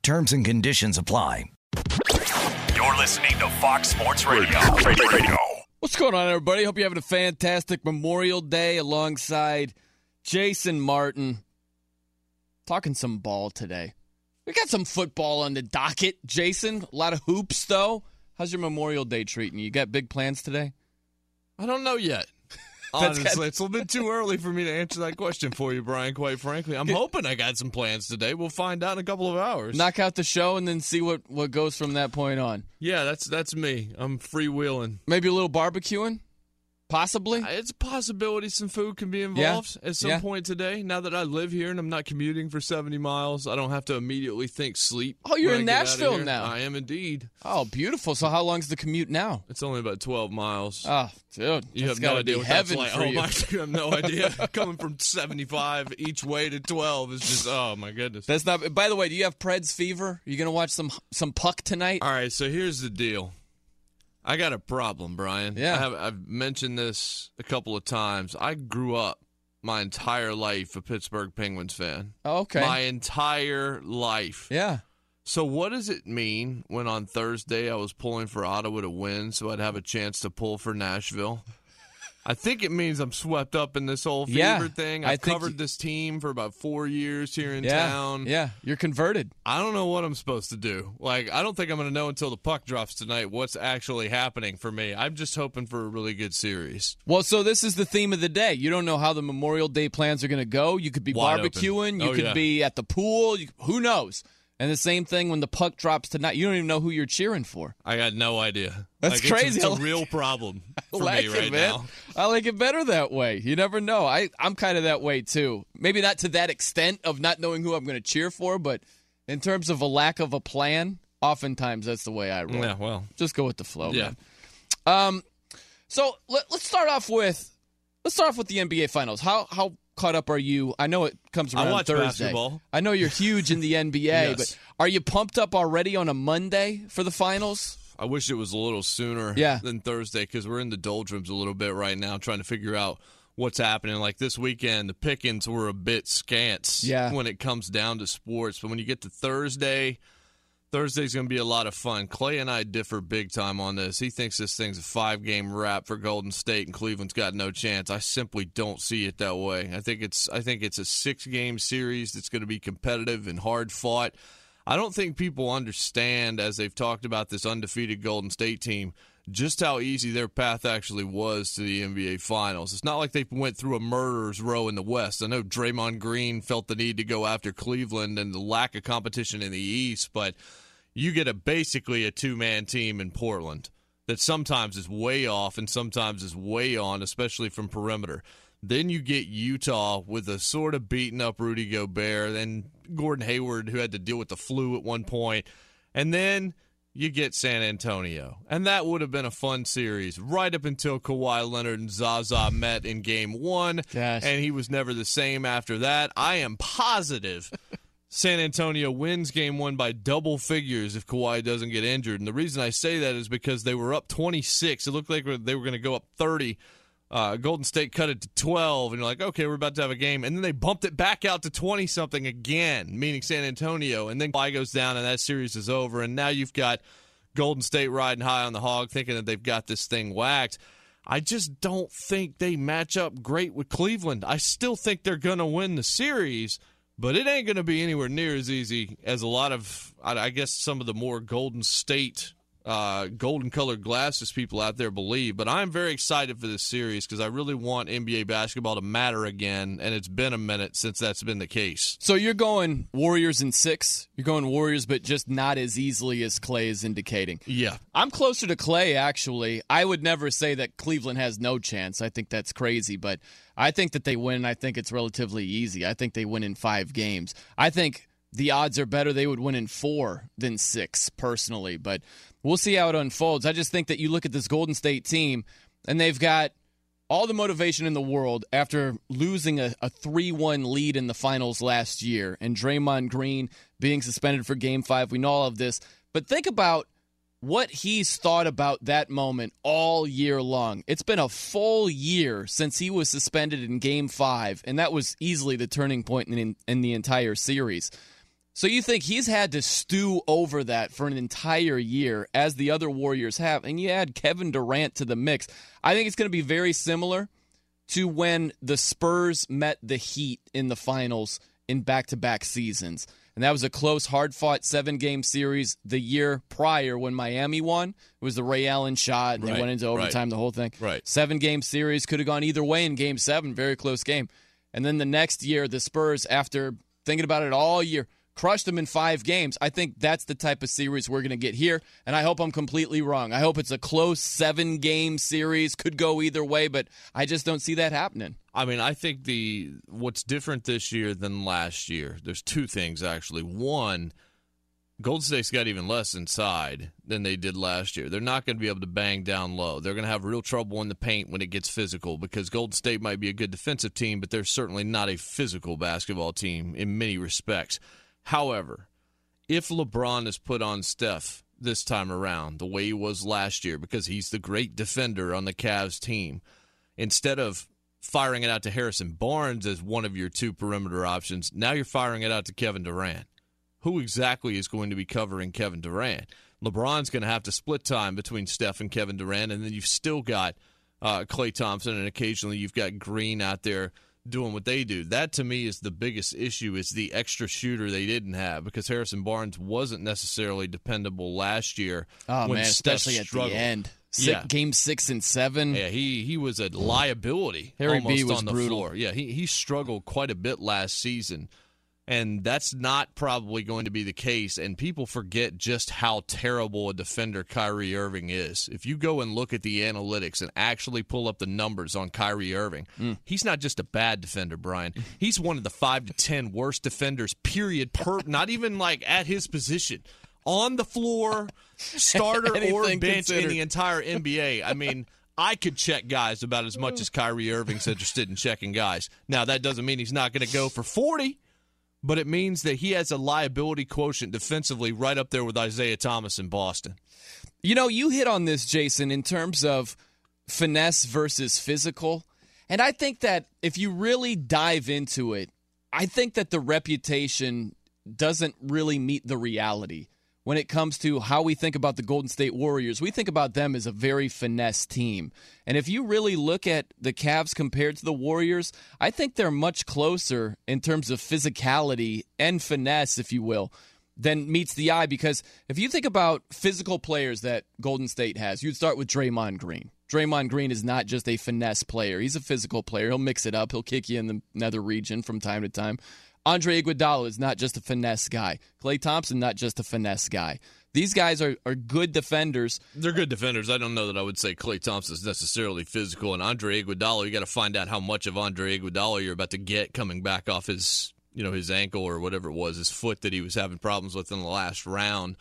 Terms and conditions apply. You're listening to Fox Sports Radio. What's going on, everybody? Hope you're having a fantastic Memorial Day alongside Jason Martin. Talking some ball today. We got some football on the docket, Jason. A lot of hoops, though. How's your Memorial Day treating you? You got big plans today? I don't know yet. Honestly, it's a little bit too early for me to answer that question for you, Brian, quite frankly. I'm hoping I got some plans today. We'll find out in a couple of hours. Knock out the show and then see what goes from that point on. Yeah, that's me. I'm freewheeling. Maybe a little barbecuing? Possibly? It's a possibility some food can be involved at some point today. Now that I live here and I'm not commuting for 70 miles, I don't have to immediately think sleep. Oh, you're in Nashville now. I am indeed. Oh, beautiful. So how long's the commute now? It's only about 12 miles. Oh, dude. You have no idea what that's like. Oh, my, you have no idea. Coming from 75 each way to 12 is just, oh, my goodness. That's not. By the way, do you have Preds fever? Are you going to watch some puck tonight? All right, so here's the deal. I got a problem, Brian. Yeah. I've mentioned this a couple of times. I grew up my entire life a Pittsburgh Penguins fan. Oh, okay. My entire life. Yeah. So what does it mean when on Thursday I was pulling for Ottawa to win so I'd have a chance to pull for Nashville? I think it means I'm swept up in this whole fever thing. I've covered this team for about 4 years here in town. Yeah, you're converted. I don't know what I'm supposed to do. Like, I don't think I'm going to know until the puck drops tonight what's actually happening for me. I'm just hoping for a really good series. Well, so this is the theme of the day. You don't know how the Memorial Day plans are going to go. You could be barbecuing. You could be at the pool. Who knows? And the same thing when the puck drops tonight. You don't even know who you're cheering for. I got no idea. That's crazy. It's a real problem for me right now. I like it better that way. You never know. I'm kind of that way, too. Maybe not to that extent of not knowing who I'm going to cheer for, but in terms of a lack of a plan, oftentimes that's the way I roll. Yeah, well. Just go with the flow, man. So let's start off with the NBA Finals. How caught up are you? I know it comes around Thursday. Basketball. I know you're huge in the NBA, but are you pumped up already on a Monday for the finals? I wish it was a little sooner than Thursday because we're in the doldrums a little bit right now trying to figure out what's happening. Like this weekend, the pickings were a bit scant when it comes down to sports. But when you get to Thursday, Thursday's going to be a lot of fun. Clay and I differ big time on this. He thinks this thing's a 5-game wrap for Golden State and Cleveland's got no chance. I simply don't see it that way. I think it's a 6-game series that's going to be competitive and hard fought. I don't think people understand, as they've talked about this undefeated Golden State team, just how easy their path actually was to the NBA Finals. It's not like they went through a murderer's row in the West. I know Draymond Green felt the need to go after Cleveland and the lack of competition in the East, but you get basically a two-man team in Portland that sometimes is way off and sometimes is way on, especially from perimeter. Then you get Utah with a sort of beaten up Rudy Gobert, then Gordon Hayward, who had to deal with the flu at one point. And then you get San Antonio. And that would have been a fun series right up until Kawhi Leonard and Zaza met in game one. Yes. And he was never the same after that. I am positive San Antonio wins game one by double figures if Kawhi doesn't get injured. And the reason I say that is because they were up 26. It looked like they were going to go up 30. Golden State cut it to 12, and you're like, okay, we're about to have a game. And then they bumped it back out to 20-something again, meaning San Antonio. And then Kawhi goes down, and that series is over. And now you've got Golden State riding high on the hog, thinking that they've got this thing whacked. I just don't think they match up great with Cleveland. I still think they're going to win the series, but it ain't going to be anywhere near as easy as a lot of, I guess, some of the more Golden State golden-colored glasses people out there believe. But I'm very excited for this series because I really want NBA basketball to matter again, and it's been a minute since that's been the case. So you're going Warriors in six. You're going Warriors, but just not as easily as Clay is indicating. Yeah. I'm closer to Clay, actually. I would never say that Cleveland has no chance. I think that's crazy, but I think that they win. I think it's relatively easy. I think they win in 5 games. I think the odds are better they would win in 4 than 6, personally, but we'll see how it unfolds. I just think that you look at this Golden State team, and they've got all the motivation in the world after losing a 3-1 lead in the finals last year, and Draymond Green being suspended for Game 5. We know all of this. But think about what he's thought about that moment all year long. It's been a full year since he was suspended in Game 5, and that was easily the turning point in the entire series. So you think he's had to stew over that for an entire year, as the other Warriors have, and you add Kevin Durant to the mix. I think it's going to be very similar to when the Spurs met the Heat in the finals in back-to-back seasons. And that was a close, hard-fought 7-game series the year prior when Miami won. It was the Ray Allen shot, and they went into overtime, the whole thing. Right. 7-game series, could have gone either way in Game 7, very close game. And then the next year, the Spurs, after thinking about it all year, crushed them in 5 games. I think that's the type of series we're going to get here, and I hope I'm completely wrong. I hope it's a close 7-game series. Could go either way, but I just don't see that happening. I mean, I think what's different this year than last year, there's 2 things, actually. One, Golden State's got even less inside than they did last year. They're not going to be able to bang down low. They're going to have real trouble in the paint when it gets physical, because Golden State might be a good defensive team, but they're certainly not a physical basketball team in many respects. However, if LeBron is put on Steph this time around the way he was last year, because he's the great defender on the Cavs team, instead of firing it out to Harrison Barnes as one of your 2 perimeter options, now you're firing it out to Kevin Durant. Who exactly is going to be covering Kevin Durant? LeBron's going to have to split time between Steph and Kevin Durant, and then you've still got Klay Thompson, and occasionally you've got Green out there doing what they do. That, to me, is the biggest issue, is the extra shooter they didn't have, because Harrison Barnes wasn't necessarily dependable last year. Oh, when man, especially struggled at the end. Game 6 and 7. Yeah, he was a liability. Harry B was on the brutal floor. Yeah, he struggled quite a bit last season, and that's not probably going to be the case, and people forget just how terrible a defender Kyrie Irving is. If you go and look at the analytics and actually pull up the numbers on Kyrie Irving, he's not just a bad defender, Brian. He's one of the 5 to 10 worst defenders, period, not even like at his position. On the floor, starter or bench considered in the entire NBA. I mean, I could check guys about as much as Kyrie Irving's interested in checking guys. Now, that doesn't mean he's not going to go for 40. But it means that he has a liability quotient defensively right up there with Isaiah Thomas in Boston. You know, you hit on this, Jason, in terms of finesse versus physical. And I think that if you really dive into it, I think that the reputation doesn't really meet the reality when it comes to how we think about the Golden State Warriors. We think about them as a very finesse team. And if you really look at the Cavs compared to the Warriors, I think they're much closer in terms of physicality and finesse, if you will, than meets the eye. Because if you think about physical players that Golden State has, you'd start with Draymond Green. Draymond Green is not just a finesse player. He's a physical player. He'll mix it up. He'll kick you in the nether region from time to time. Andre Iguodala is not just a finesse guy. Klay Thompson, not just a finesse guy. These guys are good defenders. They're good defenders. I don't know that I would say Klay Thompson is necessarily physical. And Andre Iguodala, you got to find out how much of Andre Iguodala you're about to get coming back off his ankle or whatever it was, his foot that he was having problems with in the last round.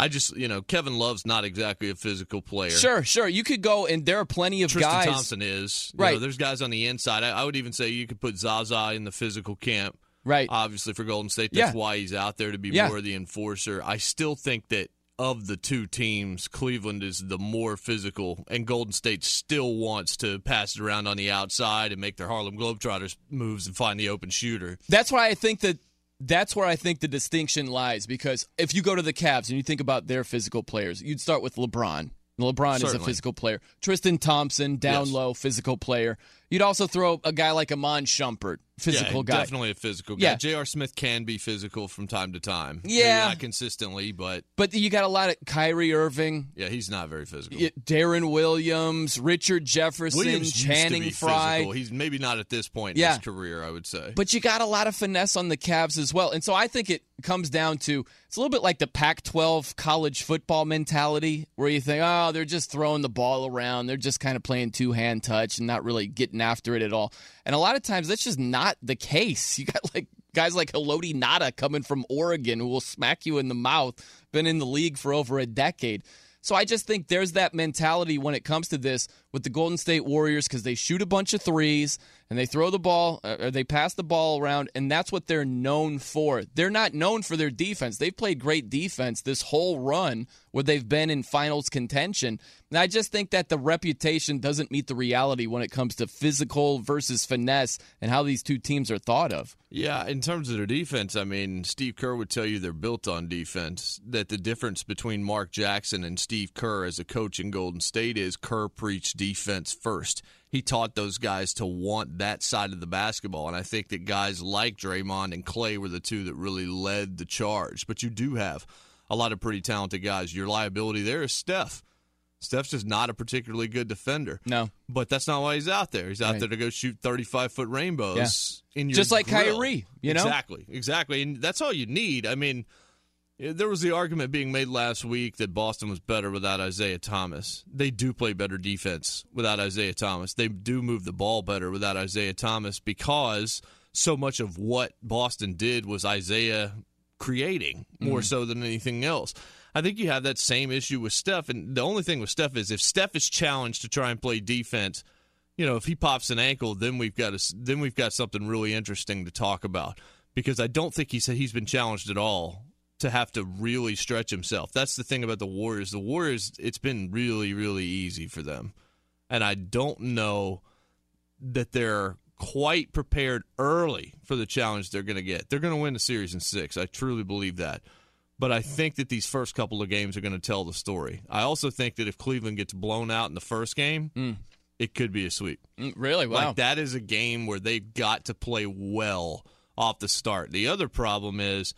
I just, Kevin Love's not exactly a physical player. Sure. You could go, and there are plenty of guys. Tristan Thompson is. Right. There's guys on the inside. I would even say you could put Zaza in the physical camp. Right. Obviously, for Golden State, that's why he's out there, to be more of the enforcer. I still think that of the two teams, Cleveland is the more physical, and Golden State still wants to pass it around on the outside and make their Harlem Globetrotters moves and find the open shooter. That's why I think that. That's where I think the distinction lies, because if you go to the Cavs and you think about their physical players, you'd start with LeBron. LeBron is a physical player. Tristan Thompson, down low, physical player. You'd also throw a guy like Iman Shumpert, physical guy. Definitely a physical guy. Yeah. J.R. Smith can be physical from time to time. Yeah. Maybe not consistently, but... But you got a lot of Kyrie Irving. Yeah, he's not very physical. Darren Williams, Richard Jefferson, Channing Frye. Physical. He's maybe not at this point in his career, I would say. But you got a lot of finesse on the Cavs as well. And so I think it comes down to... It's a little bit like the Pac-12 college football mentality, where you think, oh, they're just throwing the ball around. They're just kind of playing two-hand touch and not really getting after it at all. And a lot of times that's just not the case. You got like guys like Haloti Ngata coming from Oregon who will smack you in the mouth, been in the league for over a decade. So I just think there's that mentality when it comes to this with the Golden State Warriors, because they shoot a bunch of threes and they throw the ball or they pass the ball around, and that's what they're known for. They're not known for their defense. They've played great defense this whole run where they've been in finals contention. And I just think that the reputation doesn't meet the reality when it comes to physical versus finesse and how these two teams are thought of. Yeah, in terms of their defense, I mean, Steve Kerr would tell you they're built on defense, that the difference between Mark Jackson and Steve Kerr as a coach in Golden State is Kerr preached defense first. He taught those guys to want that side of the basketball, and I think that guys like Draymond and Clay were the two that really led the charge. But you do have a lot of pretty talented guys. Your liability there is Steph. Steph's just not a particularly good defender. No. But that's not why he's out there. He's out there to go shoot 35-foot rainbows in your just like grill. Kyrie, Exactly. And that's all you need. I mean, there was the argument being made last week that Boston was better without Isaiah Thomas. They do play better defense without Isaiah Thomas. They do move the ball better without Isaiah Thomas, because so much of what Boston did was Isaiah creating more so than anything else. I think you have that same issue with Steph, and the only thing with Steph is if Steph is challenged to try and play defense, if he pops an ankle, then we've got something really interesting to talk about, because I don't think he's been challenged at all to have to really stretch himself. That's the thing about the Warriors. The Warriors, it's been really, really easy for them, and I don't know that they're quite prepared early for the challenge they're going to get. They're going to win the series in 6. I truly believe that. But I think that these first couple of games are going to tell the story. I also think that if Cleveland gets blown out in the first game, it could be a sweep. Really? Wow. Like, that is a game where they've got to play well off the start. The other problem is,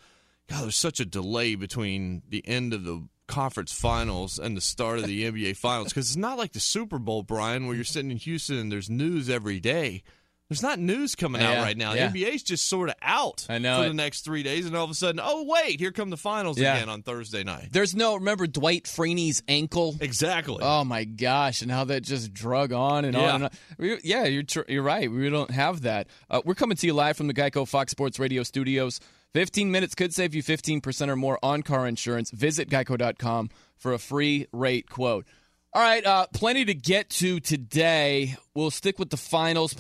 there's such a delay between the end of the conference finals and the start of the NBA finals, because it's not like the Super Bowl, Brian, where you're sitting in Houston and there's news every day. There's not news coming out right now. The NBA's just sort of out for the next 3 days, and all of a sudden, oh, wait, here come the finals again on Thursday night. There's remember Dwight Freeney's ankle? Exactly. Oh, my gosh, and how that just drug on and on and on. You're right. We don't have that. We're coming to you live from the Geico Fox Sports Radio studios. 15 minutes could save you 15% or more on car insurance. Visit geico.com for a free rate quote. All right, plenty to get to today. We'll stick with the finals,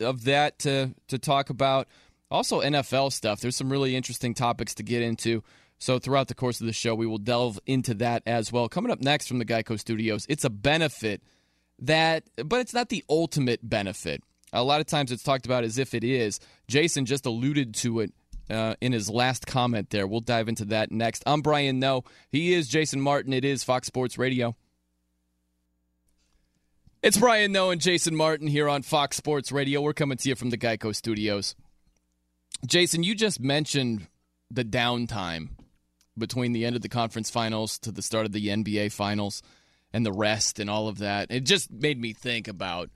of that to talk about. Also NFL stuff. There's some really interesting topics to get into. So throughout the course of the show, we will delve into that as well. Coming up next from the Geico Studios, it's a benefit, but it's not the ultimate benefit. A lot of times it's talked about as if it is. Jason just alluded to it in his last comment there. We'll dive into that next. I'm Brian Noe. He is Jason Martin. It is Fox Sports Radio. It's Brian Noe and Jason Martin here on Fox Sports Radio. We're coming to you from the Geico Studios. Jason, you just mentioned the downtime between the end of the conference finals to the start of the NBA finals and the rest and all of that. It just made me think about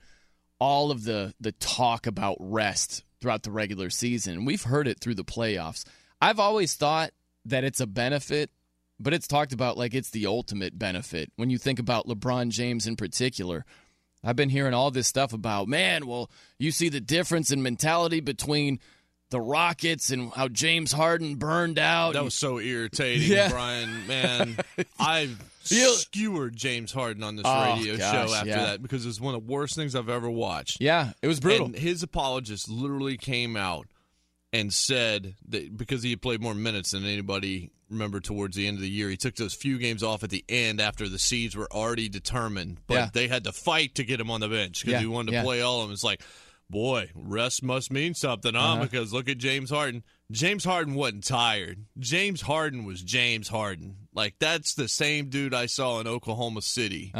all of the talk about rest throughout the regular season. We've heard it through the playoffs. I've always thought that it's a benefit, but it's talked about like it's the ultimate benefit. When you think about LeBron James in particular, I've been hearing all this stuff about, you see the difference in mentality between the Rockets and how James Harden burned out. That was so irritating, Brian. Man, I've skewered James Harden on this radio show after that because it was one of the worst things I've ever watched. Yeah, it was brutal. And his apologist literally came out and said that because he had played more minutes than anybody remembered towards the end of the year, he took those few games off at the end after the seeds were already determined. But they had to fight to get him on the bench because he wanted to play all of them. It's like, boy, rest must mean something, huh? Because look at James Harden. James Harden wasn't tired. James Harden was James Harden. Like, that's the same dude I saw in Oklahoma City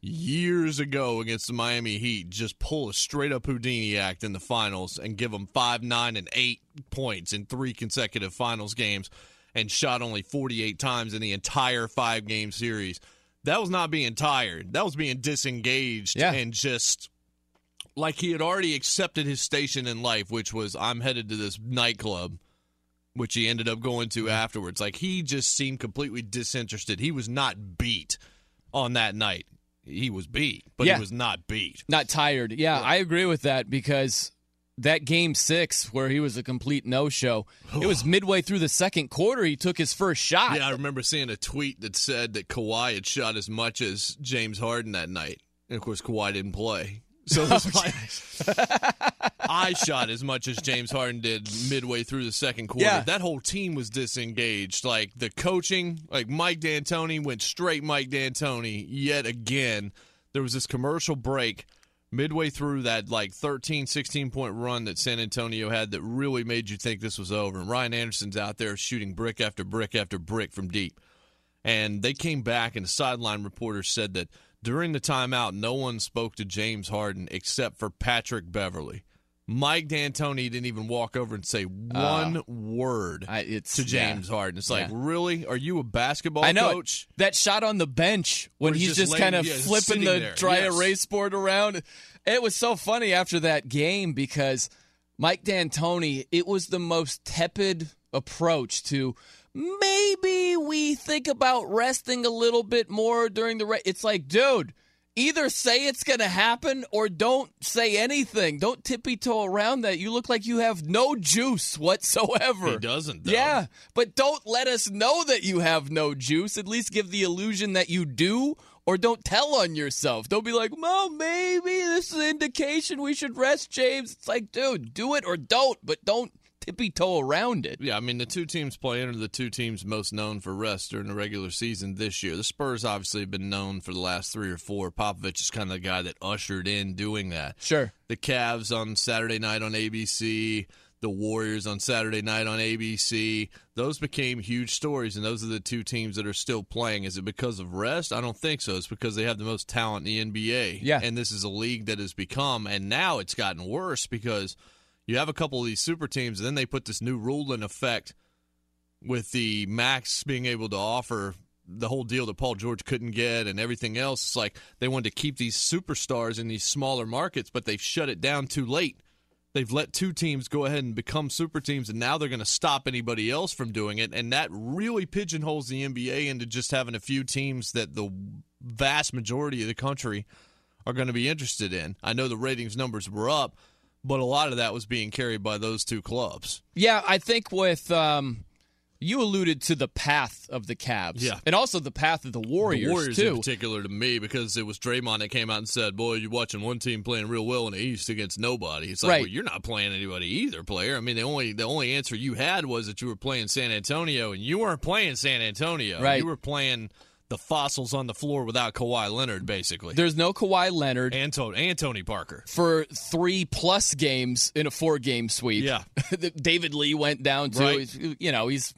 years ago against the Miami Heat. Just pull a straight-up Houdini act in the finals and give them 5, 9, and 8 points in three consecutive finals games and shot only 48 times in the entire five-game series. That was not being tired. That was being disengaged and just... like he had already accepted his station in life, which was, I'm headed to this nightclub, which he ended up going to afterwards. Like, he just seemed completely disinterested. He was not beat on that night. He was beat, but he was not beat. Not tired. Yeah, I agree with that because that game six where he was a complete no-show, it was midway through the second quarter he took his first shot. Yeah, I remember seeing a tweet that said that Kawhi had shot as much as James Harden that night. And, of course, Kawhi didn't play. So this I shot as much as James Harden did midway through the second quarter. Yeah. That whole team was disengaged. Like, the coaching, like Mike D'Antoni went straight Mike D'Antoni yet again. There was this commercial break midway through that, like, 13, 16-point run that San Antonio had that really made you think this was over. And Ryan Anderson's out there shooting brick after brick after brick from deep. And they came back, and the sideline reporter said that during the timeout, no one spoke to James Harden except for Patrick Beverly. Mike D'Antoni didn't even walk over and say one word to James Harden. It's like, really? Are you a basketball coach? That shot on the bench when he's just kind of flipping the dry erase board around. It was so funny after that game because Mike D'Antoni, it was the most tepid approach to maybe we think about resting a little bit more during the race. It's like, dude, either say it's going to happen or don't say anything. Don't tippy-toe around that. You look like you have no juice whatsoever. He doesn't, though. Yeah, but don't let us know that you have no juice. At least give the illusion that you do or don't tell on yourself. Don't be like, well, maybe this is an indication we should rest, James. It's like, dude, do it or don't, but don't tippy-toe around it. Yeah, I mean, the two teams playing are the two teams most known for rest during the regular season this year. The Spurs obviously have been known for the last three or four. Popovich is kind of the guy that ushered in doing that. Sure. The Cavs on Saturday night on ABC, the Warriors on Saturday night on ABC, those became huge stories, and those are the two teams that are still playing. Is it because of rest? I don't think so. It's because they have the most talent in the NBA. Yeah. And this is a league that has become, and now it's gotten worse because – you have a couple of these super teams, and then they put this new rule in effect with the max being able to offer the whole deal that Paul George couldn't get and everything else. It's like they wanted to keep these superstars in these smaller markets, but they've shut it down too late. They've let two teams go ahead and become super teams, and now they're going to stop anybody else from doing it, and that really pigeonholes the NBA into just having a few teams that the vast majority of the country are going to be interested in. I know the ratings numbers were up, but a lot of that was being carried by those two clubs. Yeah, I think with you alluded to the path of the Cavs. Yeah. And also the path of the Warriors, too. The Warriors in particular to me, because it was Draymond that came out and said, boy, you're watching one team playing real well in the East against nobody. It's like, well, you're not playing anybody either, player. I mean, the only answer you had was that you were playing San Antonio, and you weren't playing San Antonio. Right. You were playing the fossils on the floor without Kawhi Leonard, basically. There's no Kawhi Leonard. And Tony Parker. For 3+ games in a 4-game sweep. Yeah. David Lee went down, too. Right. You know, he's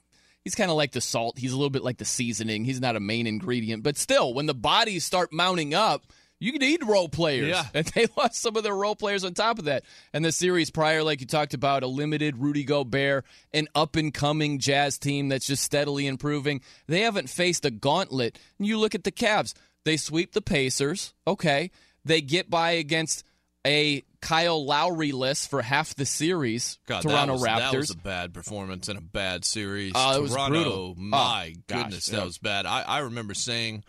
kind of like the salt. He's a little bit like the seasoning. He's not a main ingredient. But still, when the bodies start mounting up, you need role players. Yeah. And they lost some of their role players on top of that. And the series prior, like you talked about, a limited Rudy Gobert, an up-and-coming Jazz team that's just steadily improving. They haven't faced a gauntlet. And you look at the Cavs. They sweep the Pacers. Okay. They get by against a Kyle Lowry-less for half the series. God, Toronto Raptors. That was a bad performance and a bad series. Toronto, my goodness, that was bad. I remember saying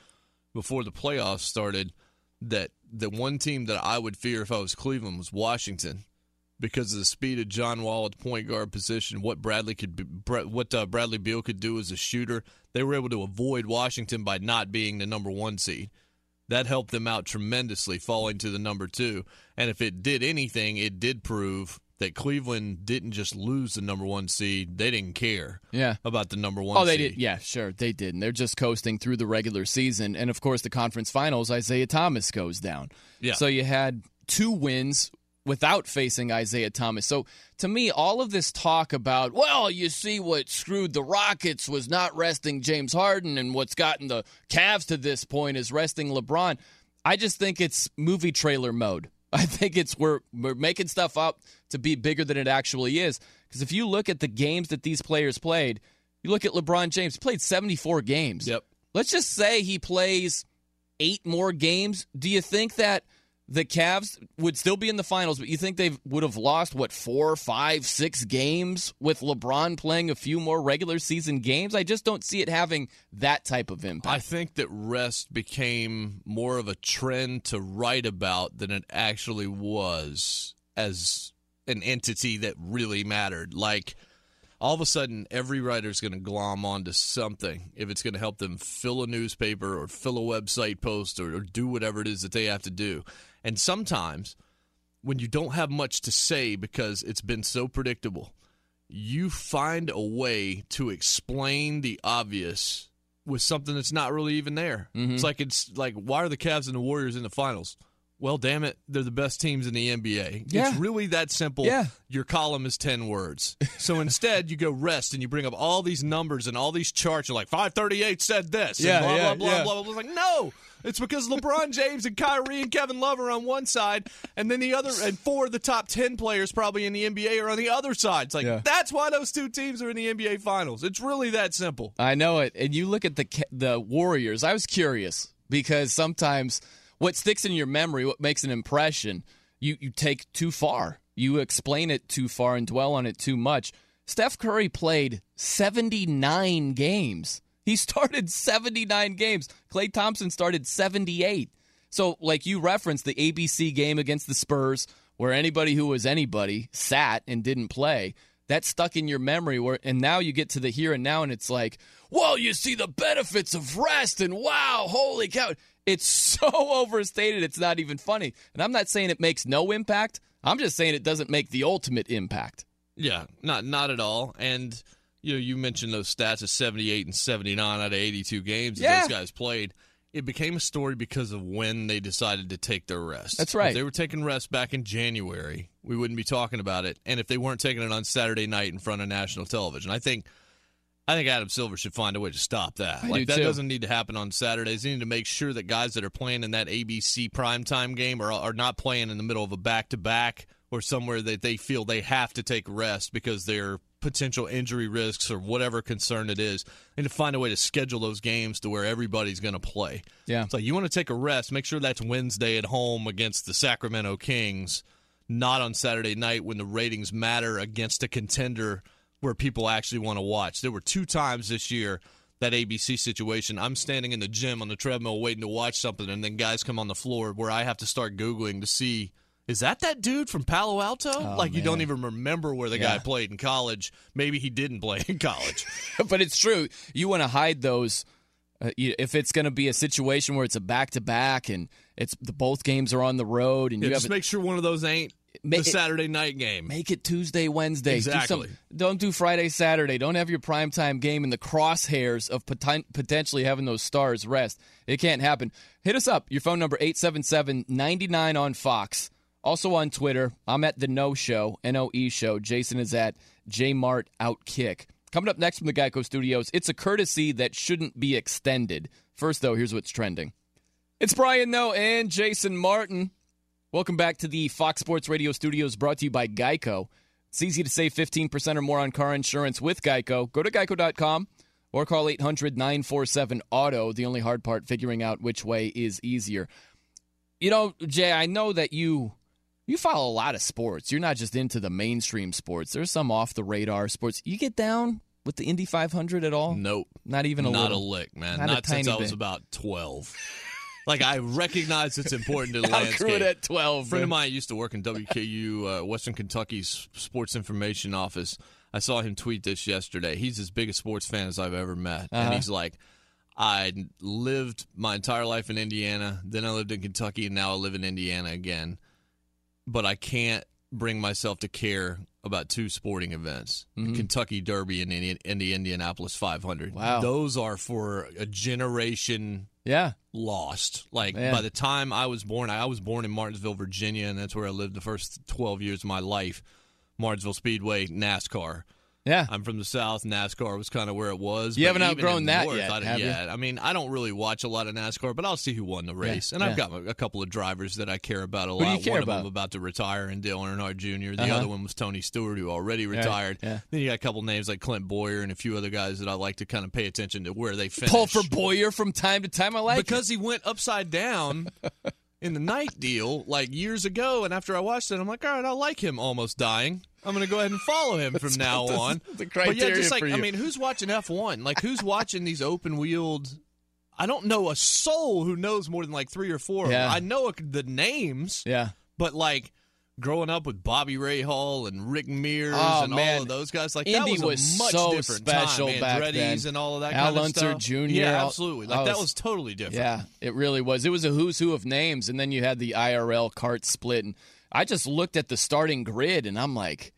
before the playoffs started that the one team that I would fear if I was Cleveland was Washington, because of the speed of John Wall at the point guard position, what Bradley Beal could do as a shooter. They were able to avoid Washington by not being the number one seed. That helped them out tremendously, falling to the number two. And if it did anything, it did prove that Cleveland didn't just lose the number one seed. They didn't care about the number one seed. They did. Yeah, sure, they didn't. They're just coasting through the regular season. And, of course, the conference finals, Isaiah Thomas goes down. Yeah. So you had two wins without facing Isaiah Thomas. So, to me, all of this talk about, well, you see what screwed the Rockets was not resting James Harden, and what's gotten the Cavs to this point is resting LeBron. I just think it's movie trailer mode. I think it's we're making stuff up to be bigger than it actually is. Because if you look at the games that these players played, you look at LeBron James, he played 74 games. Yep. Let's just say he plays 8 more games. Do you think that the Cavs would still be in the finals, but you think they would have lost, 4, 5, 6 games with LeBron playing a few more regular season games? I just don't see it having that type of impact. I think that rest became more of a trend to write about than it actually was as an entity that really mattered. Like, all of a sudden, every writer's going to glom onto something if it's going to help them fill a newspaper or fill a website post or do whatever it is that they have to do. And sometimes when you don't have much to say because it's been so predictable, you find a way to explain the obvious with something that's not really even there. Mm-hmm. It's like, why are the Cavs and the Warriors in the finals? Well, damn it, they're the best teams in the NBA. Yeah. It's really that simple. Yeah. Your column is 10 words. So instead, you go rest, and you bring up all these numbers and all these charts. You're like, 538 said this, and blah, blah, blah. It's like, no, it's because LeBron James and Kyrie and Kevin Love are on one side, and then the other, and 4 of the top 10 players probably in the NBA are on the other side. It's like, that's why those two teams are in the NBA Finals. It's really that simple. I know it. And you look at the Warriors. I was curious because sometimes – what sticks in your memory, what makes an impression, you take too far. You explain it too far and dwell on it too much. Steph Curry played 79 games. He started 79 games. Klay Thompson started 78. So, like you referenced, the ABC game against the Spurs, where anybody who was anybody sat and didn't play, that stuck in your memory. And now you get to the here and now, and it's like, well, you see the benefits of rest, and wow, holy cow. It's so overstated, it's not even funny. And I'm not saying it makes no impact. I'm just saying it doesn't make the ultimate impact. Yeah, not at all. And you mentioned those stats of 78 and 79 out of 82 games that those guys played. It became a story because of when they decided to take their rest. That's right. If they were taking rest back in January, we wouldn't be talking about it. And if they weren't taking it on Saturday night in front of national television, I think Adam Silver should find a way to stop that. That doesn't need to happen on Saturdays. They need to make sure that guys that are playing in that ABC primetime game are not playing in the middle of a back-to-back or somewhere that they feel they have to take rest because their potential injury risks or whatever concern it is. They need to find a way to schedule those games to where everybody's going to play. Yeah. So you want to take a rest, make sure that's Wednesday at home against the Sacramento Kings, not on Saturday night when the ratings matter against a contender where people actually want to watch. There were 2 times this year, that ABC situation, I'm standing in the gym on the treadmill waiting to watch something, and then guys come on the floor where I have to start Googling to see, is that dude from Palo Alto? You don't even remember where the guy played in college. Maybe he didn't play in college. But it's true. You want to hide those. If it's going to be a situation where it's a back-to-back and it's both games are on the road. And just make sure one of those ain't the Saturday night game. Make it Tuesday, Wednesday. Exactly. Don't do Friday, Saturday. Don't have your primetime game in the crosshairs of potentially having those stars rest. It can't happen. Hit us up. Your phone number, 877-99 on Fox. Also on Twitter, I'm at The No Show, N-O-E Show. Jason is at JMartOutkick. Coming up next from the Geico Studios, it's a courtesy that shouldn't be extended. First, though, here's what's trending. It's Brian Noe and Jason Martin. Welcome back to the Fox Sports Radio Studios, brought to you by Geico. It's easy to save 15% or more on car insurance with Geico. Go to geico.com or call 800-947-AUTO. The only hard part, figuring out which way is easier. Jay, I know that you follow a lot of sports. You're not just into the mainstream sports. There's some off-the-radar sports. You get down with the Indy 500 at all? Nope. Not even a lick, man. Not since I was about 12. Like, I recognize it's important to the landscape. I grew it at 12. A friend of mine used to work in WKU, Western Kentucky's sports information office. I saw him tweet this yesterday. He's as big a sports fan as I've ever met. Uh-huh. And he's like, I lived my entire life in Indiana, then I lived in Kentucky, and now I live in Indiana again. But I can't bring myself to care about two sporting events, mm-hmm. Kentucky Derby and the Indianapolis 500. Wow. Those are for a generation lost. Like, by the time I was born in Martinsville, Virginia, and that's where I lived the first 12 years of my life. Martinsville Speedway, NASCAR. Yeah. I'm from the South. NASCAR was kind of where it was. You haven't outgrown that yet. I mean, I don't really watch a lot of NASCAR, but I'll see who won the race. And I've got a couple of drivers that I care about a lot. One of them about to retire in Dale Earnhardt Jr. The other one was Tony Stewart, who already retired. Yeah. Then you got a couple names like Clint Boyer and a few other guys that I like to kind of pay attention to where they finish. Pull for Boyer from time to time. I like because he went upside down. In the night deal, like years ago, and after I watched it, I'm like, all right, I like him almost dying. I'm going to go ahead and follow him from now on. The criteria but for you. I mean, who's watching F1? Like, who's watching these open-wheeled? I don't know a soul who knows more than like three or four of them. I know the names, but like growing up with Bobby Ray Hall and Rick Mears all of those guys, like Indy that was a much so different special time. Back Andretti's then. And all of that Al kind of Unser stuff. Jr. Yeah, absolutely. Like that was totally different. Yeah, it really was. It was a who's who of names, and then you had the IRL kart split. And I just looked at the starting grid, and I'm like,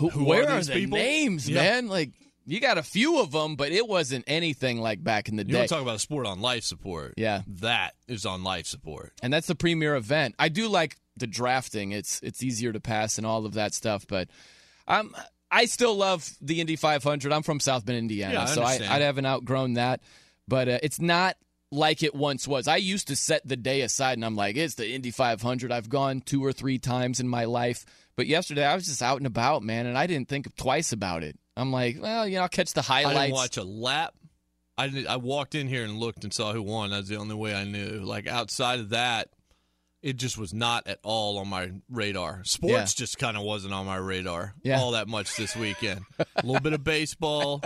where are these people? Names, man? Like you got a few of them, but it wasn't anything like back in the day. You want to talk about a sport on life support? Yeah, that is on life support, and that's the premier event. I do like the drafting. It's easier to pass and all of that stuff, but I still love the Indy 500. I'm from South Bend, Indiana, so I haven't outgrown that, but it's not like it once was. I used to set the day aside, and I'm like, it's the Indy 500. I've gone two or three times in my life, but yesterday I was just out and about, man, and I didn't think twice about it. I'm like, well, I'll catch the highlights. I didn't watch a lap. I walked in here and looked and saw who won. That's the only way I knew. Like, outside of that, it just was not at all on my radar. Sports just kind of wasn't on my radar all that much this weekend. A little bit of baseball,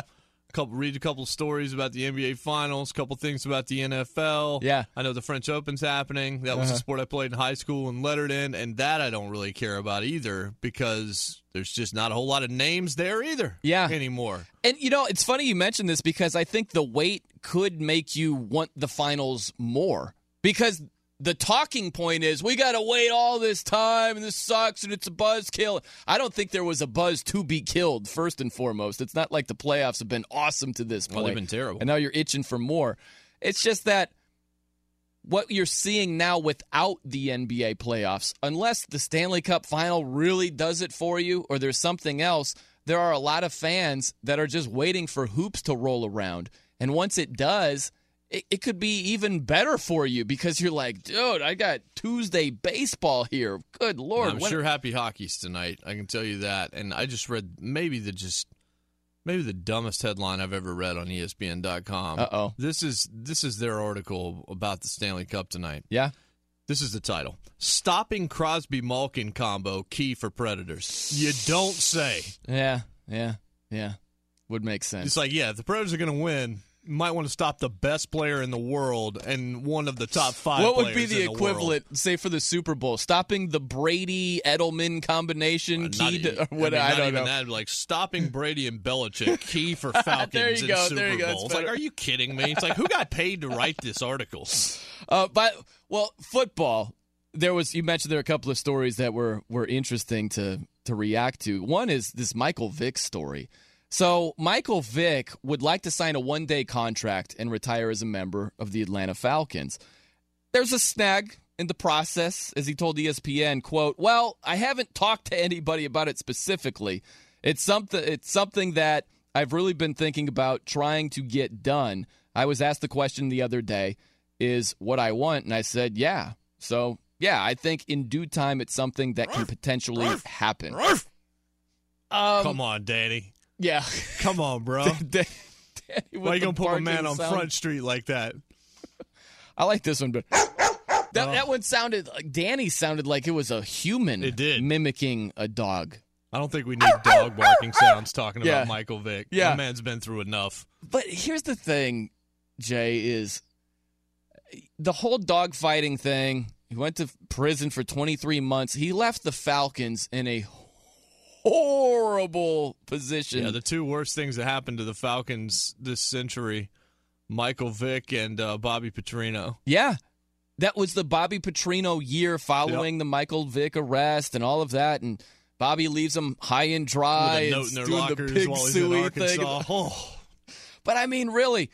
read a couple stories about the NBA Finals, a couple things about the NFL. Yeah. I know the French Open's happening. That was a sport I played in high school and lettered in, and that I don't really care about either because there's just not a whole lot of names there either anymore. And, it's funny you mentioned this because I think the weight could make you want the finals more because – the talking point is, we got to wait all this time, and this sucks, and it's a buzzkill. I don't think there was a buzz to be killed, first and foremost. It's not like the playoffs have been awesome to this point. Well, they've been terrible. And now you're itching for more. It's just that what you're seeing now without the NBA playoffs, unless the Stanley Cup final really does it for you or there's something else, there are a lot of fans that are just waiting for hoops to roll around. And once it does, it could be even better for you because you're like, dude, I got Tuesday baseball here. Good Lord. I'm sure happy hockey's tonight. I can tell you that. And I just read maybe the dumbest headline I've ever read on ESPN.com. Uh-oh. This is their article about the Stanley Cup tonight. Yeah. This is the title. Stopping Crosby-Malkin combo key for Predators. You don't say. Yeah. Would make sense. It's like, if the Predators are going to win, might want to stop the best player in the world and one of the top five. What would be the equivalent, say, for the Super Bowl? Stopping the Brady Edelman combination, I don't know. That, like stopping Brady and Belichick, key for Falcons there you in go, Super there you Bowl. Go. It's like, are you kidding me? It's like, who got paid to write this article? Football. You mentioned there were a couple of stories that were interesting to react to. One is this Michael Vick story. So Michael Vick would like to sign a one-day contract and retire as a member of the Atlanta Falcons. There's a snag in the process, as he told ESPN, quote, well, I haven't talked to anybody about it specifically. It's something that I've really been thinking about trying to get done. I was asked the question the other day, is what I want, and I said, yeah. So, I think in due time it's something that can potentially happen. Come on, Danny. Yeah. Come on, bro. Danny, why you going to put a man on Front Street like that? I like this one, but that one sounded like Danny sounded like it was a human mimicking a dog. I don't think we need dog barking sounds talking about Michael Vick. Yeah. That man's been through enough. But here's the thing, Jay, is the whole dogfighting thing, he went to prison for 23 months. He left the Falcons in a horrible position. Yeah, the two worst things that happened to the Falcons this century, Michael Vick and Bobby Petrino. Yeah, that was the Bobby Petrino year following the Michael Vick arrest and all of that, and Bobby leaves him high and dry and doing the pig suey thing. Oh. But, I mean, really,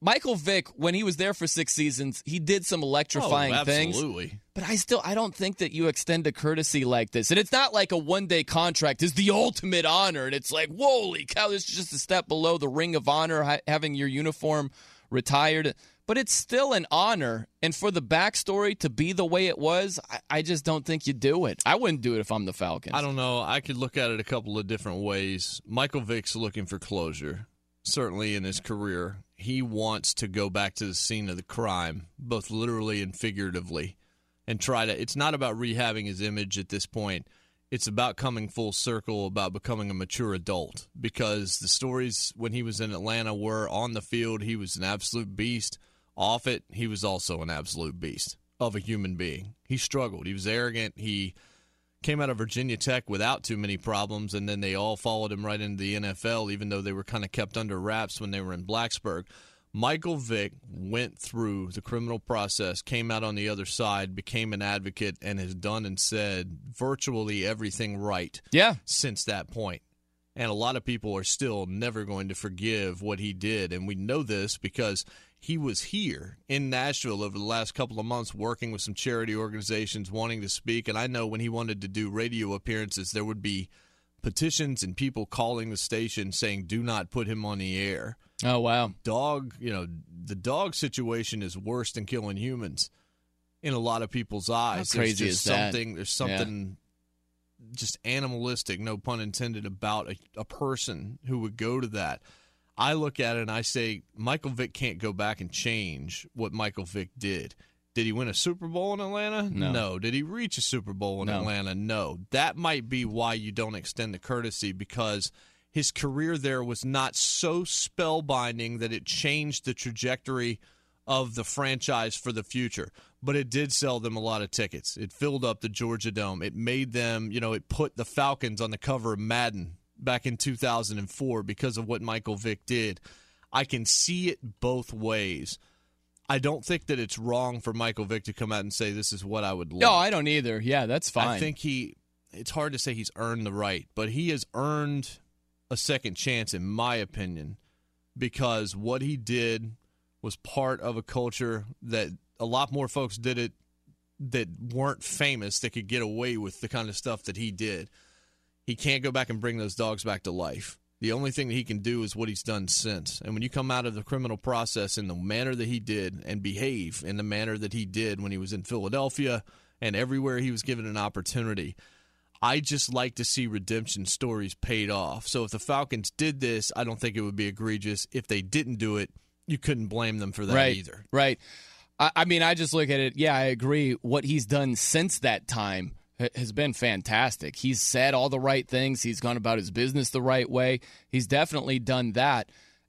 Michael Vick, when he was there for 6 seasons, he did some electrifying things. Absolutely. But I don't think that you extend a courtesy like this. And it's not like a one-day contract is the ultimate honor. And it's like, holy cow, this is just a step below the Ring of Honor, having your uniform retired. But it's still an honor. And for the backstory to be the way it was, I just don't think you do it. I wouldn't do it if I'm the Falcons. I don't know. I could look at it a couple of different ways. Michael Vick's looking for closure, certainly in his career. He wants to go back to the scene of the crime, both literally and figuratively, and try to. It's not about rehabbing his image at this point. It's about coming full circle, about becoming a mature adult, because the stories when he was in Atlanta were on the field, he was an absolute beast. Off it, he was also an absolute beast of a human being. He struggled. He was arrogant. He came out of Virginia Tech without too many problems, and then they all followed him right into the NFL, even though they were kind of kept under wraps when they were in Blacksburg. Michael Vick went through the criminal process, came out on the other side, became an advocate, and has done and said virtually everything right since that point. And a lot of people are still never going to forgive what he did, and we know this because he was here in Nashville over the last couple of months working with some charity organizations, wanting to speak. And I know when he wanted to do radio appearances, there would be petitions and people calling the station saying, do not put him on the air. Oh, wow. The dog situation is worse than killing humans in a lot of people's eyes. How crazy is that? There's something just animalistic, no pun intended, about a person who would go to that. I look at it and I say, Michael Vick can't go back and change what Michael Vick did. Did he win a Super Bowl in Atlanta? No. Did he reach a Super Bowl in Atlanta? No. That might be why you don't extend the courtesy, because his career there was not so spellbinding that it changed the trajectory of the franchise for the future. But it did sell them a lot of tickets. It filled up the Georgia Dome. It made them, it put the Falcons on the cover of Madden back in 2004 because of what Michael Vick did. I can see it both ways. I don't think that it's wrong for Michael Vick to come out and say, this is what I would like. No, I don't either. Yeah, that's fine. I think it's hard to say he's earned the right, but he has earned a second chance, in my opinion, because what he did was part of a culture that a lot more folks did it that weren't famous that could get away with the kind of stuff that he did. He can't go back and bring those dogs back to life. The only thing that he can do is what he's done since. And when you come out of the criminal process in the manner that he did and behave in the manner that he did when he was in Philadelphia and everywhere he was given an opportunity, I just like to see redemption stories paid off. So if the Falcons did this, I don't think it would be egregious. If they didn't do it, you couldn't blame them for that either. Right. I mean, I just look at it. Yeah, I agree. What he's done since that time has been fantastic. He's said all the right things. He's gone about his business the right way. He's definitely done that.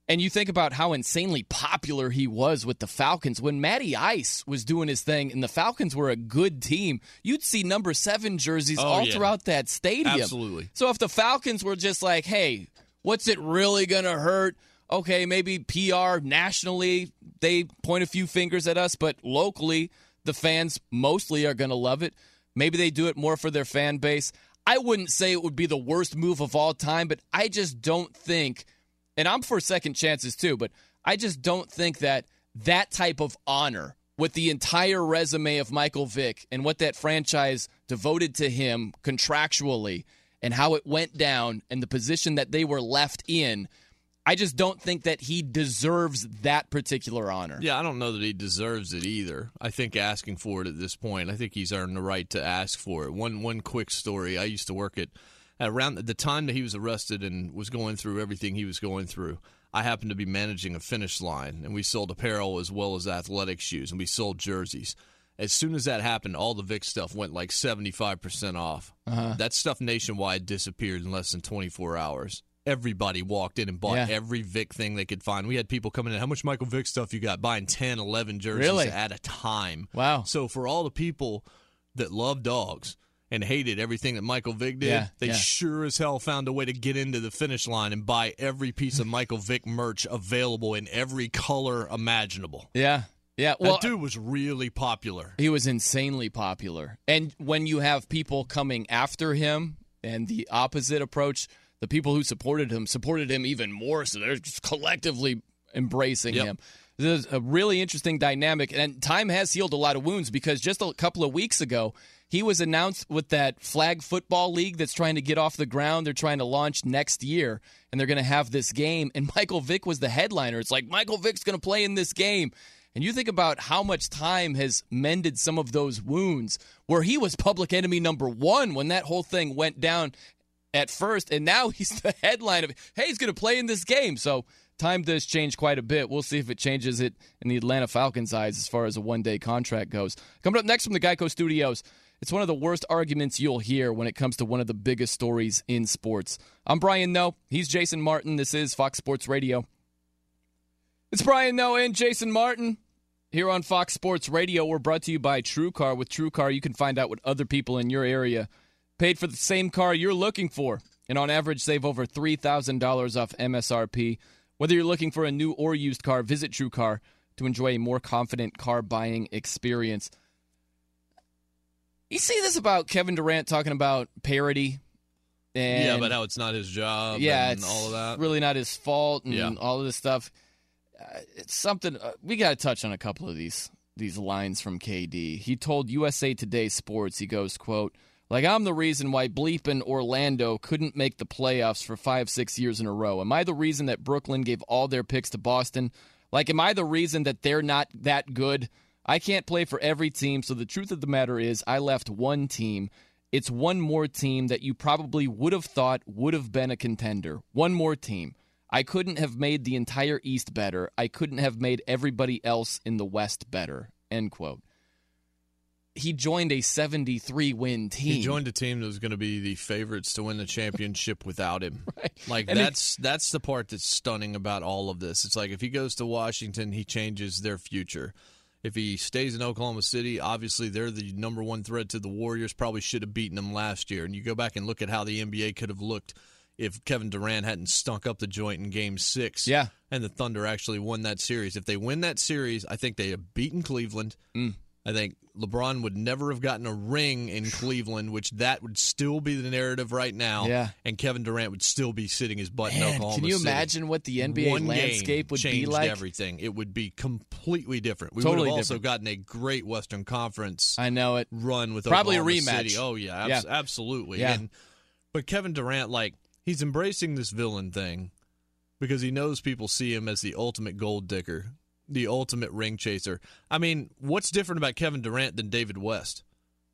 And you think about how insanely popular he was with the Falcons. When Matty Ice was doing his thing and the Falcons were a good team, you'd see number 7 jerseys throughout that stadium. Absolutely. So if the Falcons were just like, hey, what's it really going to hurt? Okay, maybe PR nationally, they point a few fingers at us, but locally, the fans mostly are going to love it. Maybe they do it more for their fan base. I wouldn't say it would be the worst move of all time, but I just don't think, and I'm for second chances too, but I just don't think that type of honor with the entire resume of Michael Vick and what that franchise devoted to him contractually and how it went down and the position that they were left in, I just don't think that he deserves that particular honor. Yeah, I don't know that he deserves it either. I think asking for it at this point, I think he's earned the right to ask for it. One quick story. I used to work at around the time that he was arrested and was going through everything he was going through. I happened to be managing a Finish Line, and we sold apparel as well as athletic shoes, and we sold jerseys. As soon as that happened, all the Vic stuff went like 75% off. That stuff nationwide disappeared in less than 24 hours. everybody walked in and bought every Vic thing they could find. We had people coming in, how much Michael Vick stuff you got? Buying 10, 11 jerseys at a time. Wow. So for all the people that love dogs and hated everything that Michael Vick did, they sure as hell found a way to get into the finish line and buy every piece of Michael Vick merch available in every color imaginable. Yeah. Yeah, well, that dude was really popular. He was insanely popular. And when you have people coming after him and the opposite approach, the people who supported him even more, so they're just collectively embracing him. There's a really interesting dynamic, and time has healed a lot of wounds because just a couple of weeks ago, he was announced with that flag football league that's trying to get off the ground. They're trying to launch next year, and they're going to have this game. And Michael Vick was the headliner. It's like, Michael Vick's going to play in this game. And you think about how much time has mended some of those wounds where he was public enemy number one when that whole thing went down at first, and now he's the headline of, hey, he's going to play in this game. So time does change quite a bit. We'll see if it changes it in the Atlanta Falcons' eyes as far as a one-day contract goes. Coming up next from the Geico Studios, it's one of the worst arguments you'll hear when it comes to one of the biggest stories in sports. I'm Brian Noe. He's Jason Martin. This is Fox Sports Radio. It's Brian Noe and Jason Martin here on Fox Sports Radio. We're brought to you by TrueCar. With TrueCar, you can find out what other people in your area paid for the same car you're looking for, and on average, save over $3,000 off MSRP. Whether you're looking for a new or used car, visit TrueCar to enjoy a more confident car buying experience. You see this about Kevin Durant talking about parity. And yeah, but how it's not his job and all of that. Really not his fault and all of this stuff. It's something we got to touch on a couple of these lines from KD. He told USA Today Sports, he goes, quote, like, I'm the reason why bleepin' Orlando couldn't make the playoffs for 5-6 years in a row. Am I the reason that Brooklyn gave all their picks to Boston? Like, am I the reason that they're not that good? I can't play for every team, so the truth of the matter is I left one team. It's one more team that you probably would have thought would have been a contender. One more team. I couldn't have made the entire East better. I couldn't have made everybody else in the West better, end quote. He joined a 73-win team. He joined a team that was going to be the favorites to win the championship without him. Right. Like, and that's the part that's stunning about all of this. It's like, if he goes to Washington, he changes their future. If he stays in Oklahoma City, obviously they're the number one threat to the Warriors. Probably should have beaten them last year. And you go back and look at how the NBA could have looked if Kevin Durant hadn't stunk up the joint in Game 6 and the Thunder actually won that series. If they win that series, I think they have beaten Cleveland. I think LeBron would never have gotten a ring in Cleveland, which that would still be the narrative right now. Yeah. And Kevin Durant would still be sitting his butt in Oklahoma City. Can you imagine what the NBA landscape would be like? Everything. It would be completely different. We would have also gotten a great Western Conference run with Oklahoma City. Probably a rematch. Oh, yeah, absolutely. Yeah. But Kevin Durant, like, he's embracing this villain thing because he knows people see him as the ultimate gold digger, the ultimate ring chaser. I mean, what's different about Kevin Durant than David West?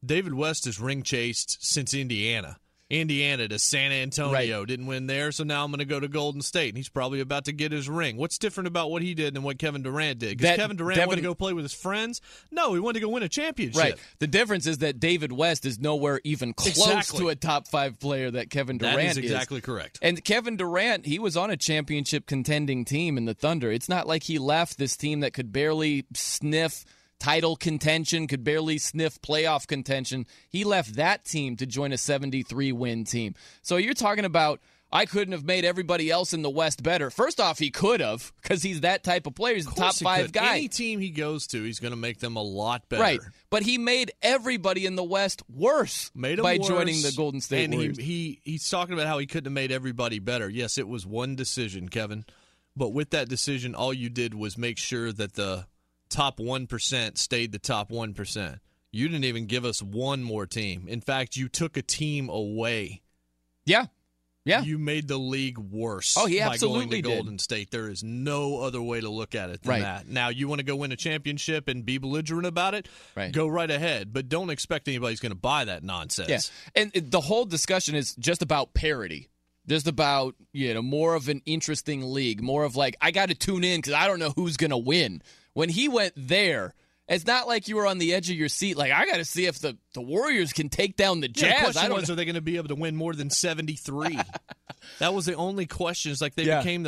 David West is ring chased since Indiana to San Antonio. Right. Didn't win there, so now I'm going to go to Golden State, and he's probably about to get his ring. What's different about what he did than what Kevin Durant did? Because Kevin Durant wanted to go play with his friends? No, he wanted to go win a championship. Right. The difference is that David West is nowhere even close to a top-5 player that Kevin Durant is. That is exactly correct. And Kevin Durant, he was on a championship-contending team in the Thunder. It's not like he left this team that could barely sniff title contention, could barely sniff playoff contention. He left that team to join a 73-win team. So you're talking about, I couldn't have made everybody else in the West better. First off, he could have, because he's that type of player. He's the top 5 guy. Any team he goes to, he's going to make them a lot better. Right, but he made everybody in the West worse by joining the Golden State Warriors. And he's talking about how he couldn't have made everybody better. Yes, it was one decision, Kevin. But with that decision, all you did was make sure that the top 1% stayed the top 1%. You didn't even give us one more team. In fact, you took a team away. Yeah. You made the league worse by going to Golden State. There is no other way to look at it than that. Now, you want to go win a championship and be belligerent about it? Right. Go right ahead, but don't expect anybody's going to buy that nonsense. Yeah. And the whole discussion is just about parity. Just about, more of an interesting league, more of like, I got to tune in because I don't know who's going to win. When he went there, it's not like you were on the edge of your seat. Like, I got to see if the Warriors can take down the Jazz. The question was, are they going to be able to win more than 73? That was the only question. It's like they became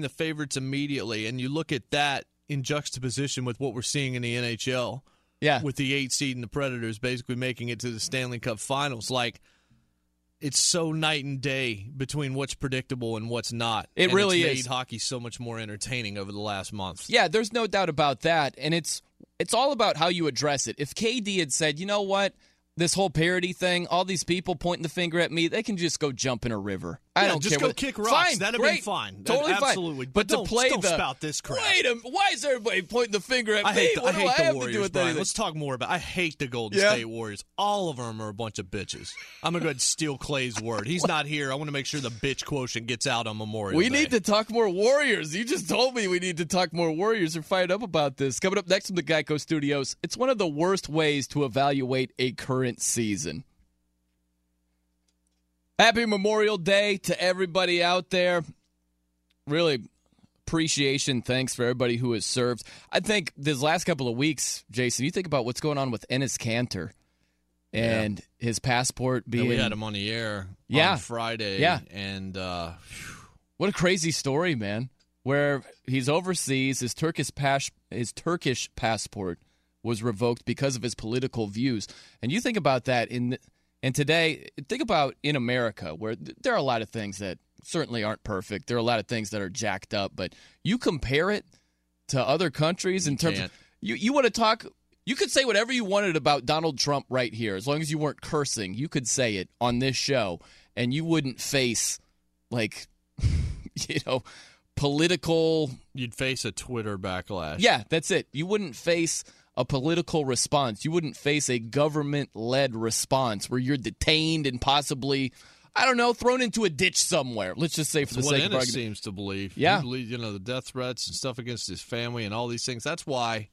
the favorites immediately, and you look at that in juxtaposition with what we're seeing in the NHL. Yeah, with the 8 seed and the Predators basically making it to the Stanley Cup Finals, like. It's so night and day between what's predictable and what's not. It really is. It's made hockey so much more entertaining over the last month. Yeah, there's no doubt about that. And it's all about how you address it. If KD had said, you know what, this whole parody thing, all these people pointing the finger at me, they can just go jump in a river. I don't care. Just go kick rocks. Fine, that'd be fine. Totally fine. Absolutely. But to play don't spout this crap. Wait a minute. Why is everybody pointing the finger at me? I hate the Warriors, Brian. Let's talk more about it. I hate the Golden State Warriors. All of them are a bunch of bitches. I'm going to go ahead and steal Clay's word. He's not here. I want to make sure the bitch quotient gets out on Memorial Day. We need to talk more Warriors. You just told me we need to talk more Warriors. We're fired up about this. Coming up next from the Geico Studios, it's one of the worst ways to evaluate a current season. Happy Memorial Day to everybody out there. Really, appreciation. Thanks for everybody who has served. I think this last couple of weeks, Jason, you think about what's going on with Enes Kanter and his passport being... And we had him on the air on Friday. Yeah. And what a crazy story, man, where he's overseas. His Turkish passport was revoked because of his political views. And you think about that And today, think about in America, where there are a lot of things that certainly aren't perfect. There are a lot of things that are jacked up, but you compare it to other countries in terms of you want to talk. You could say whatever you wanted about Donald Trump right here, as long as you weren't cursing. You could say it on this show, and you wouldn't face political. You'd face a Twitter backlash. Yeah, that's it. You wouldn't face a political response. You wouldn't face a government-led response where you're detained and possibly, I don't know, thrown into a ditch somewhere. Let's just say for the sake of argument. That's what Ennis seems to believe. Yeah. He believes, the death threats and stuff against his family and all these things. That's why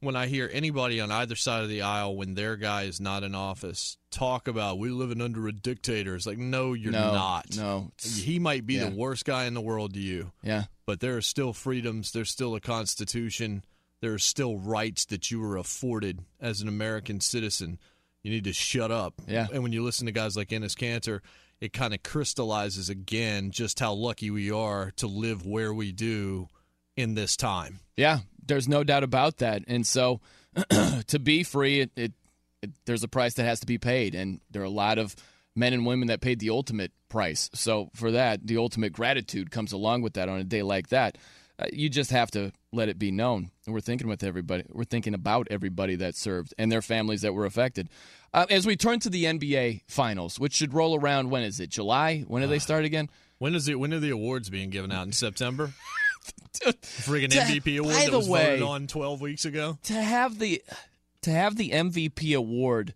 when I hear anybody on either side of the aisle when their guy is not in office talk about, we living under a dictator. It's like, no, you're not. No. He might be the worst guy in the world to you. Yeah. But there are still freedoms. There's still a constitution. There are still rights that you were afforded as an American citizen. You need to shut up. Yeah. And when you listen to guys like Enes Kanter, it kind of crystallizes again just how lucky we are to live where we do in this time. Yeah, there's no doubt about that. And so to be free, there's a price that has to be paid. And there are a lot of men and women that paid the ultimate price. So for that, the ultimate gratitude comes along with that on a day like that. You just have to let it be known. And we're thinking with everybody. We're thinking about everybody that served and their families that were affected. As we turn to the NBA Finals, which should roll around, when is it? July? When do they start again? When are the awards being given out in September? Friggin' MVP award that was voted on 12 weeks ago. To have the MVP award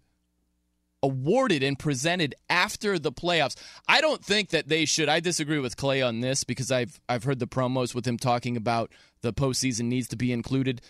awarded and presented after the playoffs. I don't think that they should. I disagree with Clay on this because I've heard the promos with him talking about the postseason needs to be included.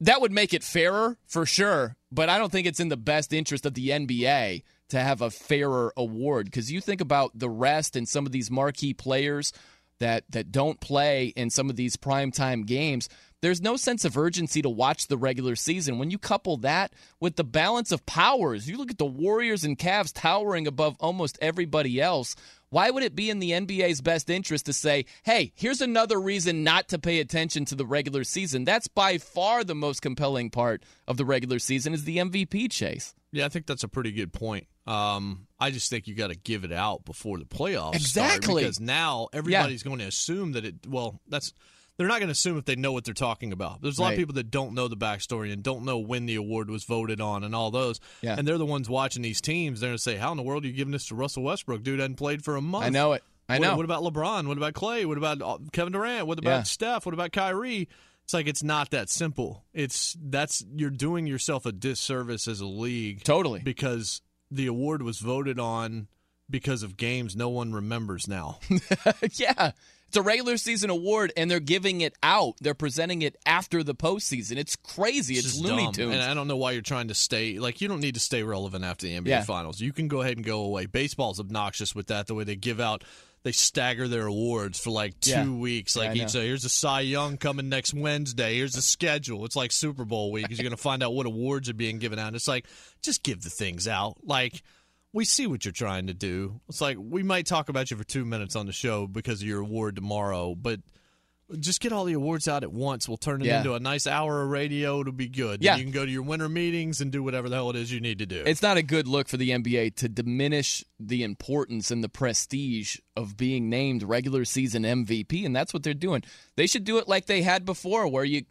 That would make it fairer for sure, but I don't think it's in the best interest of the NBA to have a fairer award because you think about the rest and some of these marquee players that don't play in some of these primetime games. There's no sense of urgency to watch the regular season. When you couple that with the balance of powers, you look at the Warriors and Cavs towering above almost everybody else. Why would it be in the NBA's best interest to say, hey, here's another reason not to pay attention to the regular season? That's by far the most compelling part of the regular season is the MVP chase. Yeah, I think that's a pretty good point. I just think you got to give it out before the playoffs start because now everybody's going to assume that they're not going to assume if they know what they're talking about. There's a lot of people that don't know the backstory and don't know when the award was voted on and all those. Yeah. And they're the ones watching these teams. They're going to say, how in the world are you giving this to Russell Westbrook? Dude hadn't played for a month. I know. What about LeBron? What about Clay? What about Kevin Durant? What about Steph? What about Kyrie? It's like it's not that simple. You're doing yourself a disservice as a league. Totally. Because the award was voted on because of games no one remembers now. Yeah. It's a regular season award, and they're giving it out. They're presenting it after the postseason. It's crazy. It's Looney Tunes. And I don't know why you're trying to stay. You don't need to stay relevant after the NBA Finals. You can go ahead and go away. Baseball's obnoxious with that, the way they give out. They stagger their awards for 2 weeks. Here's the Cy Young coming next Wednesday. Here's the schedule. It's like Super Bowl week because you're going to find out what awards are being given out. It's like, just give the things out. we see what you're trying to do. It's like, we might talk about you for 2 minutes on the show because of your award tomorrow, but just get all the awards out at once. We'll turn it into a nice hour of radio. It'll be good. Yeah. And you can go to your winter meetings and do whatever the hell it is you need to do. It's not a good look for the NBA to diminish the importance and the prestige of being named regular season MVP, and that's what they're doing. They should do it like they had before, where you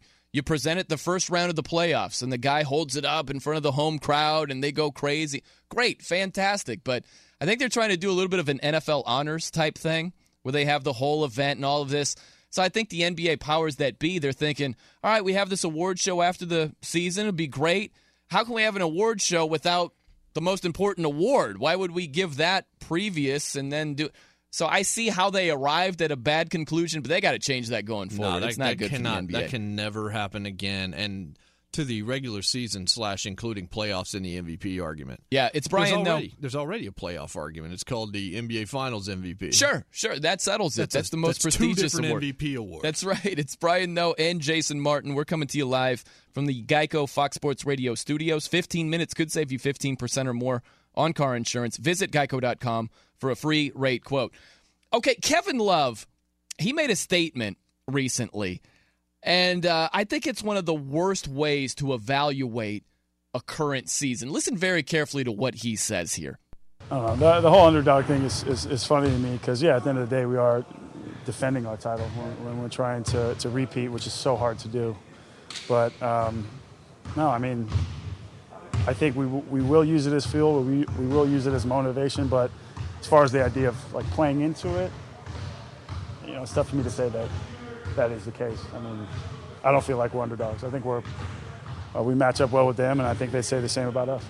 present it the first round of the playoffs, and the guy holds it up in front of the home crowd, and they go crazy. Great, fantastic. But I think they're trying to do a little bit of an NFL honors type thing, where they have the whole event and all of this. So I think the NBA powers that be, they're thinking, all right, we have this award show after the season. It'll be great. How can we have an award show without the most important award? Why would we give that previous and then do so? I see how they arrived at a bad conclusion, but they got to change that going forward. No, that, it's not that good cannot, for the NBA. That can never happen again. And to the regular season / including playoffs in the MVP argument. Yeah, it's Brian. There's already a playoff argument. It's called the NBA Finals MVP. Sure. That settles it. That's the most prestigious award. MVP award. That's right. It's Brian Noe and Jason Martin. We're coming to you live from the Geico Fox Sports Radio studios. 15 minutes could save you 15% or more on car insurance. Visit geico.com for a free rate quote. Okay, Kevin Love, he made a statement recently. And I think it's one of the worst ways to evaluate a current season. Listen very carefully to what he says here. The whole underdog thing is funny to me because, at the end of the day, we are defending our title when we're trying to repeat, which is so hard to do. But, I think we will use it as fuel. We will use it as motivation. But as far as the idea of, playing into it, it's tough for me to say that. That is the case. I don't feel like we're underdogs. I think we match up well with them, and I think they say the same about us.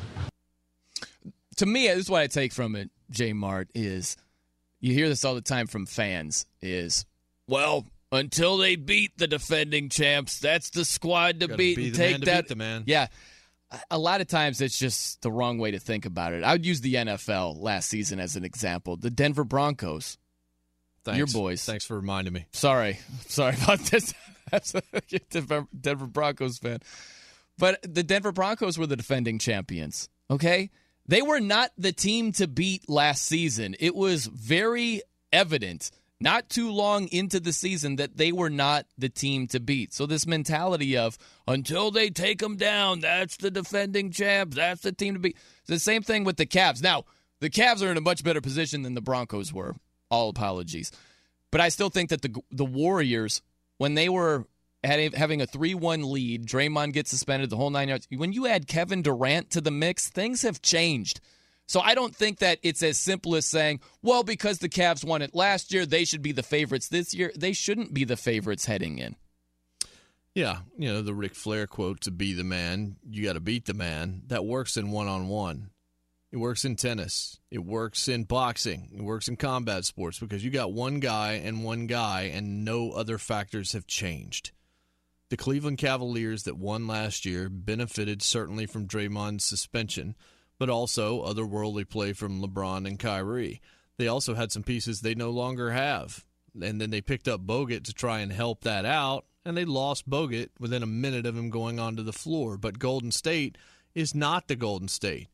To me, this is what I take from it, J. Mart, is you hear this all the time from fans is, until they beat the defending champs, that's the squad to beat. Be and take man to that. Beat the man. Yeah. A lot of times it's just the wrong way to think about it. I would use the NFL last season as an example. The Denver Broncos. Thanks. Your boys. Thanks for reminding me. Sorry about this. Denver Broncos fan. But the Denver Broncos were the defending champions, okay? They were not the team to beat last season. It was very evident not too long into the season that they were not the team to beat. So this mentality of until they take them down, that's the defending champs, that's the team to beat. It's the same thing with the Cavs. Now, the Cavs are in a much better position than the Broncos were. All apologies. But I still think that the Warriors, when they were having a 3-1 lead, Draymond gets suspended, the whole 9 yards. When you add Kevin Durant to the mix, things have changed. So I don't think that it's as simple as saying, because the Cavs won it last year, they should be the favorites this year. They shouldn't be the favorites heading in. Yeah, the Ric Flair quote, to be the man, you got to beat the man. That works in one-on-one. It works in tennis. It works in boxing. It works in combat sports because you got one guy and no other factors have changed. The Cleveland Cavaliers that won last year benefited certainly from Draymond's suspension, but also otherworldly play from LeBron and Kyrie. They also had some pieces they no longer have. And then they picked up Bogut to try and help that out, and they lost Bogut within a minute of him going onto the floor. But Golden State is not the Golden State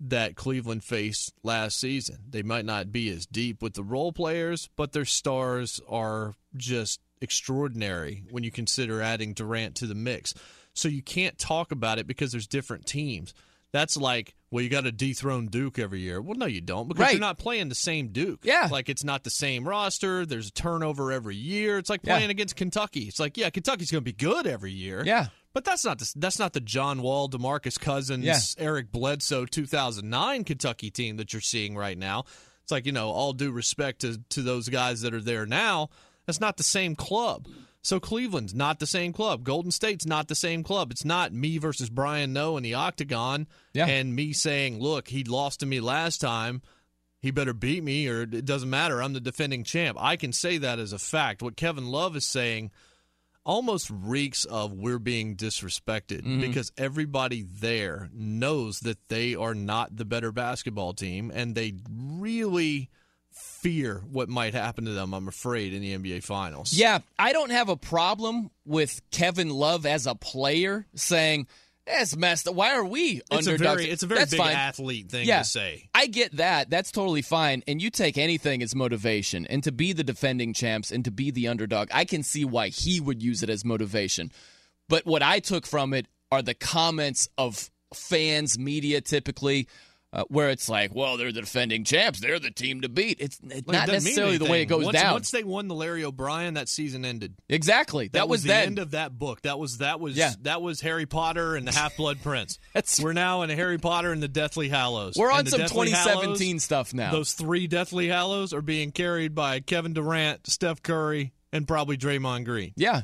that Cleveland faced last season. They might not be as deep with the role players, but their stars are just extraordinary when you consider adding Durant to the mix. So you can't talk about it because there's different teams. That's like, you got to dethrone Duke every year. Well, no, you don't, because you're not playing the same Duke. Yeah. It's not the same roster. There's a turnover every year. It's like playing against Kentucky. It's like, Kentucky's going to be good every year. Yeah. But that's not the John Wall, DeMarcus Cousins, Eric Bledsoe 2009 Kentucky team that you're seeing right now. It's like, all due respect to those guys that are there now, that's not the same club. So Cleveland's not the same club. Golden State's not the same club. It's not me versus Brian Noe in the octagon and me saying, look, he lost to me last time. He better beat me or it doesn't matter. I'm the defending champ. I can say that as a fact. What Kevin Love is saying almost reeks of we're being disrespected because everybody there knows that they are not the better basketball team, and they really fear what might happen to them, I'm afraid, in the NBA Finals. Yeah, I don't have a problem with Kevin Love as a player saying That's messed up. Why are we underdogs? It's a very big athlete thing to say. I get that. That's totally fine. And you take anything as motivation. And to be the defending champs and to be the underdog, I can see why he would use it as motivation. But what I took from it are the comments of fans, media typically, where it's like, well, they're the defending champs. They're the team to beat. It's not necessarily the way it goes down. Once they won the Larry O'Brien, that season ended. Exactly. That was the end of that book. That was Harry Potter and the Half-Blood Prince. We're now in Harry Potter and the Deathly Hallows. We're on some 2017 stuff now. Those three Deathly Hallows are being carried by Kevin Durant, Steph Curry, and probably Draymond Green. Yeah.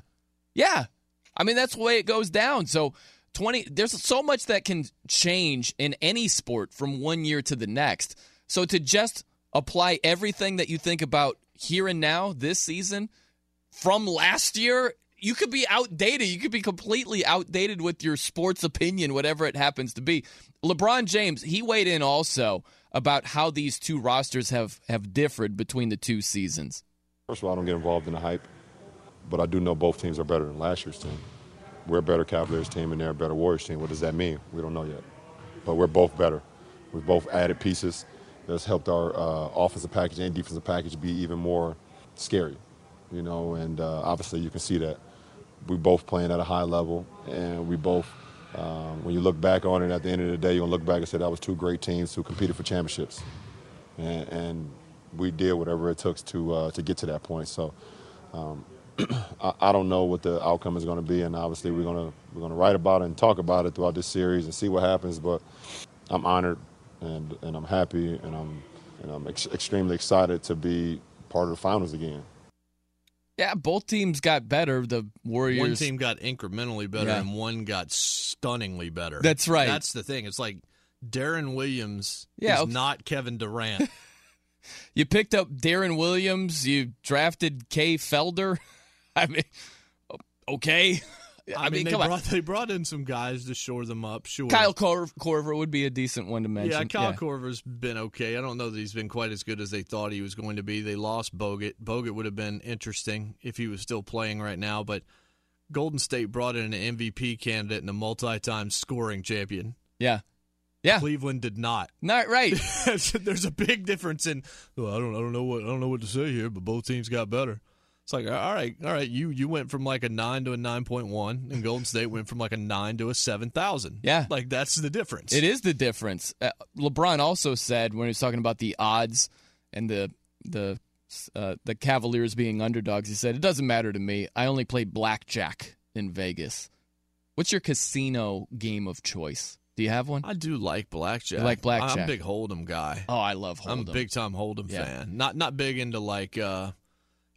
Yeah. I mean, that's the way it goes down. So there's so much that can change in any sport from one year to the next. So to just apply everything that you think about here and now this season from last year, you could be outdated. You could be completely outdated with your sports opinion, whatever it happens to be. LeBron James, he weighed in also about how these two rosters have differed between the two seasons. First of all, I don't get involved in the hype, but I do know both teams are better than last year's team. We're a better Cavaliers team and they're a better Warriors team. What does that mean? We don't know yet. But we're both better. We've both added pieces that's helped our offensive package and defensive package be even more scary, you know, and obviously you can see that. We're both playing at a high level, and we both, when you look back on it at the end of the day, you're going to look back and say that was two great teams who competed for championships. And we did whatever it took to get to that point. So I don't know what the outcome is going to be, and obviously we're going to write about it and talk about it throughout this series and see what happens. But I'm honored and I'm happy and I'm extremely excited to be part of the finals again. Yeah, both teams got better. The Warriors. One team got incrementally better, and one got stunningly better. That's right. That's the thing. It's like Darren Williams is not Kevin Durant. You picked up Darren Williams. You drafted Kay Felder. I mean, okay. I mean they brought in some guys to shore them up. Sure, Kyle Korver would be a decent one to mention. Yeah, Kyle Korver's been okay. I don't know that he's been quite as good as they thought he was going to be. They lost Bogut. Bogut would have been interesting if he was still playing right now, but Golden State brought in an MVP candidate and a multi-time scoring champion. Yeah. Yeah, Cleveland did not. Not right. There's a big difference in. Well, I don't know what to say here, but both teams got better. It's like, all right. You went from like a 9 to a 9.1, and Golden State went from like a 9 to a 7,000. Yeah, like that's the difference. It is the difference. LeBron also said when he was talking about the odds and the Cavaliers being underdogs, he said it doesn't matter to me. I only play blackjack in Vegas. What's your casino game of choice? Do you have one? I do like blackjack. You like blackjack? I'm a big Hold'em guy. Oh, I love Hold'em. I'm a big-time Hold'em fan. Not big into, like,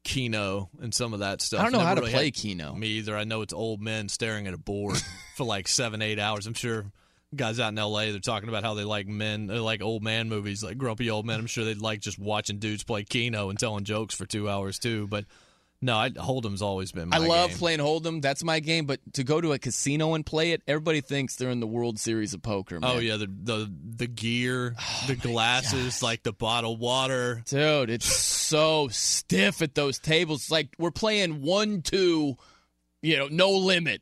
Keno and some of that stuff. I don't know how to play Keno. Me either. I know it's old men staring at a board for, like, 7-8 hours. I'm sure guys out in L.A., they're talking about how they like men. They like old man movies, like grumpy old men. I'm sure they'd like just watching dudes play Keno and telling jokes for 2 hours, too. But, no, Hold'em's always been my game. I love playing Hold'em. That's my game. But to go to a casino and play it, everybody thinks they're in the World Series of Poker, man. Oh, yeah, the gear, the glasses, like the bottled water. Dude, it's so stiff at those tables. It's like we're playing 1-2, you know, no limit.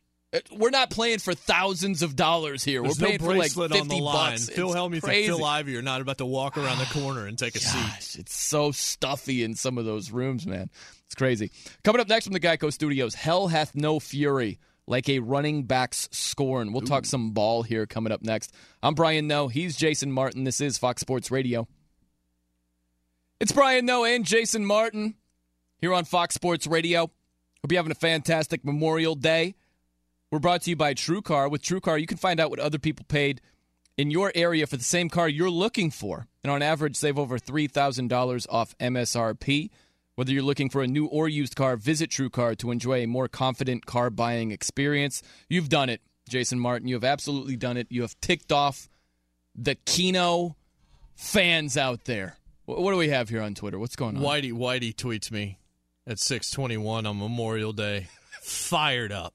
We're not playing for thousands of dollars here. There's we're playing for like 50 on the line. Bucks. Phil Hellmuth and Phil Ivey are not about to walk around the corner and take a seat. It's so stuffy in some of those rooms, man. It's crazy. Coming up next from the Geico Studios, hell hath no fury like a running back's scorn. We'll talk some ball here coming up next. I'm Brian Noe. He's Jason Martin. This is Fox Sports Radio. It's Brian Noe and Jason Martin here on Fox Sports Radio. Hope you're having a fantastic Memorial Day. We're brought to you by TrueCar. With TrueCar, you can find out what other people paid in your area for the same car you're looking for. And on average, save over $3,000 off MSRP. Whether you're looking for a new or used car, visit TrueCar to enjoy a more confident car buying experience. You've done it, Jason Martin. You have absolutely done it. You have ticked off the Keno fans out there. What do we have here on Twitter? What's going on? Whitey tweets me at 6:21 on Memorial Day. Fired up.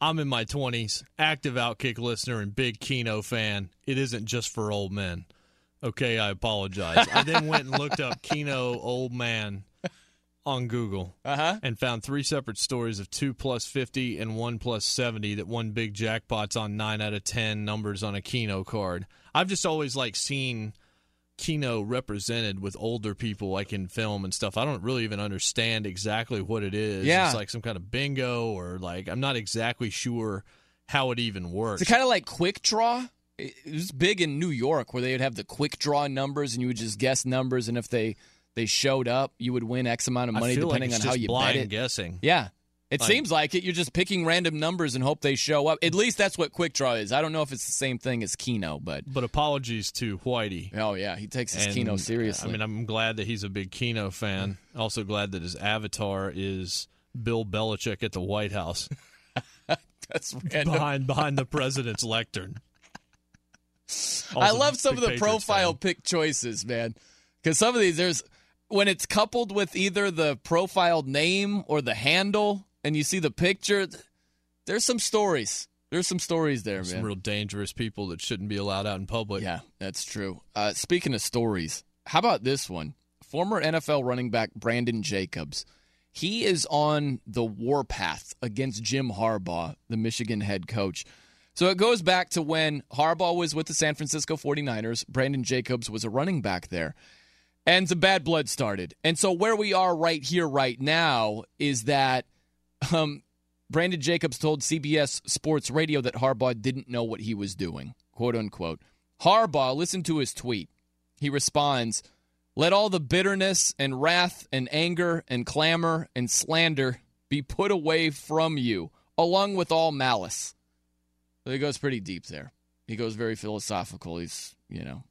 I'm in my 20s, active Outkick listener and big Keno fan. It isn't just for old men. Okay, I apologize. I then went and looked up Keno old man on Google and found three separate stories of 2 +50 and 1 +70 that won big jackpots on 9 out of 10 numbers on a Keno card. I've just always like seen Keno represented with older people, like in film and stuff. I don't really even understand exactly what it is. Yeah. It's like some kind of bingo, or like I'm not exactly sure how it even works. It's kind of like Quick Draw. It was big in New York where they would have the Quick Draw numbers, and you would just guess numbers, and if they showed up, you would win X amount of money depending on how you bet it. Blind guessing. Yeah. It seems like it. You're just picking random numbers and hope they show up. At least that's what Quick Draw is. I don't know if it's the same thing as Keno, but... But apologies to Whitey. Oh, yeah. He takes his Keno seriously. I mean, I'm glad that he's a big Keno fan. Also glad that his avatar is Bill Belichick at the White House. That's random. Behind the president's lectern. Also, I love some of the profile pick choices, man. Because some of these, there's... When it's coupled with either the profile name or the handle, and you see the picture, there's some stories. There's some stories there, there's man. Some real dangerous people that shouldn't be allowed out in public. Yeah, that's true. Speaking of stories, how about this one? Former NFL running back Brandon Jacobs. He is on the warpath against Jim Harbaugh, the Michigan head coach. So it goes back to when Harbaugh was with the San Francisco 49ers. Brandon Jacobs was a running back there. And some bad blood started. And so where we are right here, right now, is that Brandon Jacobs told CBS Sports Radio that Harbaugh didn't know what he was doing, quote unquote. Harbaugh, listen to his tweet. He responds, "Let all the bitterness and wrath and anger and clamor and slander be put away from you, along with all malice." So he goes pretty deep there. He goes very philosophical. He's, you know.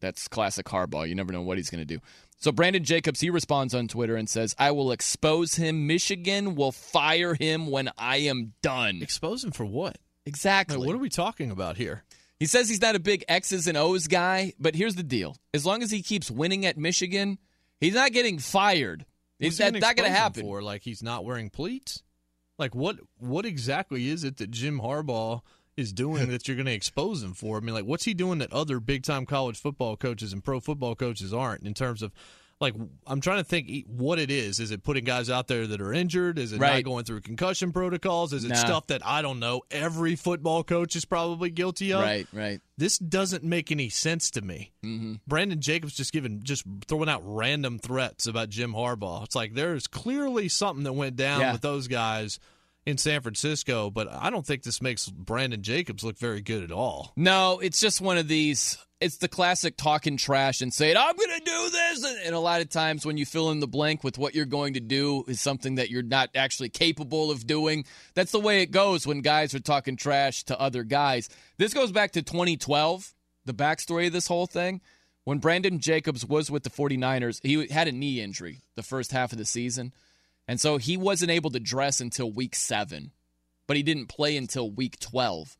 That's classic Harbaugh. You never know what he's going to do. So Brandon Jacobs, he responds on Twitter and says, "I will expose him. Michigan will fire him when I am done." Expose him for what? Exactly. Like, what are we talking about here? He says he's not a big X's and O's guy, but here's the deal. As long as he keeps winning at Michigan, he's not getting fired. That's not going to happen. For? Like he's not wearing pleats? Like what exactly is it that Jim Harbaugh is doing that you're going to expose him for? I mean, like, what's he doing that other big-time college football coaches and pro football coaches aren't, in terms of, like, I'm trying to think what it is. Is it putting guys out there that are injured? Is it not going through concussion protocols? Is it stuff that, I don't know, every football coach is probably guilty of? Right. This doesn't make any sense to me. Mm-hmm. Brandon Jacobs just throwing out random threats about Jim Harbaugh. It's like there's clearly something that went down with those guys in San Francisco, but I don't think this makes Brandon Jacobs look very good at all. No, it's just one of these, it's the classic talking trash and saying, "I'm going to do this." And a lot of times when you fill in the blank with what you're going to do is something that you're not actually capable of doing. That's the way it goes when guys are talking trash to other guys. This goes back to 2012, the backstory of this whole thing. When Brandon Jacobs was with the 49ers, he had a knee injury the first half of the season. And so he wasn't able to dress until week 7, but he didn't play until week 12.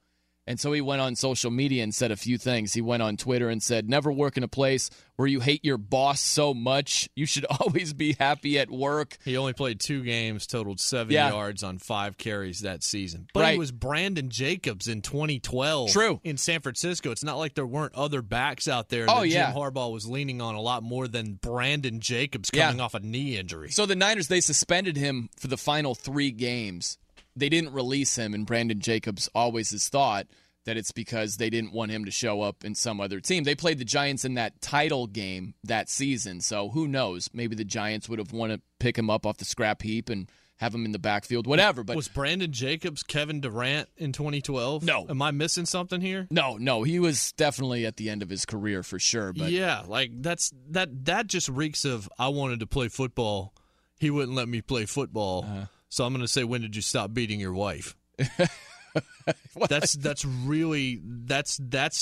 And so he went on social media and said a few things. He went on Twitter and said, "Never work in a place where you hate your boss so much. You should always be happy at work." He only played 2 games, totaled 7 yards on 5 carries that season. But it was Brandon Jacobs in 2012 in San Francisco. It's not like there weren't other backs out there that Jim Harbaugh was leaning on a lot more than Brandon Jacobs coming off a knee injury. So the Niners, they suspended him for the final 3 games. They didn't release him, and Brandon Jacobs always has thought that it's because they didn't want him to show up in some other team. They played the Giants in that title game that season, so who knows? Maybe the Giants would have wanted to pick him up off the scrap heap and have him in the backfield, whatever. But was Brandon Jacobs Kevin Durant in 2012? No. Am I missing something here? No. He was definitely at the end of his career for sure. But yeah, like that just reeks of, I wanted to play football. He wouldn't let me play football. So I'm going to say, when did you stop beating your wife? That's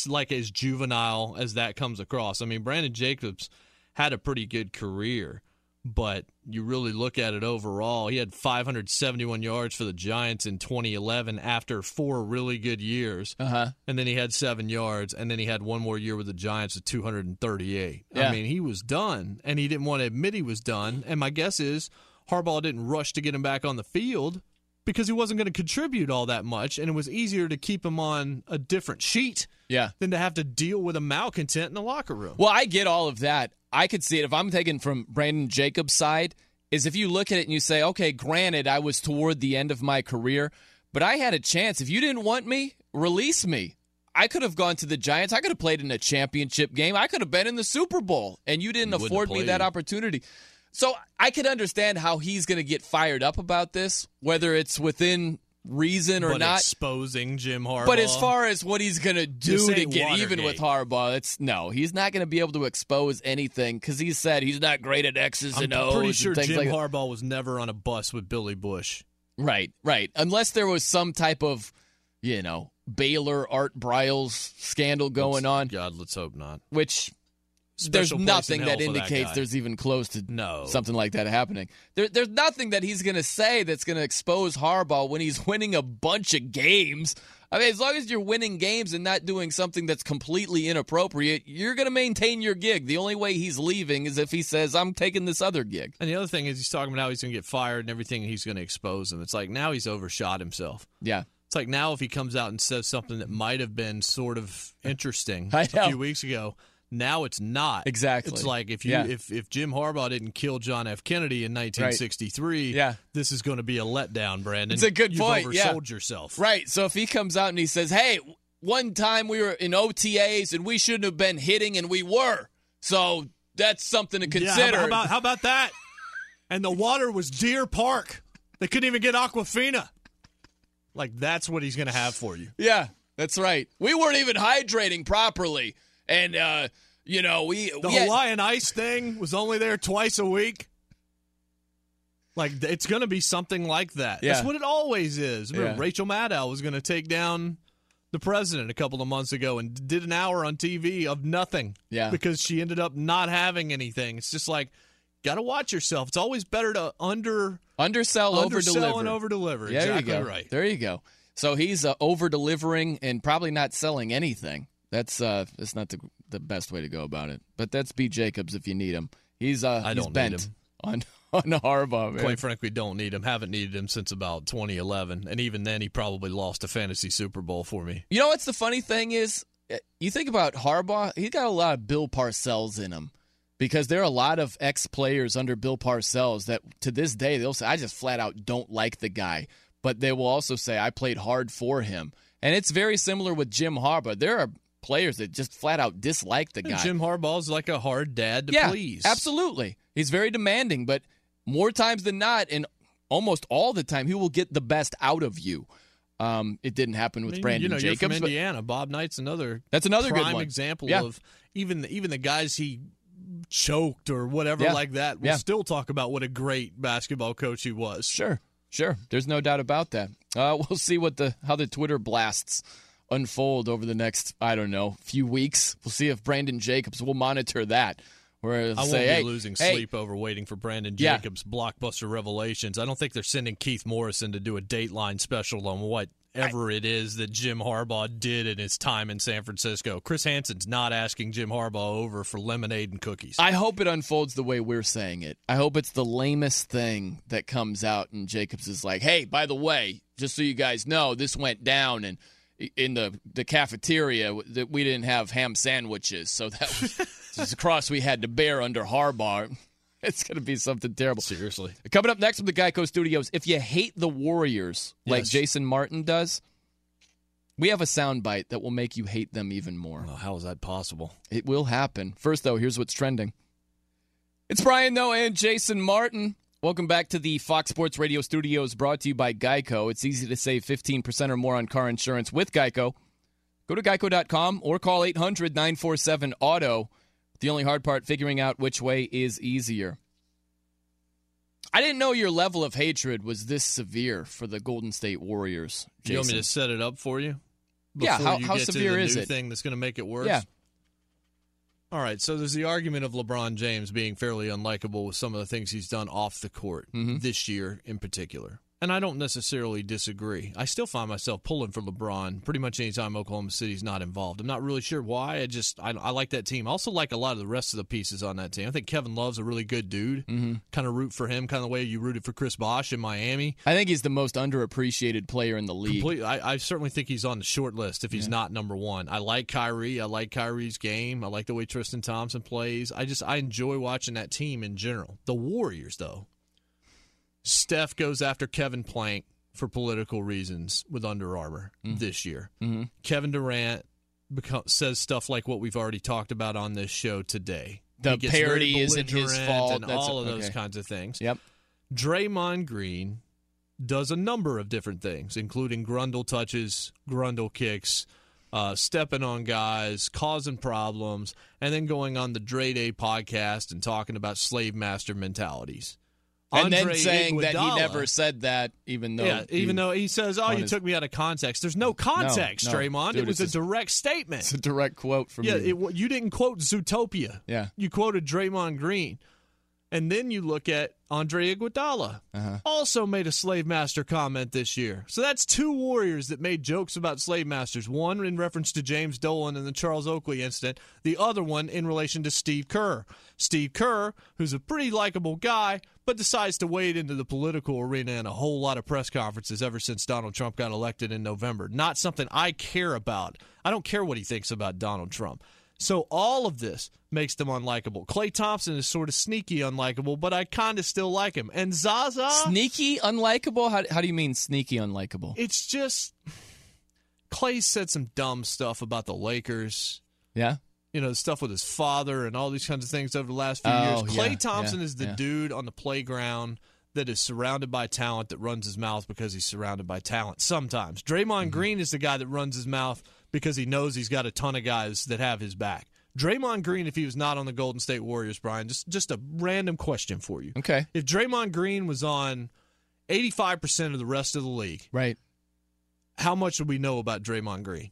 like as juvenile as that comes across. I mean, Brandon Jacobs had a pretty good career, but you really look at it overall, he had 571 yards for the Giants in 2011 after 4 really good years, and then he had 7 yards, and then he had one more year with the Giants at 238. I mean, he was done, and he didn't want to admit he was done, and my guess is Harbaugh didn't rush to get him back on the field because he wasn't going to contribute all that much, and it was easier to keep him on a different sheet than to have to deal with a malcontent in the locker room. Well, I get all of that. I could see it. If I'm taking from Brandon Jacobs' side, is if you look at it and you say, okay, granted, I was toward the end of my career, but I had a chance. If you didn't want me, release me. I could have gone to the Giants. I could have played in a championship game. I could have been in the Super Bowl, and you didn't afford me that opportunity. So I could understand how he's going to get fired up about this, whether it's within reason or not. Exposing Jim Harbaugh. But as far as what he's going to do to get even with Harbaugh, no, he's not going to be able to expose anything because he said he's not great at X's and O's. I'm pretty sure Jim Harbaugh was never on a bus with Billy Bush. Right, right. Unless there was some type of, you know, Baylor Art Briles scandal going on. God, let's hope not. Which there's nothing that indicates there's even close to something like that happening. There's nothing that he's going to say that's going to expose Harbaugh when he's winning a bunch of games. I mean, as long as you're winning games and not doing something that's completely inappropriate, you're going to maintain your gig. The only way he's leaving is if he says, I'm taking this other gig. And the other thing is he's talking about how he's going to get fired and everything, and he's going to expose him. It's like now he's overshot himself. Yeah. It's like now if he comes out and says something that might have been sort of interesting a few weeks ago, now it's not. Exactly. It's like if Jim Harbaugh didn't kill John F. Kennedy in 1963, this is going to be a letdown, Brandon. It's a good point. You've oversold yourself. Right. So if he comes out and he says, hey, one time we were in OTAs and we shouldn't have been hitting and we were, so that's something to consider. Yeah, how about that? And the water was Deer Park. They couldn't even get Aquafina. Like, that's what he's going to have for you. Yeah, that's right. We weren't even hydrating properly. And, you know, The Hawaiian ice thing was only there twice a week. Like, it's going to be something like that. Yeah. That's what it always is. Remember, Rachel Maddow was going to take down the president a couple of months ago and did an hour on TV of nothing. Yeah. Because she ended up not having anything. It's just like, got to watch yourself. It's always better to undersell and over-deliver. Yeah, exactly. There you go. Right. There you go. So he's over-delivering and probably not selling anything. That's not the best way to go about it. But that's B. Jacobs if you need him. He's bent on Harbaugh, man. Quite frankly, don't need him. Haven't needed him since about 2011. And even then, he probably lost a fantasy Super Bowl for me. You know what's the funny thing is? You think about Harbaugh, he's got a lot of Bill Parcells in him. Because there are a lot of ex-players under Bill Parcells that to this day, they'll say, I just flat out don't like the guy. But they will also say, I played hard for him. And it's very similar with Jim Harbaugh. There are players that just flat out dislike the guy. Jim Harbaugh's like a hard dad to please. Absolutely. He's very demanding. But more times than not, and almost all the time, he will get the best out of you. It didn't happen with Brandon Jacobs. You're from Indiana. Bob Knight's another prime good one. Example of even the guys he choked or whatever like that. We'll still talk about what a great basketball coach he was. Sure. There's no doubt about that. We'll see how the Twitter blasts unfold over the next, I don't know, few weeks. We'll see if Brandon Jacobs will monitor that. I won't be losing sleep over waiting for Brandon Jacobs' blockbuster revelations. I don't think they're sending Keith Morrison to do a Dateline special on whatever it is that Jim Harbaugh did in his time in San Francisco. Chris Hansen's not asking Jim Harbaugh over for lemonade and cookies. I hope it unfolds the way we're saying it. I hope it's the lamest thing that comes out and Jacobs is like, hey, by the way, just so you guys know, this went down and in the cafeteria that we didn't have ham sandwiches, so that was a cross we had to bear under Harbaugh. It's going to be something terrible. Seriously. Coming up next from the Geico Studios, if you hate the Warriors like Jason Martin does, we have a soundbite that will make you hate them even more. Well, how is that possible? It will happen. First, though, here's what's trending. It's Brian, though, and Jason Martin. Welcome back to the Fox Sports Radio Studios, brought to you by Geico. It's easy to save 15% or more on car insurance with Geico. Go to geico.com or call 800-947-AUTO. The only hard part, figuring out which way is easier. I didn't know your level of hatred was this severe for the Golden State Warriors, Jason. You want me to set it up for you? How severe is it? Before you get to the new thing that's going to make it worse? Yeah. All right, so there's the argument of LeBron James being fairly unlikable with some of the things he's done off the court this year in particular. And I don't necessarily disagree. I still find myself pulling for LeBron pretty much any time Oklahoma City's not involved. I'm not really sure why. I like that team. I also like a lot of the rest of the pieces on that team. I think Kevin Love's a really good dude. Mm-hmm. Kind of root for him, kind of the way you rooted for Chris Bosh in Miami. I think he's the most underappreciated player in the league. Completely. I certainly think he's on the short list if he's not number one. I like Kyrie. I like Kyrie's game. I like the way Tristan Thompson plays. I enjoy watching that team in general. The Warriors, though. Steph goes after Kevin Plank for political reasons with Under Armour this year. Mm-hmm. Kevin Durant says stuff like what we've already talked about on this show today. The parody isn't his fault. And those kinds of things. Yep. Draymond Green does a number of different things, including Grundle touches, Grundle kicks, stepping on guys, causing problems, and then going on the Dre Day podcast and talking about slave master mentalities. And Andre then saying Iguodala, that he never said that, even though... Yeah, even though he says, you took me out of context. There's no context, Draymond. Dude, it was a direct statement. It's a direct quote from you. You didn't quote Zootopia. Yeah. You quoted Draymond Green. And then you look at Andre Iguodala, also made a slave master comment this year. So that's two Warriors that made jokes about slave masters, one in reference to James Dolan and the Charles Oakley incident, the other one in relation to Steve Kerr. Steve Kerr, who's a pretty likable guy, but decides to wade into the political arena in a whole lot of press conferences ever since Donald Trump got elected in November. Not something I care about. I don't care what he thinks about Donald Trump. So all of this makes them unlikable. Klay Thompson is sort of sneaky unlikable, but I kind of still like him. And Zaza... Sneaky unlikable? How do you mean sneaky unlikable? It's just... Klay said some dumb stuff about the Lakers. Yeah? You know, stuff with his father and all these kinds of things over the last few years. Klay Thompson is the dude on the playground that is surrounded by talent that runs his mouth because he's surrounded by talent sometimes. Draymond Green is the guy that runs his mouth because he knows he's got a ton of guys that have his back. Draymond Green, if he was not on the Golden State Warriors, Brian, just a random question for you. Okay. If Draymond Green was on 85% of the rest of the league, right? How much would we know about Draymond Green?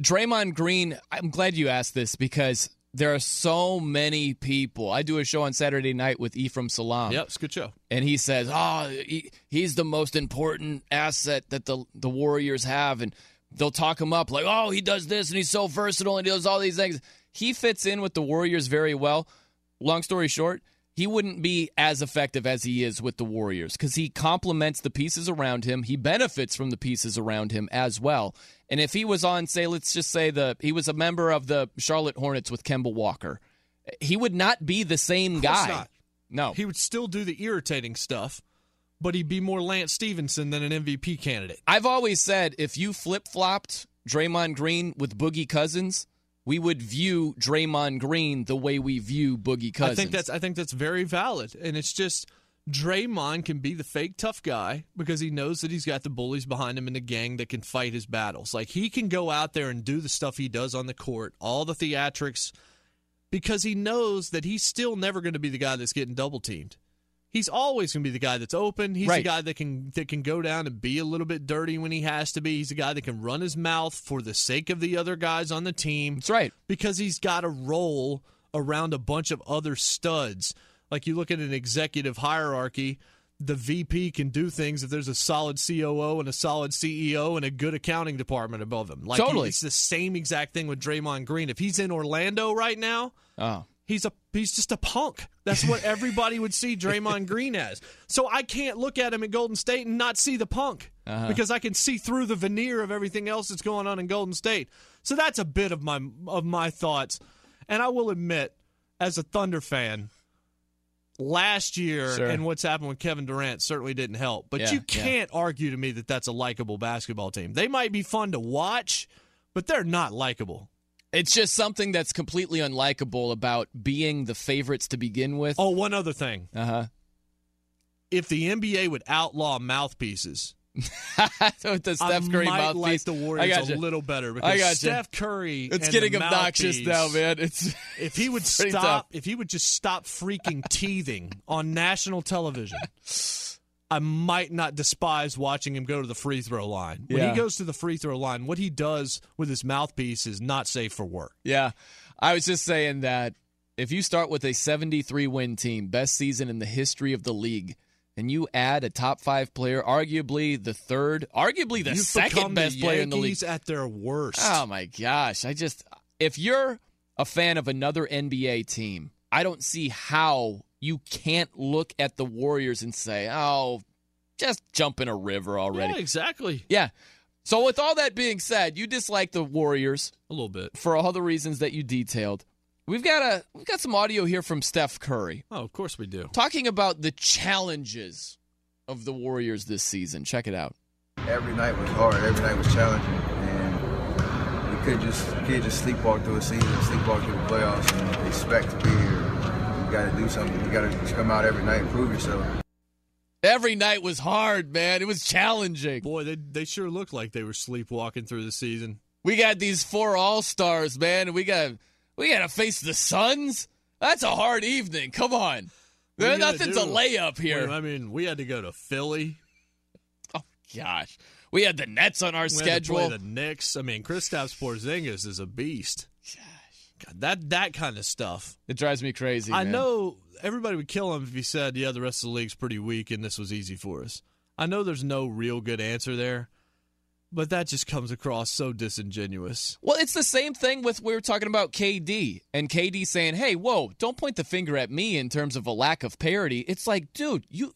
Draymond Green, I'm glad you asked this because there are so many people. I do a show on Saturday night with Ephraim Salam. Yep, it's a good show. And he says, he's the most important asset that the Warriors have, and they'll talk him up like, he does this, and he's so versatile, and he does all these things. He fits in with the Warriors very well. Long story short, he wouldn't be as effective as he is with the Warriors because he complements the pieces around him. He benefits from the pieces around him as well. And if he was on, say, let's just say he was a member of the Charlotte Hornets with Kemba Walker, he would not be the same guy. Of course not. No. He would still do the irritating stuff, but he'd be more Lance Stevenson than an MVP candidate. I've always said if you flip-flopped Draymond Green with Boogie Cousins, we would view Draymond Green the way we view Boogie Cousins. I think that's very valid, and it's just Draymond can be the fake tough guy because he knows that he's got the bullies behind him in the gang that can fight his battles. Like, he can go out there and do the stuff he does on the court, all the theatrics, because he knows that he's still never going to be the guy that's getting double-teamed. He's always going to be the guy that's open. He's the guy that can go down and be a little bit dirty when he has to be. He's the guy that can run his mouth for the sake of the other guys on the team. That's right. Because he's got a role around a bunch of other studs. Like, you look at an executive hierarchy, the VP can do things if there's a solid COO and a solid CEO and a good accounting department above him. Like, totally. It's the same exact thing with Draymond Green. If he's in Orlando right now... Oh. He's just a punk. That's what everybody would see Draymond Green as. So I can't look at him at Golden State and not see the punk because I can see through the veneer of everything else that's going on in Golden State. So that's a bit of my thoughts. And I will admit, as a Thunder fan, last year and what's happened with Kevin Durant certainly didn't help. But you can't argue to me that that's a likable basketball team. They might be fun to watch, but they're not likable. It's just something that's completely unlikable about being the favorites to begin with. Oh, one other thing. If the NBA would outlaw mouthpieces, the Steph Curry might mouthpiece, like the Warriors a little better because Steph Curry. It's getting obnoxious now, man. If he would stop, if he would just stop freaking teething on national television, I might not despise watching him go to the free throw line. When he goes to the free throw line, what he does with his mouthpiece is not safe for work. Yeah. I was just saying that if you start with a 73-win team, best season in the history of the league, and you add a top-5 player, arguably the third, arguably the second-best player in the league. Yankees at their worst. Oh, my gosh. If you're a fan of another NBA team, I don't see how you can't look at the Warriors and say, just jump in a river already. Yeah, exactly. Yeah. So with all that being said, you dislike the Warriors. A little bit. For all the reasons that you detailed. We've got some audio here from Steph Curry. Oh, of course we do. Talking about the challenges of the Warriors this season. Check it out. Every night was hard. Every night was challenging. And we could just sleepwalk through a season, sleepwalk through the playoffs, and expect to be here. You got to do something. You got to come out every night and prove yourself. Every night was hard, man. It was challenging. Boy, they sure looked like they were sleepwalking through the season. We got these 4 all-stars, man, and we got to face the Suns? That's a hard evening. Come on. Nothing's a layup here. I mean, we had to go to Philly. Oh, gosh. We had the Nets on our schedule. We had to play the Knicks. I mean, Kristaps Porzingis is a beast. Gosh. God, that kind of stuff. It drives me crazy, man. I know everybody would kill him if he said, yeah, the rest of the league's pretty weak and this was easy for us. I know there's no real good answer there. But that just comes across so disingenuous. Well, it's the same thing with we were talking about KD and KD saying, hey, whoa, don't point the finger at me in terms of a lack of parity. It's like, dude, you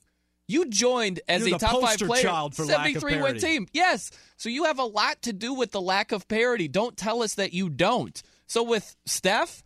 joined as a top 5 player, 73-win team. Yes, so you have a lot to do with the lack of parity. Don't tell us that you don't. So with Steph,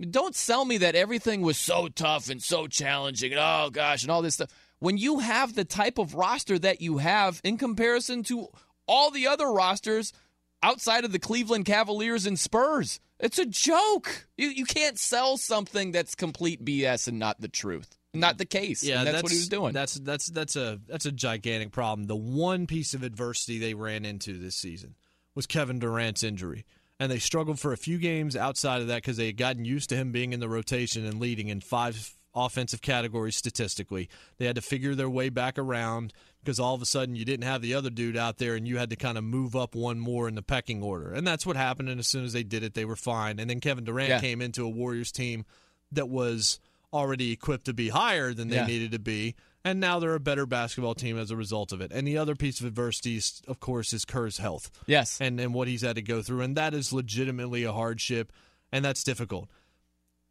don't sell me that everything was so tough and so challenging and oh, gosh, and all this stuff. When you have the type of roster that you have in comparison to all the other rosters outside of the Cleveland Cavaliers and Spurs. It's a joke. You can't sell something that's complete BS and not the truth, not the case. Yeah, and that's what he was doing. That's a gigantic problem. The one piece of adversity they ran into this season was Kevin Durant's injury, and they struggled for a few games outside of that because they had gotten used to him being in the rotation and leading in 5 offensive categories statistically. They had to figure their way back around because all of a sudden you didn't have the other dude out there and you had to kind of move up one more in the pecking order. And that's what happened, and as soon as they did it, they were fine. And then Kevin Durant came into a Warriors team that was already equipped to be higher than they needed to be, and now they're a better basketball team as a result of it. And the other piece of adversity, of course, is Kerr's health. Yes. And what he's had to go through, and that is legitimately a hardship, and that's difficult.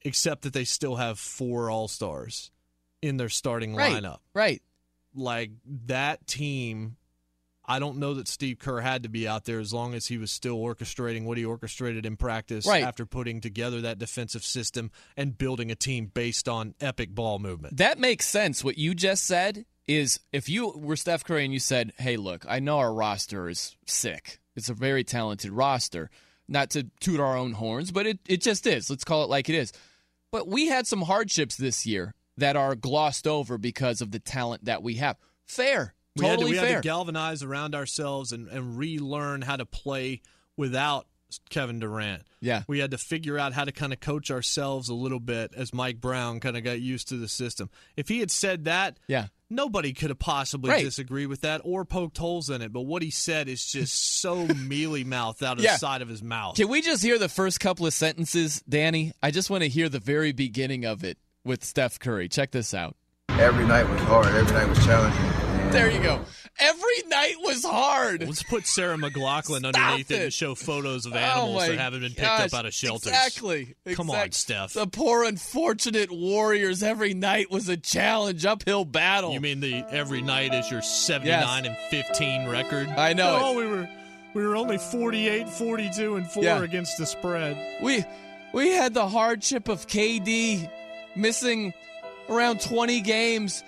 Except that they still have 4 all-stars in their starting lineup. Right. Like, that team, I don't know that Steve Kerr had to be out there as long as he was still orchestrating what he orchestrated in practice after putting together that defensive system and building a team based on epic ball movement. That makes sense. What you just said is if you were Steph Curry and you said, hey, look, I know our roster is sick. It's a very talented roster. Not to toot our own horns, but it just is. Let's call it like it is. But we had some hardships this year that are glossed over because of the talent that we have. Fair. We had to galvanize around ourselves and relearn how to play without Kevin Durant. Yeah. We had to figure out how to kind of coach ourselves a little bit as Mike Brown kind of got used to the system. If he had said that, nobody could have possibly disagreed with that or poked holes in it. But what he said is just so mealy-mouthed out of the side of his mouth. Can we just hear the first couple of sentences, Danny? I just want to hear the very beginning of it with Steph Curry. Check this out. Every night was hard. Every night was challenging. There you go. Every night was hard. Let's put Sarah McLachlan underneath it and show photos of animals that haven't been picked up out of shelters. Exactly. Come on, Steph. The poor, unfortunate Warriors. Every night was a challenge, uphill battle. You mean the every night is your 79 and 15 record? I know. No, we were only 48, 42, and 4 against the spread. We had the hardship of KD missing around 20 games.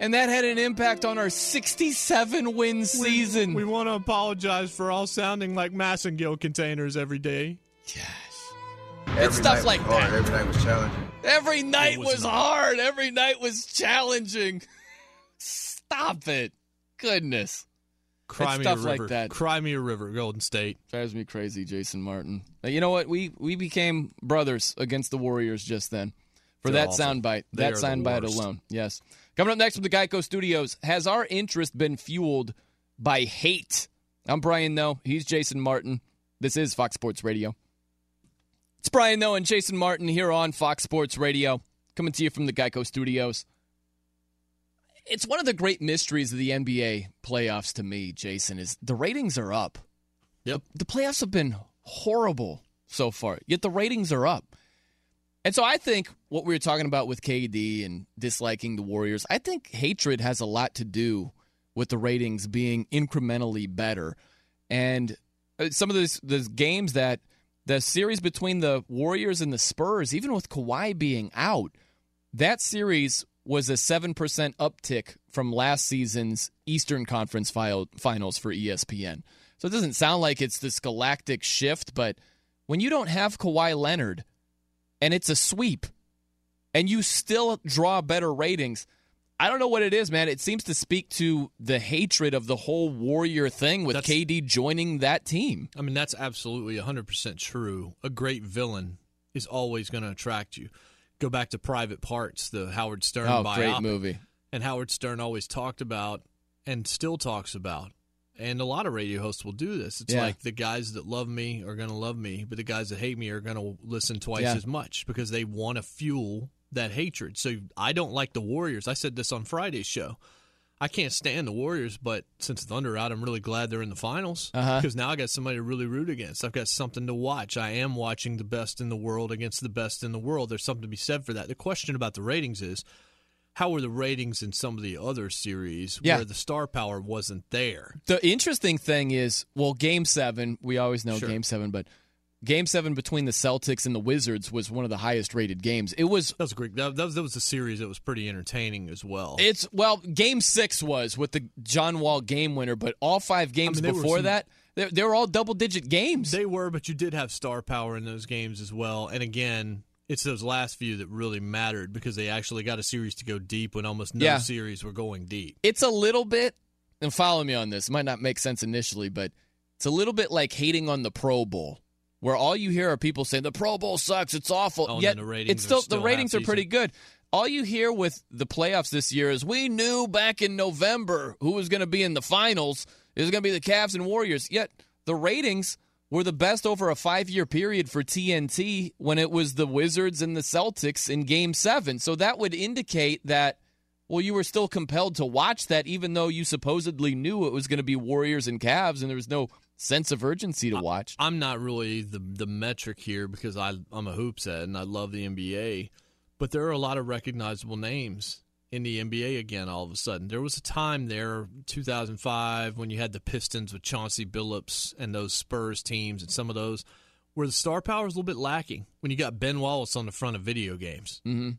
And that had an impact on our 67-win season. We want to apologize for all sounding like Massengill containers every day. Yes. It's stuff like that. Every night was challenging. Every night was hard. Every night was challenging. Stop it. Goodness. Cry me a river. Cry me a river, Golden State. Drives me crazy, Jason Martin. Now, you know what? We became brothers against the Warriors just then. For that soundbite. That soundbite alone. Yes. Coming up next from the Geico Studios, has our interest been fueled by hate? I'm Brian Noe. He's Jason Martin. This is Fox Sports Radio. It's Brian Noe and Jason Martin here on Fox Sports Radio, coming to you from the Geico Studios. It's one of the great mysteries of the NBA playoffs to me, Jason, is the ratings are up. Yep. The playoffs have been horrible so far, yet the ratings are up. And so I think what we were talking about with KD and disliking the Warriors, I think hatred has a lot to do with the ratings being incrementally better. And some of those games that the series between the Warriors and the Spurs, even with Kawhi being out, that series was a 7% uptick from last season's Eastern Conference Finals for ESPN. So it doesn't sound like it's this galactic shift, but when you don't have Kawhi Leonard and it's a sweep and you still draw better ratings, I don't know what it is, man. It seems to speak to the hatred of the whole Warrior thing with KD joining that team. I mean, that's absolutely 100% true. A great villain is always going to attract you. Go back to Private Parts, the Howard Stern biopic. Great movie. And Howard Stern always talked about and still talks about, and a lot of radio hosts will do this. It's like the guys that love me are going to love me, but the guys that hate me are going to listen twice as much because they want to fuel that hatred. So I don't like the Warriors. I said this on Friday's show. I can't stand the Warriors, but since Thunder out, I'm really glad they're in the finals because now I got somebody to really root against. I've got something to watch. I am watching the best in the world against the best in the world. There's something to be said for that. The question about the ratings is, how were the ratings in some of the other series where the star power wasn't there? The interesting thing is, well, Game 7, we always know Game 7, but Game 7 between the Celtics and the Wizards was one of the highest-rated games. It was... That was great. That was a series that was pretty entertaining as well. It's... Well, Game 6 was with the John Wall game winner, but all five games before that... They were all double-digit games. They were, but you did have star power in those games as well. And again... It's those last few that really mattered because they actually got a series to go deep when almost no series were going deep. It's a little bit, and follow me on this, it might not make sense initially, but it's a little bit like hating on the Pro Bowl, where all you hear are people saying, the Pro Bowl sucks, it's awful, yet the ratings are pretty good. All you hear with the playoffs this year is, we knew back in November who was going to be in the finals. It was going to be the Cavs and Warriors, yet the ratings... were the best over a 5-year period for TNT when it was the Wizards and the Celtics in Game 7. So that would indicate that, well, you were still compelled to watch that even though you supposedly knew it was going to be Warriors and Cavs and there was no sense of urgency to watch. I'm not really the metric here because I'm a hoops head and I love the NBA, but there are a lot of recognizable names in the NBA again all of a sudden. There was a time there, 2005, when you had the Pistons with Chauncey Billups and those Spurs teams and some of those, where the star power is a little bit lacking when you got Ben Wallace on the front of video games. Mm-hmm.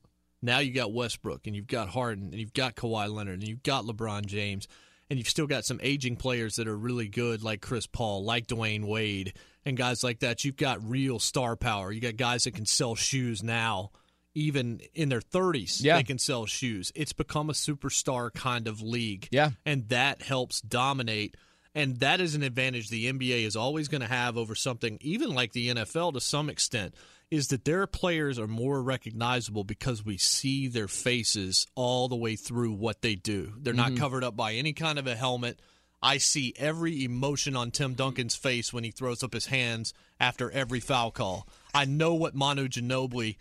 Now you got Westbrook and you've got Harden and you've got Kawhi Leonard and you've got LeBron James and you've still got some aging players that are really good like Chris Paul, like Dwayne Wade, and guys like that. You've got real star power. You got guys that can sell shoes now. Even in their 30s, they can sell shoes. It's become a superstar kind of league, and that helps dominate, and that is an advantage the NBA is always going to have over something, even like the NFL to some extent, is that their players are more recognizable because we see their faces all the way through what they do. They're not covered up by any kind of a helmet. I see every emotion on Tim Duncan's face when he throws up his hands after every foul call. I know what Manu Ginobili...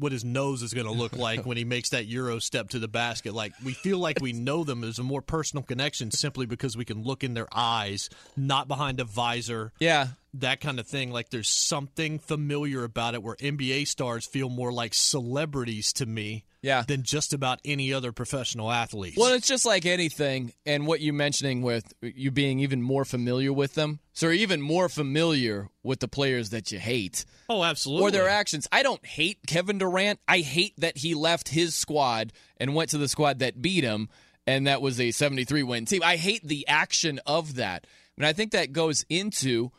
what his nose is going to look like when he makes that Euro step to the basket. Like, we feel like we know them. There's a more personal connection simply because we can look in their eyes, not behind a visor. Yeah. That kind of thing. Like, there's something familiar about it where NBA stars feel more like celebrities to me than just about any other professional athlete. Well, it's just like anything. And what you're mentioning with you being even more familiar with them. So you're even more familiar with the players that you hate. Oh, absolutely. Or their actions. I don't hate Kevin Durant. I hate that he left his squad and went to the squad that beat him. And that was a 73-win team. I hate the action of that. And I think that goes into...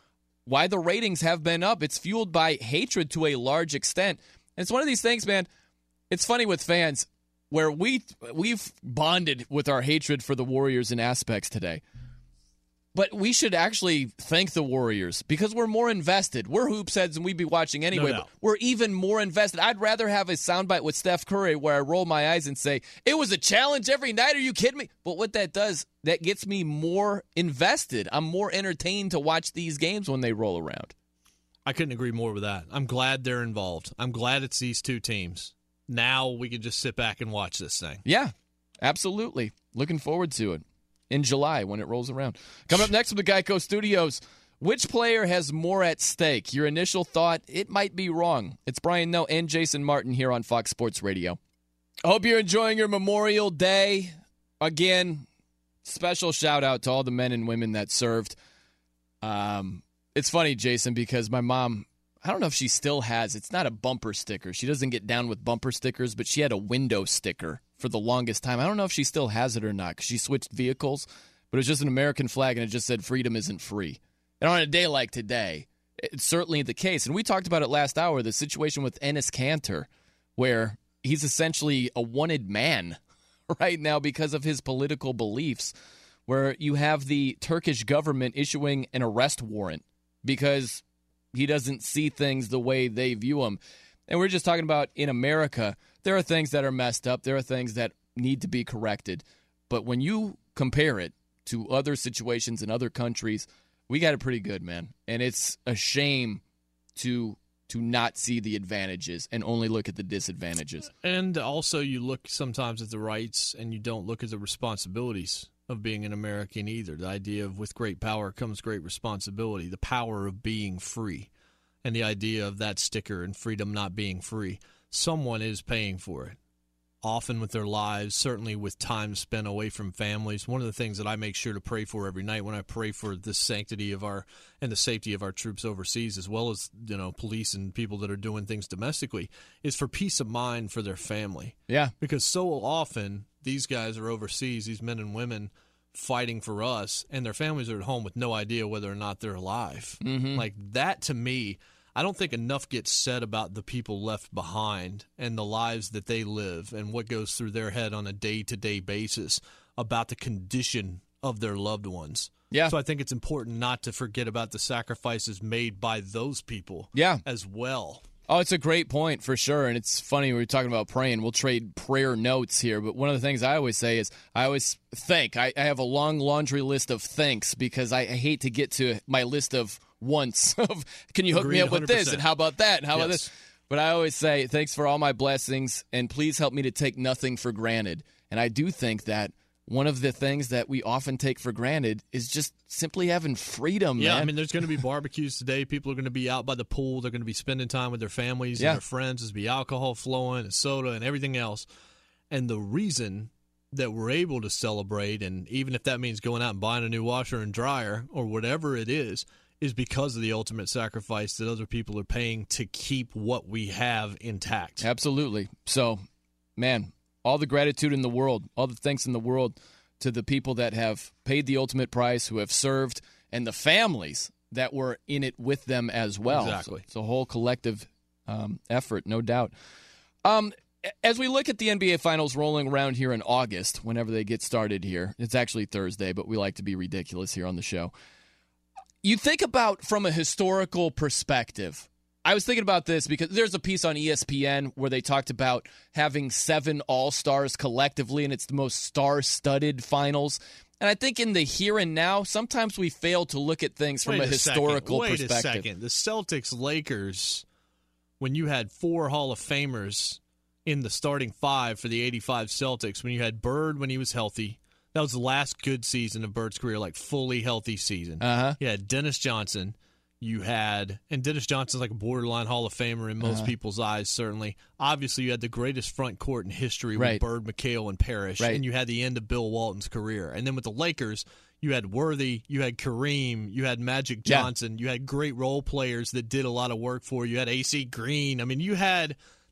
why the ratings have been up. It's fueled by hatred to a large extent. And it's one of these things, man, it's funny with fans where we've bonded with our hatred for the Warriors in aspects today. But we should actually thank the Warriors because we're more invested. We're hoops heads and we'd be watching anyway, but we're even more invested. I'd rather have a soundbite with Steph Curry where I roll my eyes and say, it was a challenge every night. Are you kidding me? But what that does, that gets me more invested. I'm more entertained to watch these games when they roll around. I couldn't agree more with that. I'm glad they're involved. I'm glad it's these two teams. Now we can just sit back and watch this thing. Yeah, absolutely. Looking forward to it. In July when it rolls around. Coming up next from the Geico Studios, which player has more at stake? Your initial thought, it might be wrong. It's Brian Noe and Jason Martin here on Fox Sports Radio. I hope you're enjoying your Memorial Day. Again, special shout out to all the men and women that served. It's funny, Jason, because my mom, I don't know if she still has, it's not a bumper sticker. She doesn't get down with bumper stickers, but she had a window sticker for the longest time. I don't know if she still has it or not because she switched vehicles, but it was just an American flag, and it just said freedom isn't free. And on a day like today, it's certainly the case. And we talked about it last hour, the situation with Enes Kanter, where he's essentially a wanted man right now because of his political beliefs, where you have the Turkish government issuing an arrest warrant because he doesn't see things the way they view him. And we're just talking about in America, there are things that are messed up. There are things that need to be corrected. But when you compare it to other situations in other countries, we got it pretty good, man. And it's a shame to not see the advantages and only look at the disadvantages. And also you look sometimes at the rights and you don't look at the responsibilities of being an American either. The idea of with great power comes great responsibility, the power of being free. And the idea of that sticker and freedom not being free, someone is paying for it, often with their lives, certainly with time spent away from families. One of the things that I make sure to pray for every night when I pray for the sanctity of our and the safety of our troops overseas, as well as, you know, police and people that are doing things domestically, is for peace of mind for their family. Yeah. Because so often these guys are overseas, these men and women fighting for us, and their families are at home with no idea whether or not they're alive. Mm-hmm. Like that to me, I don't think enough gets said about the people left behind and the lives that they live and what goes through their head on a day-to-day basis about the condition of their loved ones. Yeah. So I think it's important not to forget about the sacrifices made by those people as well. Oh, it's a great point for sure, and it's funny we were talking about praying. We'll trade prayer notes here, but one of the things I always say is I always thank. I have a long laundry list of thanks because I hate to get to my list of once of can you hook me up 100%. With this and how about that and how about this, but I always say thanks for all my blessings and please help me to take nothing for granted. And I do think that one of the things that we often take for granted is just simply having freedom. Yeah, man. I mean, there's going to be barbecues today. People are going to be out by the pool. They're going to be spending time with their families and their friends. There's be alcohol flowing and soda and everything else. And the reason that we're able to celebrate, and even if that means going out and buying a new washer and dryer or whatever it is because of the ultimate sacrifice that other people are paying to keep what we have intact. Absolutely. So, man, all the gratitude in the world, all the thanks in the world to the people that have paid the ultimate price, who have served, and the families that were in it with them as well. Exactly. So it's a whole collective effort, no doubt. As we look at the NBA Finals rolling around here in August, whenever they get started here, it's actually Thursday, but we like to be ridiculous here on the show. You think about from a historical perspective. I was thinking about this because there's a piece on ESPN where they talked about having 7 All-Stars collectively, and it's the most star-studded finals. And I think in the here and now, sometimes we fail to look at things from a historical perspective. Wait a second. The Celtics-Lakers, when you had 4 Hall of Famers in the starting 5 for the 85 Celtics, when you had Bird when he was healthy. That was the last good season of Bird's career, like fully healthy season. Uh-huh. You had Dennis Johnson. You had, and Dennis Johnson's like a borderline Hall of Famer in most people's eyes, certainly. Obviously, you had the greatest front court in history with Bird, McHale, and Parrish. Right. And you had the end of Bill Walton's career. And then with the Lakers, you had Worthy, you had Kareem, you had Magic Johnson, you had great role players that did a lot of work for you. You had A.C. Green. I mean,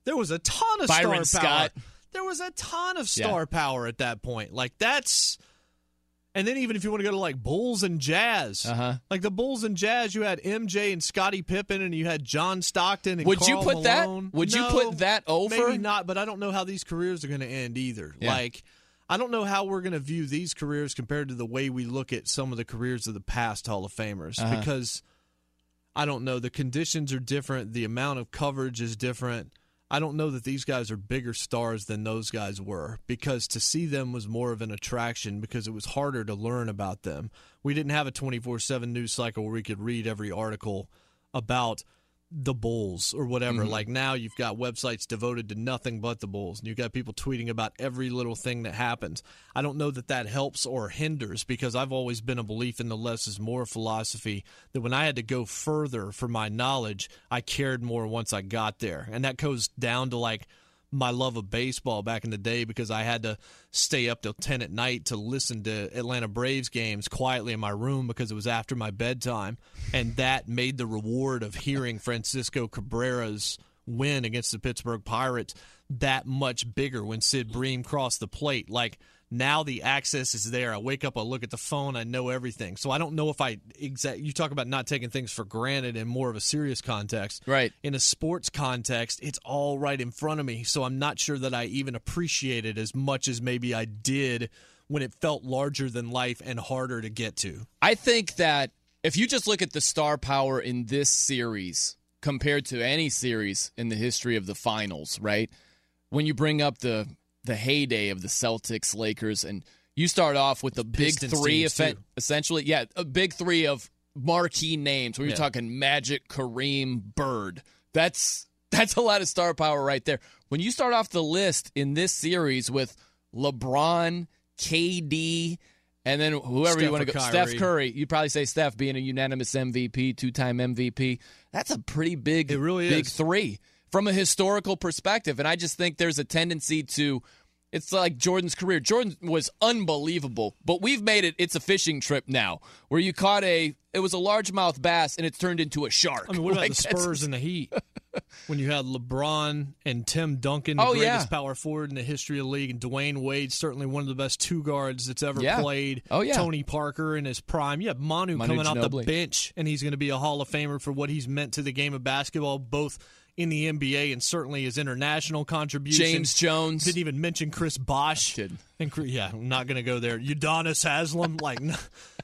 there was a ton of Byron star power. Scott. There was a ton of star power at that point. Like that's, and then even if you want to go to like Bulls and Jazz, like the Bulls and Jazz, you had MJ and Scottie Pippen, and you had John Stockton and Karl Malone. You put that over? Maybe not, but I don't know how these careers are going to end either. Yeah. Like I don't know how we're going to view these careers compared to the way we look at some of the careers of the past Hall of Famers because I don't know. The conditions are different. The amount of coverage is different. I don't know that these guys are bigger stars than those guys were because to see them was more of an attraction because it was harder to learn about them. We didn't have a 24/7 news cycle where we could read every article about the Bulls or whatever. Mm-hmm. Like now you've got websites devoted to nothing but the Bulls, and you've got people tweeting about every little thing that happens. I don't know that that helps or hinders because I've always been a belief in the less is more philosophy that when I had to go further for my knowledge, I cared more once I got there. And that goes down to like my love of baseball back in the day because I had to stay up till 10 at night to listen to Atlanta Braves games quietly in my room because it was after my bedtime, and that made the reward of hearing Francisco Cabrera's win against the Pittsburgh Pirates that much bigger when Sid Bream crossed the plate. Like, now the access is there. I wake up, I look at the phone, I know everything. So I don't know if you talk about not taking things for granted in more of a serious context. Right. In a sports context, it's all right in front of me, so I'm not sure that I even appreciate it as much as maybe I did when it felt larger than life and harder to get to. I think that if you just look at the star power in this series compared to any series in the history of the finals, right? When you bring up the heyday of the Celtics, Lakers, and you start off with the big three, essentially. Yeah, a big three of marquee names. We're talking Magic, Kareem, Bird. That's a lot of star power right there. When you start off the list in this series with LeBron, KD, and then whoever you want to go, Steph Curry. You'd probably say Steph being a unanimous MVP, two-time MVP. That's a pretty big three from a historical perspective. And I just think there's a tendency to, it's like Jordan's career. Jordan was unbelievable, but we've made it's a fishing trip now where you caught it was a largemouth bass and it's turned into a shark. I mean, what about the Spurs and the Heat? When you had LeBron and Tim Duncan, the greatest power forward in the history of the league, and Dwayne Wade, certainly one of the best two guards that's ever played. Oh, yeah. Tony Parker in his prime. You have Manu coming Ginobili. Off the bench, and he's going to be a Hall of Famer for what he's meant to the game of basketball, both in the NBA and certainly his international contribution. James Jones. Didn't even mention Chris Bosh. I'm not going to go there. Udonis Haslem,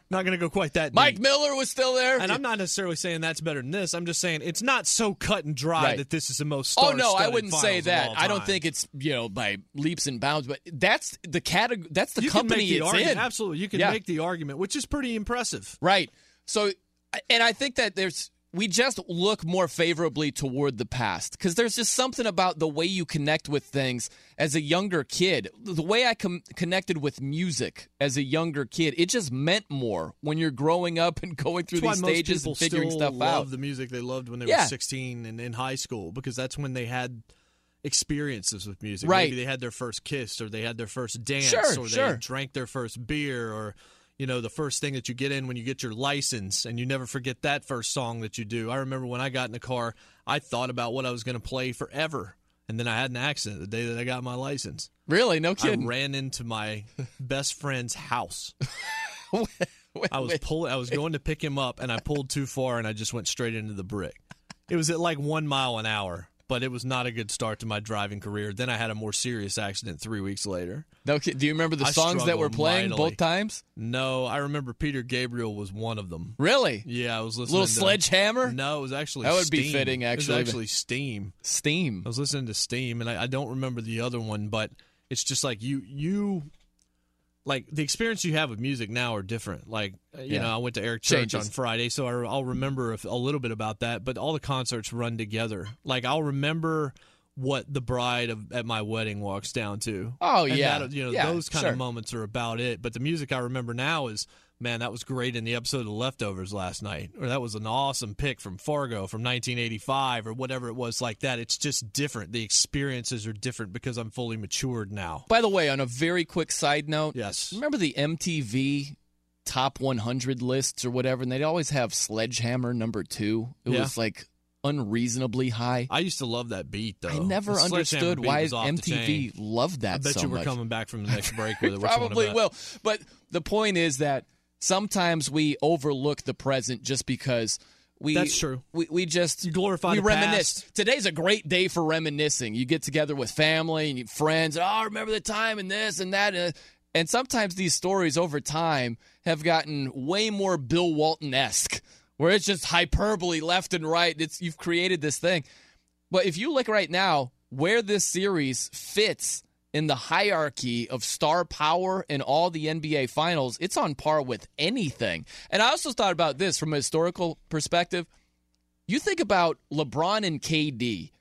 not going to go quite that deep. Mike Miller was still there. And I'm not necessarily saying that's better than this. I'm just saying it's not so cut and dry that this is the most star-studded finals of all time. Oh, no, I wouldn't say that. I don't think it's, by leaps and bounds, but that's the category. That's the company it's in. Absolutely. You can make the argument, which is pretty impressive. Right. So, and I think that we just look more favorably toward the past because there's just something about the way you connect with things as a younger kid. The way I connected with music as a younger kid, it just meant more when you're growing up and going through these stages and figuring stuff out. That's why most people still love the music they loved when they were 16 and in high school because that's when they had experiences with music. Right. Maybe they had their first kiss or they had their first dance or they drank their first beer or the first thing that you get in when you get your license, and you never forget that first song that you do. I remember when I got in the car, I thought about what I was going to play forever, and then I had an accident the day that I got my license. Really? No kidding. I ran into my best friend's house. I was going to pick him up, and I pulled too far, and I just went straight into the brick. It was at 1 mile an hour. But it was not a good start to my driving career. Then I had a more serious accident 3 weeks later. Okay. Do you remember the songs that were playing mightily both times? No, I remember Peter Gabriel was one of them. Really? Yeah, I was listening to Sledgehammer? No, it was actually Steam. That would be fitting, actually. It was actually Steam. I was listening to Steam, and I don't remember the other one, but it's just like the experience you have with music now are different. I went to Eric Church on Friday, so I'll remember a little bit about that, but all the concerts run together. Like, I'll remember what the bride at my wedding walks down to. Oh, and those kind of moments are about it. But the music I remember now is, man, that was great in the episode of Leftovers last night, or that was an awesome pick from Fargo from 1985 or whatever it was like that. It's just different. The experiences are different because I'm fully matured now. By the way, on a very quick side note, yes, remember the MTV Top 100 lists or whatever, and they'd always have Sledgehammer #2. It was like unreasonably high. I used to love that beat, though. I never understood why MTV loved that so much. I bet you were coming back from the next break with it. Probably will. But the point is that sometimes we overlook the present just because that's true. We just glorify the reminisce. Past. Today's a great day for reminiscing. You get together with family and friends. Oh, remember the time and this and that. And sometimes these stories over time have gotten way more Bill Walton-esque, where it's just hyperbole left and right. You've created this thing. But if you look right now where this series fits in the hierarchy of star power in all the NBA finals, it's on par with anything. And I also thought about this from a historical perspective. You think about LeBron and KD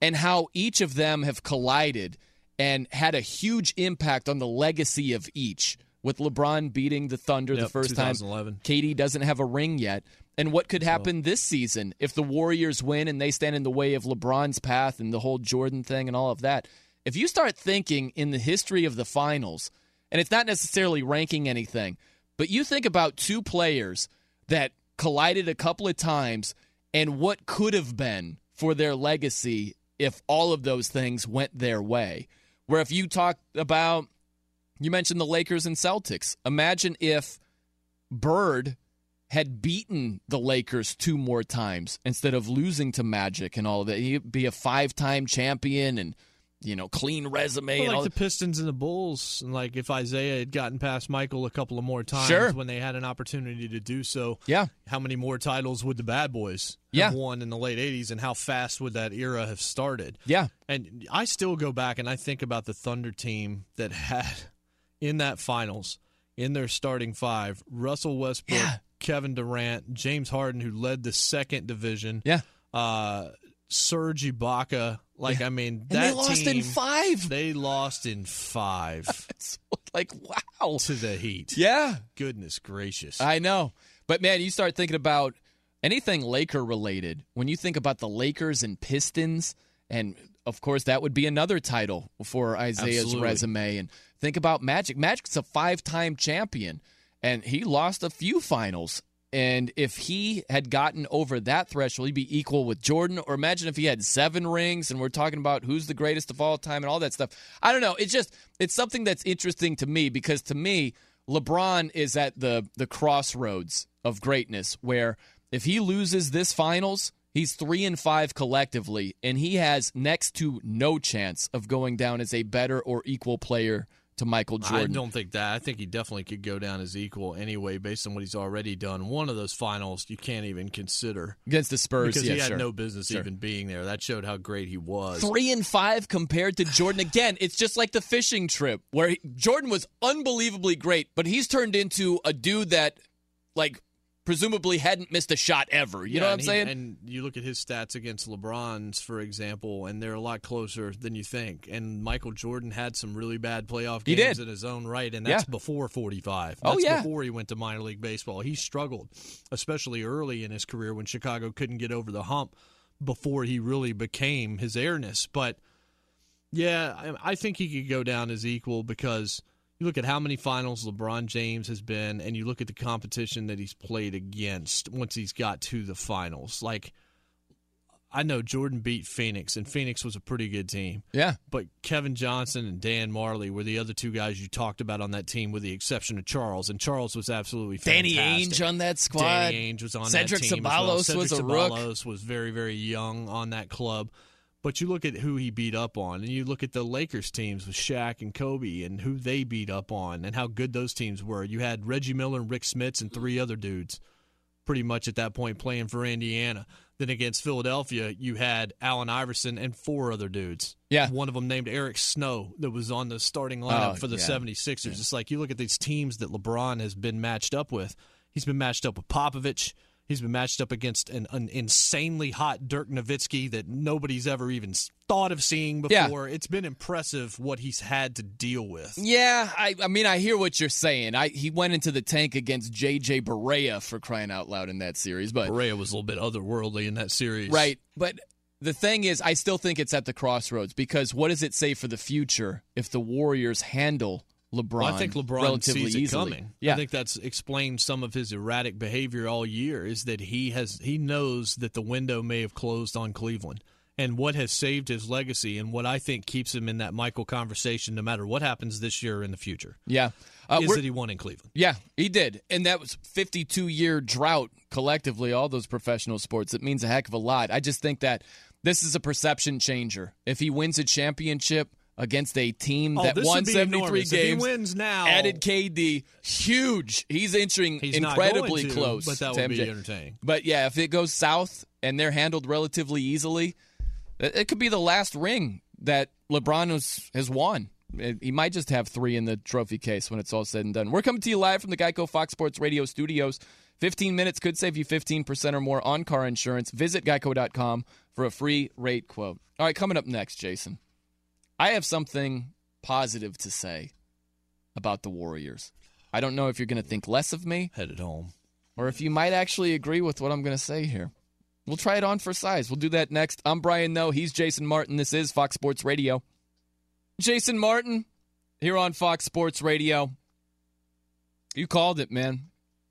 and how each of them have collided and had a huge impact on the legacy of each, with LeBron beating the Thunder the first time. KD doesn't have a ring yet. And what could happen this season if the Warriors win and they stand in the way of LeBron's path and the whole Jordan thing and all of that? If you start thinking in the history of the finals, and it's not necessarily ranking anything, but you think about two players that collided a couple of times and what could have been for their legacy if all of those things went their way. Where if you talk about, you mentioned the Lakers and Celtics. Imagine if Bird had beaten the Lakers 2 more times instead of losing to Magic and all of that. He'd be a 5-time champion and, you know, clean resume. Well, and like all the Pistons and the Bulls, and like if Isaiah had gotten past Michael a couple of more times when they had an opportunity to do so, how many more titles would the Bad Boys have won in the late 80s, and how fast would that era have started? Yeah. And I still go back and I think about the Thunder team that had in that finals, in their starting five, Russell Westbrook, Kevin Durant, James Harden, who led the second division. Serge Ibaka. Like, I mean, that team. They lost in five. It's like, wow. To the Heat. Yeah. Goodness gracious. I know. But, man, you start thinking about anything Laker-related. When you think about the Lakers and Pistons, and, of course, that would be another title for Isaiah's resume. And think about Magic. Magic's a 5-time champion. And he lost a few finals. And if he had gotten over that threshold, he'd be equal with Jordan. Or imagine if he had 7 rings, and we're talking about who's the greatest of all time and all that stuff. I don't know. It's just, it's something that's interesting to me, because to me, LeBron is at the crossroads of greatness, where if he loses this finals, he's 3-5 collectively, and he has next to no chance of going down as a better or equal player to Michael Jordan. I don't think that. I think he definitely could go down as equal anyway, based on what he's already done. One of those finals you can't even consider. Against the Spurs, because he had no business even being there. That showed how great he was. 3-5 compared to Jordan. Again, it's just like the fishing trip, where Jordan was unbelievably great, but he's turned into a dude that, like, presumably hadn't missed a shot ever. You know what I'm saying? And you look at his stats against LeBron's, for example, and they're a lot closer than you think. And Michael Jordan had some really bad playoff games in his own right, and that's before 45. That's before he went to minor league baseball. He struggled, especially early in his career when Chicago couldn't get over the hump before he really became his heirness. But, yeah, I think he could go down as equal, because you look at how many finals LeBron James has been, and you look at the competition that he's played against once he's got to the finals. Like, I know Jordan beat Phoenix, and Phoenix was a pretty good team. Yeah. But Kevin Johnson and Dan Marley were the other 2 guys you talked about on that team, with the exception of Charles, and Charles was absolutely fantastic. Danny Ainge on that squad. Danny Ainge was on that team as well. Cedric Sabalos was a rook. Cedric Sabalos was very, very young on that club. But you look at who he beat up on, and you look at the Lakers teams with Shaq and Kobe and who they beat up on and how good those teams were. You had Reggie Miller and Rick Smits and 3 other dudes pretty much at that point playing for Indiana. Then against Philadelphia, you had Allen Iverson and 4 other dudes. Yeah. One of them named Eric Snow that was on the starting lineup for the 76ers. Yeah. It's like you look at these teams that LeBron has been matched up with. He's been matched up with Popovich. He's been matched up against an insanely hot Dirk Nowitzki that nobody's ever even thought of seeing before. Yeah. It's been impressive what he's had to deal with. Yeah, I mean, I hear what you're saying. He went into the tank against J.J. Barea, for crying out loud, in that series. But Barea was a little bit otherworldly in that series. Right, but the thing is, I still think it's at the crossroads, because what does it say for the future if the Warriors handle LeBron? Well, I think LeBron sees it coming. Yeah. I think that's explained some of his erratic behavior all year, is that he knows that the window may have closed on Cleveland. And what has saved his legacy, and what I think keeps him in that Michael conversation, no matter what happens this year or in the future, is that he won in Cleveland. Yeah, he did. And that was 52-year drought collectively, all those professional sports. It means a heck of a lot. I just think that this is a perception changer. If he wins a championship against a team that won 73 games, if he wins now, added KD, huge. He's entering incredibly close. But that would be entertaining. But yeah, if it goes south and they're handled relatively easily, it could be the last ring that LeBron has won. He might just have 3 in the trophy case when it's all said and done. We're coming to you live from the Geico Fox Sports Radio studios. 15 minutes could save you 15% or more on car insurance. Visit geico.com for a free rate quote. All right, coming up next, Jason, I have something positive to say about the Warriors. I don't know if you're going to think less of me. Headed home. Or if you might actually agree with what I'm going to say here. We'll try it on for size. We'll do that next. I'm Brian Noe. He's Jason Martin. This is Fox Sports Radio. Jason Martin here on Fox Sports Radio. You called it, man.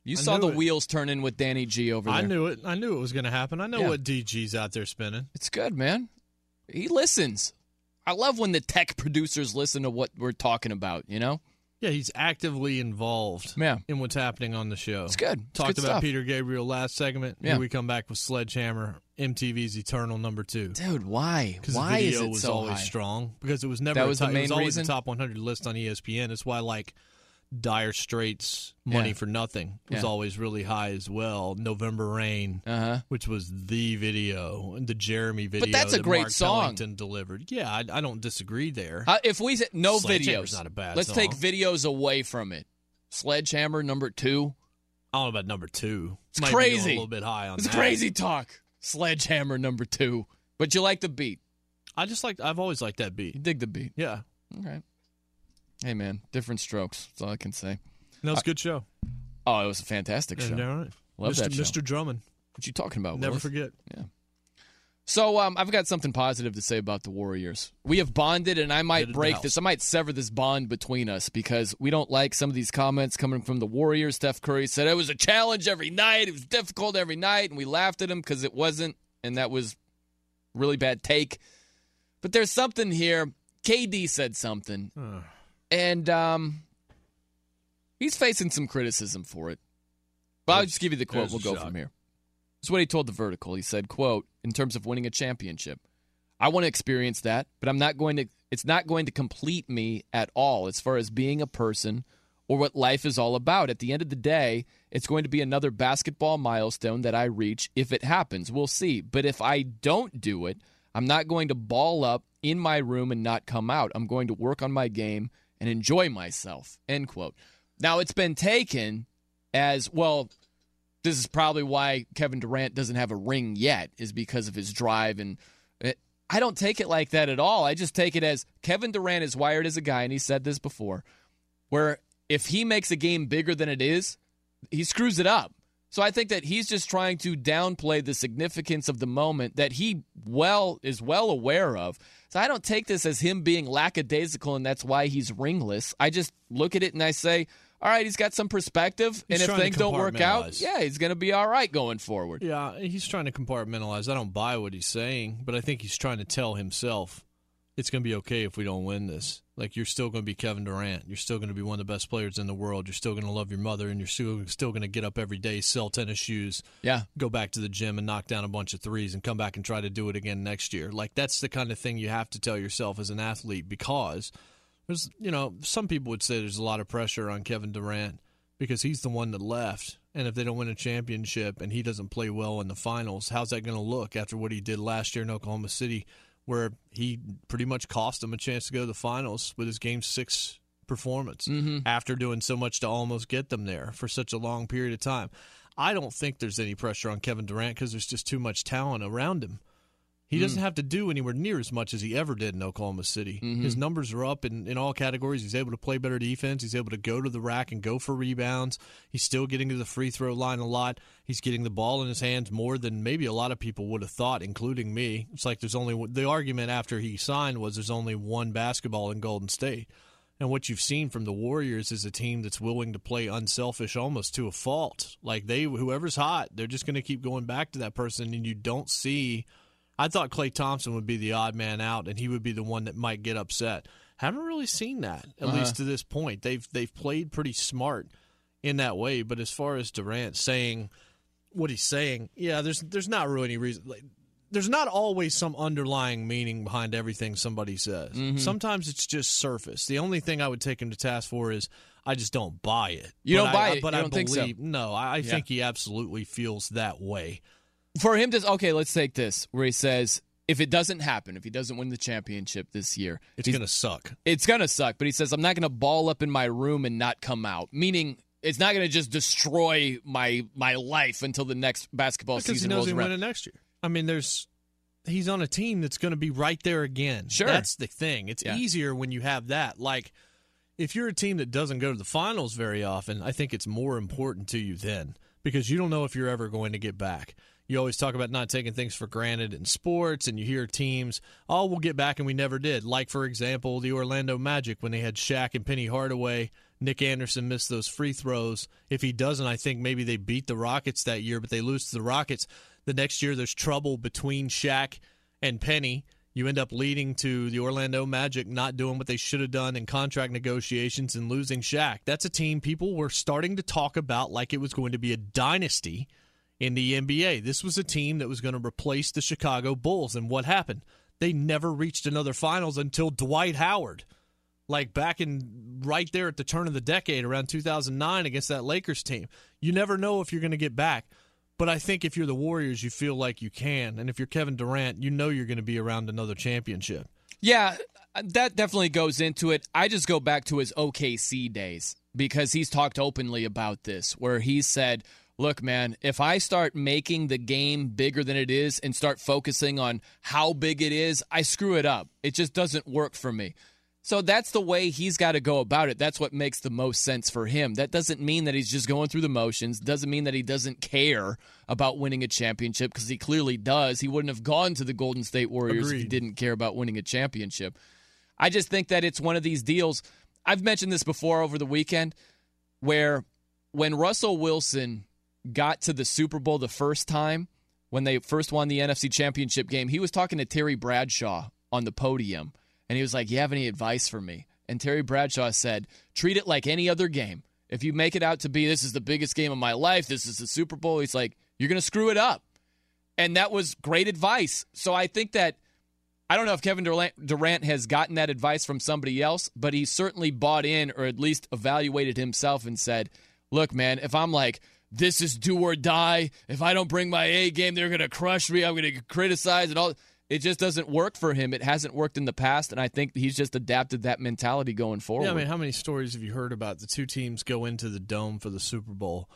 You saw the wheels turning with Danny G over there. I knew it. I knew it was going to happen. I know what DG's out there spinning. It's good, man. He listens. I love when the tech producers listen to what we're talking about, you know? Yeah, he's actively involved in what's happening on the show. It's good. It's Talked good about stuff. Peter Gabriel last segment. Yeah. Here we come back with Sledgehammer, MTV's Eternal number 2. Dude, why? Because the video was so always high? Strong. Because it was never it was always a top 100 list on ESPN. It's why, like, Dire Straits' Money for Nothing was always really high as well. November Rain, which was the video, the Jeremy video. But that's a great Mark song. Pellington delivered. Yeah, I don't disagree there. If we said no videos, not a bad let's song. Take videos away from it. Sledgehammer number 2. I don't know about number 2. It's might crazy. A little bit high on it's that. Crazy talk. Sledgehammer number 2. But you like the beat. I've always liked that beat. You dig the beat. Yeah. Okay. Hey, man, different strokes. That's all I can say. That was a good show. Oh, it was a fantastic show. All right. Love that show. Mr. Drummond. What you talking about, Willis? Never forget. Yeah. So I've got something positive to say about the Warriors. We have bonded, and I might break this. I might sever this bond between us because we don't like some of these comments coming from the Warriors. Steph Curry said it was a challenge every night. It was difficult every night, and we laughed at him because it wasn't, and that was a really bad take. But there's something here. KD said something. And he's facing some criticism for it. But I'll just give you the quote. We'll go from here. This is what he told The Vertical. He said, quote, in terms of winning a championship, I want to experience that, but it's not going to complete me at all as far as being a person or what life is all about. At the end of the day, it's going to be another basketball milestone that I reach if it happens. We'll see. But if I don't do it, I'm not going to ball up in my room and not come out. I'm going to work on my game and enjoy myself, end quote. Now, it's been taken as, well, this is probably why Kevin Durant doesn't have a ring yet, is because of his drive. And I don't take it like that at all. I just take it as Kevin Durant is wired as a guy, and he said this before, where if he makes a game bigger than it is, he screws it up. So I think that he's just trying to downplay the significance of the moment that he is well aware of. So I don't take this as him being lackadaisical and that's why he's ringless. I just look at it and I say, all right, he's got some perspective, and if things don't work out, he's going to be all right going forward. Yeah, he's trying to compartmentalize. I don't buy what he's saying, but I think he's trying to tell himself it's going to be okay if we don't win this. Like, you're still going to be Kevin Durant. You're still going to be one of the best players in the world. You're still going to love your mother, and you're still going to get up every day, sell tennis shoes, go back to the gym and knock down a bunch of threes and come back and try to do it again next year. Like, that's the kind of thing you have to tell yourself as an athlete because there's, some people would say there's a lot of pressure on Kevin Durant because he's the one that left. And if they don't win a championship and he doesn't play well in the finals, how's that going to look after what he did last year in Oklahoma City, where he pretty much cost him a chance to go to the finals with his Game 6 performance after doing so much to almost get them there for such a long period of time. I don't think there's any pressure on Kevin Durant because there's just too much talent around him. He doesn't have to do anywhere near as much as he ever did in Oklahoma City. His numbers are up in all categories. He's able to play better defense. He's able to go to the rack and go for rebounds. He's still getting to the free throw line a lot. He's getting the ball in his hands more than maybe a lot of people would have thought, including me. It's like there's only the argument after he signed was there's only one basketball in Golden State. And what you've seen from the Warriors is a team that's willing to play unselfish almost to a fault. Like whoever's hot, they're just going to keep going back to that person, and you don't see – I thought Klay Thompson would be the odd man out, and he would be the one that might get upset. Haven't really seen that, at least to this point. They've played pretty smart in that way. But as far as Durant saying what he's saying, there's not really any reason. Like, there's not always some underlying meaning behind everything somebody says. Sometimes it's just surface. The only thing I would take him to task for is I just don't buy it. You don't buy it, but I don't think so. No, I think he absolutely feels that way. For him to, let's take this, where he says, if it doesn't happen, if he doesn't win the championship this year, it's going to suck. It's going to suck, but he says, I'm not going to ball up in my room and not come out, meaning it's not going to just destroy my life until the next basketball season rolls around. Because he knows he'll win it next year. I mean, he's on a team that's going to be right there again. Sure. That's the thing. It's easier when you have that. Like, if you're a team that doesn't go to the finals very often, I think it's more important to you then because you don't know if you're ever going to get back. You always talk about not taking things for granted in sports, and you hear teams, we'll get back, and we never did. Like, for example, the Orlando Magic, when they had Shaq and Penny Hardaway, Nick Anderson missed those free throws. If he doesn't, I think maybe they beat the Rockets that year, but they lose to the Rockets. The next year, there's trouble between Shaq and Penny. You end up leading to the Orlando Magic not doing what they should have done in contract negotiations and losing Shaq. That's a team people were starting to talk about like it was going to be a dynasty in the NBA. This was a team that was going to replace the Chicago Bulls. And what happened? They never reached another finals until Dwight Howard. Like back in right there at the turn of the decade, around 2009 against that Lakers team. You never know if you're going to get back. But I think if you're the Warriors, you feel like you can. And if you're Kevin Durant, you know you're going to be around another championship. Yeah, that definitely goes into it. I just go back to his OKC days because he's talked openly about this, where he said, look, man, if I start making the game bigger than it is and start focusing on how big it is, I screw it up. It just doesn't work for me. So that's the way he's got to go about it. That's what makes the most sense for him. That doesn't mean that he's just going through the motions. Doesn't mean that he doesn't care about winning a championship, because he clearly does. He wouldn't have gone to the Golden State Warriors Agreed. If he didn't care about winning a championship. I just think that it's one of these deals. I've mentioned this before over the weekend, where when Russell Wilson got to the Super Bowl the first time, when they first won the NFC Championship game, he was talking to Terry Bradshaw on the podium. And he was like, you have any advice for me? And Terry Bradshaw said, treat it like any other game. If you make it out to be, this is the biggest game of my life, this is the Super Bowl, he's like, you're going to screw it up. And that was great advice. So I think that, I don't know if Kevin Durant has gotten that advice from somebody else, but he certainly bought in, or at least evaluated himself and said, look, man, if I'm like, this is do or die, if I don't bring my A game, they're going to crush me, I'm going to get criticized and all. It just doesn't work for him. It hasn't worked in the past, and I think he's just adapted that mentality going forward. Yeah, I mean, how many stories have you heard about the two teams go into the Dome for the Super Bowl?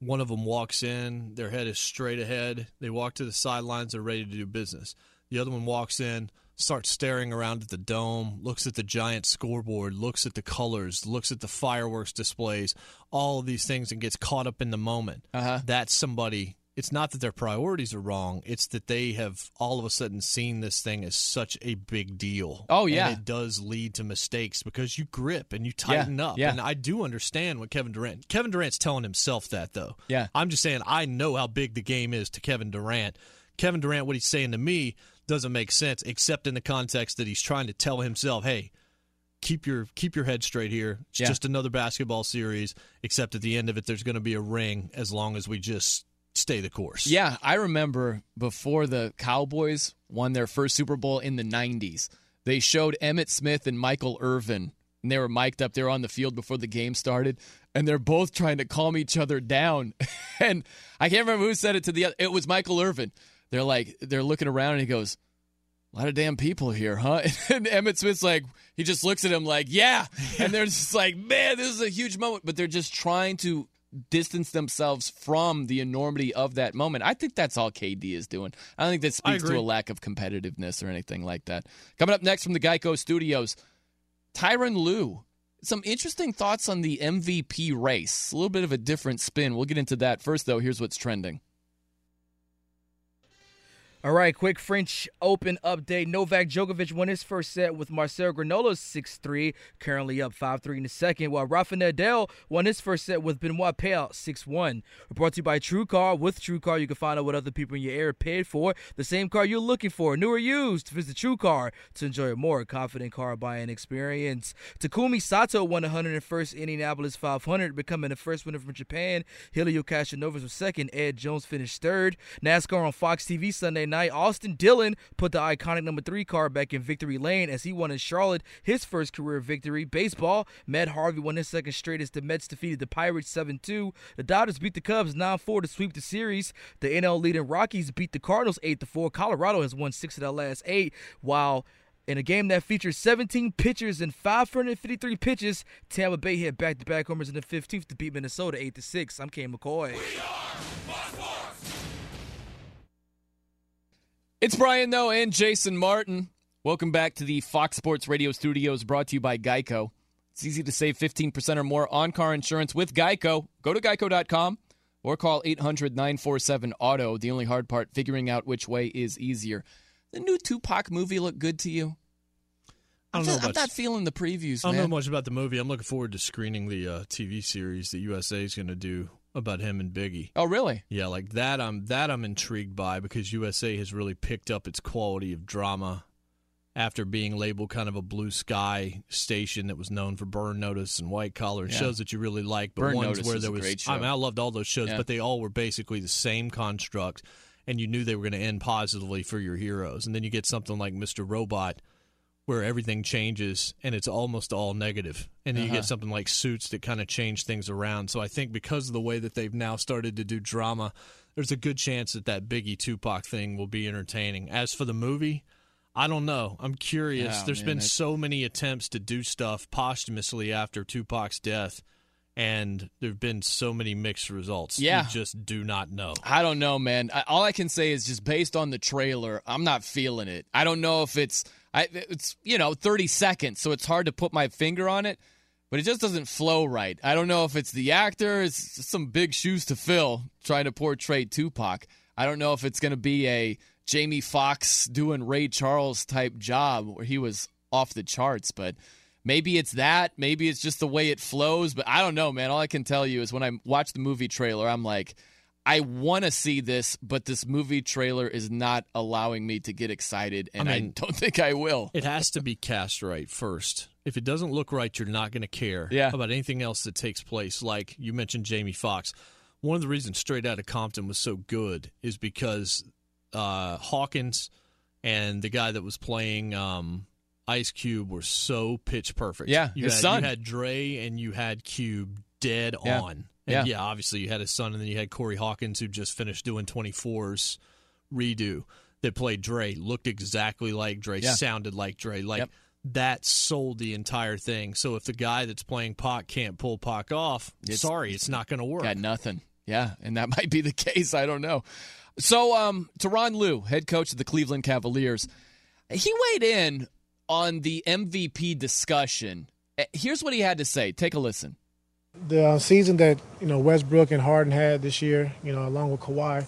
One of them walks in, their head is straight ahead, they walk to the sidelines, they're ready to do business. The other one walks in, starts staring around at the Dome, looks at the giant scoreboard, looks at the colors, looks at the fireworks displays, all of these things, and gets caught up in the moment. That's somebody. It's not that their priorities are wrong. It's that they have all of a sudden seen this thing as such a big deal. Oh, yeah. And it does lead to mistakes because you grip and you tighten up. Yeah. And I do understand what Kevin Durant's telling himself that, though. Yeah. I'm just saying I know how big the game is to Kevin Durant. Kevin Durant, what he's saying to me doesn't make sense, except in the context that he's trying to tell himself, hey, keep your head straight here. It's just another basketball series, except at the end of it there's going to be a ring as long as we just stay the course. Yeah, I remember before the Cowboys won their first Super Bowl in the 90s, they showed Emmitt Smith and Michael Irvin, and they were mic'd up. They were on the field before the game started, and they're both trying to calm each other down. And I can't remember who said it to the other. It was Michael Irvin. They're looking around, and he goes, a lot of damn people here, huh? And Emmitt Smith's like, he just looks at him like, yeah. And they're just like, man, this is a huge moment. But they're just trying to distance themselves from the enormity of that moment. I think that's all KD is doing. I don't think that speaks to a lack of competitiveness or anything like that. Coming up next from the Geico Studios, Tyronn Lue. Some interesting thoughts on the MVP race. A little bit of a different spin. We'll get into that. First, though, here's what's trending. All right, quick French Open update. Novak Djokovic won his first set with Marcel Granollers 6-3, currently up 5-3 in the second, while Rafa Nadal won his first set with Benoit Paire 6-1. We're brought to you by TrueCar. With TrueCar, you can find out what other people in your area paid for, the same car you're looking for, new or used. Visit TrueCar to enjoy a more confident car buying experience. Takumi Sato won the 101st Indianapolis 500, becoming the first winner from Japan. Helio Castroneves was second. Ed Jones finished third. NASCAR on Fox TV Sunday night, Austin Dillon put the iconic number 3 car back in victory lane as he won in Charlotte his first career victory. Baseball, Matt Harvey won his second straight as the Mets defeated the Pirates 7-2. The Dodgers beat the Cubs 9-4 to sweep the series. The NL leading Rockies beat the Cardinals 8-4. Colorado has won 6 of their last 8, while in a game that features 17 pitchers and 553 pitches, Tampa Bay hit back-to-back homers in the 15th to beat Minnesota 8-6. I'm Kane McCoy. We are It's Brian, though, and Jason Martin. Welcome back to the Fox Sports Radio Studios, brought to you by Geico. It's easy to save 15% or more on car insurance with Geico. Go to geico.com or call 800-947-AUTO. The only hard part, figuring out which way is easier. The new Tupac movie look good to you? I'm not feeling the previews, man. I don't know much about the movie. I'm looking forward to screening the TV series that USA is going to do about him and Biggie. Oh, really? Yeah, like that I'm intrigued by, because USA has really picked up its quality of drama after being labeled kind of a blue sky station that was known for Burn Notice and White Collar and shows that you really like, but Burn ones Notice where there was, I mean, I loved all those shows, but they all were basically the same construct, and you knew they were going to end positively for your heroes. And then you get something like Mr. Robot, where everything changes and it's almost all negative. And then you get something like Suits that kind of change things around. So I think because of the way that they've now started to do drama, there's a good chance that that Biggie Tupac thing will be entertaining. As for the movie, I don't know. I'm curious. Yeah, there's been so many attempts to do stuff posthumously after Tupac's death, and there have been so many mixed results. Yeah. You just do not know. I don't know, man. All I can say is just based on the trailer, I'm not feeling it. I don't know if it's 30 seconds, so it's hard to put my finger on it, but it just doesn't flow right. I don't know if it's the actor. It's some big shoes to fill trying to portray Tupac. I don't know if it's going to be a Jamie Foxx doing Ray Charles type job where he was off the charts, but maybe it's that. Maybe it's just the way it flows, but I don't know, man. All I can tell you is when I watch the movie trailer, I'm like, I want to see this, but this movie trailer is not allowing me to get excited, and I don't think I will. It has to be cast right first. If it doesn't look right, you're not going to care about anything else that takes place. Like you mentioned Jamie Foxx. One of the reasons Straight Outta Compton was so good is because Hawkins and the guy that was playing Ice Cube were so pitch perfect. Yeah, you had Dre and you had Cube dead on. And obviously you had his son, and then you had Corey Hawkins, who just finished doing 24's redo, that played Dre, looked exactly like Dre, sounded like Dre. Like that sold the entire thing. So if the guy that's playing Pac can't pull Pac off, it's not going to work. Got nothing. Yeah, and that might be the case. I don't know. So, Tyronn Lue, head coach of the Cleveland Cavaliers, he weighed in on the MVP discussion. Here's what he had to say. Take a listen. The season that, Westbrook and Harden had this year, along with Kawhi,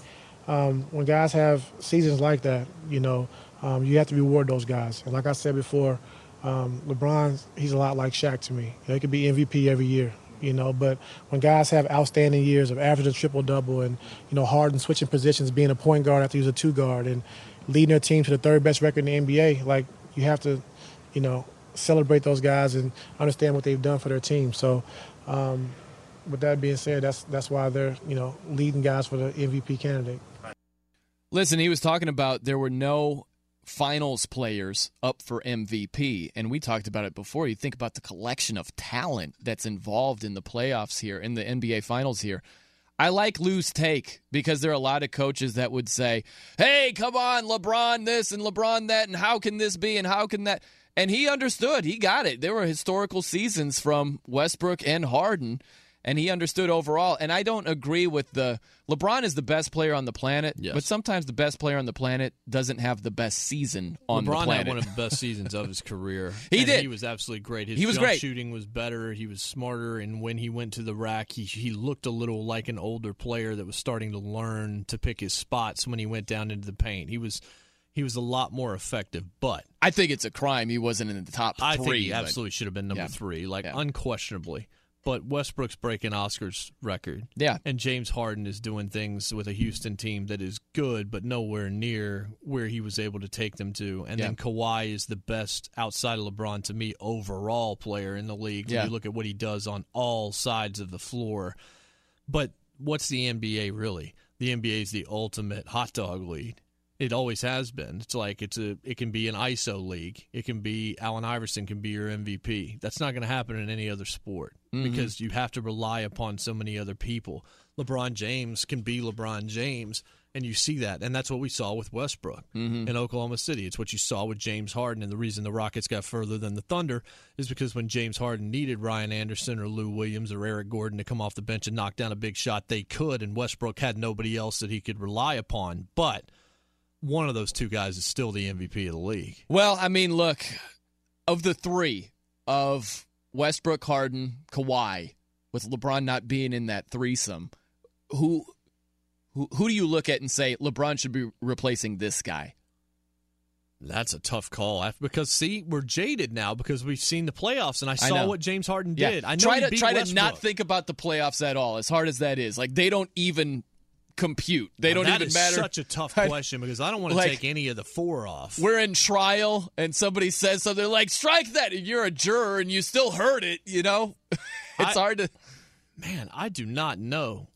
when guys have seasons like that, you have to reward those guys. And like I said before, LeBron, he's a lot like Shaq to me. He could be MVP every year. But when guys have outstanding years of average a triple-double and, Harden switching positions, being a point guard after he was a two-guard and leading their team to the third-best record in the NBA, like, you have to, celebrate those guys and understand what they've done for their team. So with that being said, that's why they're, leading guys for the MVP candidate. Listen, he was talking about there were no finals players up for MVP, and we talked about it before. You think about the collection of talent that's involved in the playoffs here, in the NBA finals here. I like Lue's take because there are a lot of coaches that would say, hey, come on, LeBron this and LeBron that, and how can this be and how can that? And he understood. He got it. There were historical seasons from Westbrook and Harden, and he understood overall. And I don't agree with LeBron is the best player on the planet, but sometimes the best player on the planet doesn't have the best season on the planet. LeBron had one of the best seasons of his career. He did. He was absolutely great. His shooting was better. He was smarter. And when he went to the rack, he looked a little like an older player that was starting to learn to pick his spots when he went down into the paint. He was a lot more effective, but I think it's a crime he wasn't in the top three. I think he absolutely should have been number three, unquestionably. But Westbrook's breaking Oscar's record. Yeah. And James Harden is doing things with a Houston team that is good, but nowhere near where he was able to take them to. And then Kawhi is the best, outside of LeBron, to me, overall player in the league. Yeah. You look at what he does on all sides of the floor. But what's the NBA, really? The NBA is the ultimate hot dog league. It always has been. It's like it can be an ISO league. It can be Allen Iverson can be your MVP. That's not going to happen in any other sport because you have to rely upon so many other people. LeBron James can be LeBron James, and you see that. And that's what we saw with Westbrook in Oklahoma City. It's what you saw with James Harden, and the reason the Rockets got further than the Thunder is because when James Harden needed Ryan Anderson or Lou Williams or Eric Gordon to come off the bench and knock down a big shot, they could, and Westbrook had nobody else that he could rely upon. But one of those two guys is still the MVP of the league. Well, I mean, look, of the three of Westbrook, Harden, Kawhi, with LeBron not being in that threesome, who do you look at and say LeBron should be replacing this guy? That's a tough call because, see, we're jaded now because we've seen the playoffs, and I saw what James Harden did. I know try to not think about the playoffs at all, as hard as that is. Like, they don't even compute. They don't even matter. That is such a tough question because I don't want to take any of the four off. We're in trial and somebody says something like, strike that, and you're a juror and you still heard it, you know? It's hard to... Man, I do not know.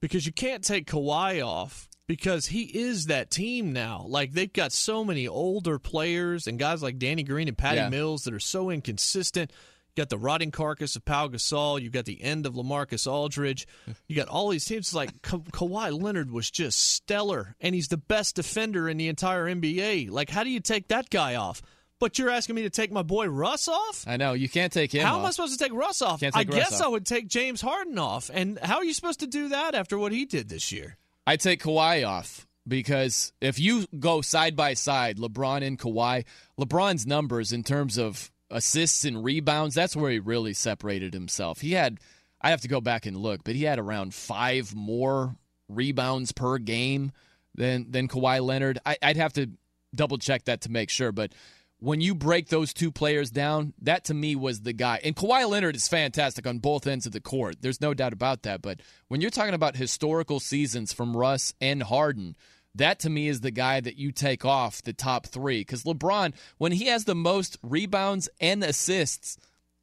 Because you can't take Kawhi off because he is that team now. They've got so many older players and guys like Danny Green and Patty Mills that are so inconsistent. You got the rotting carcass of Pau Gasol. You got the end of LaMarcus Aldridge. You got all these teams. Kawhi Leonard was just stellar, and he's the best defender in the entire NBA. How do you take that guy off? But you're asking me to take my boy Russ off? I know. You can't take him off. How am I supposed to take Russ off? I guess I would take James Harden off. And how are you supposed to do that after what he did this year? I take Kawhi off because if you go side by side, LeBron and Kawhi, LeBron's numbers in terms of assists and rebounds, that's where he really separated himself. He had, I have to go back and look, but he had around 5 more rebounds per game than Kawhi Leonard. I'd have to double check that to make sure, but when you break those two players down, that to me was the guy. And Kawhi Leonard is fantastic on both ends of the court. There's no doubt about that. But when you're talking about historical seasons from Russ and Harden, that to me is the guy that you take off the top three. Because LeBron, when he has the most rebounds and assists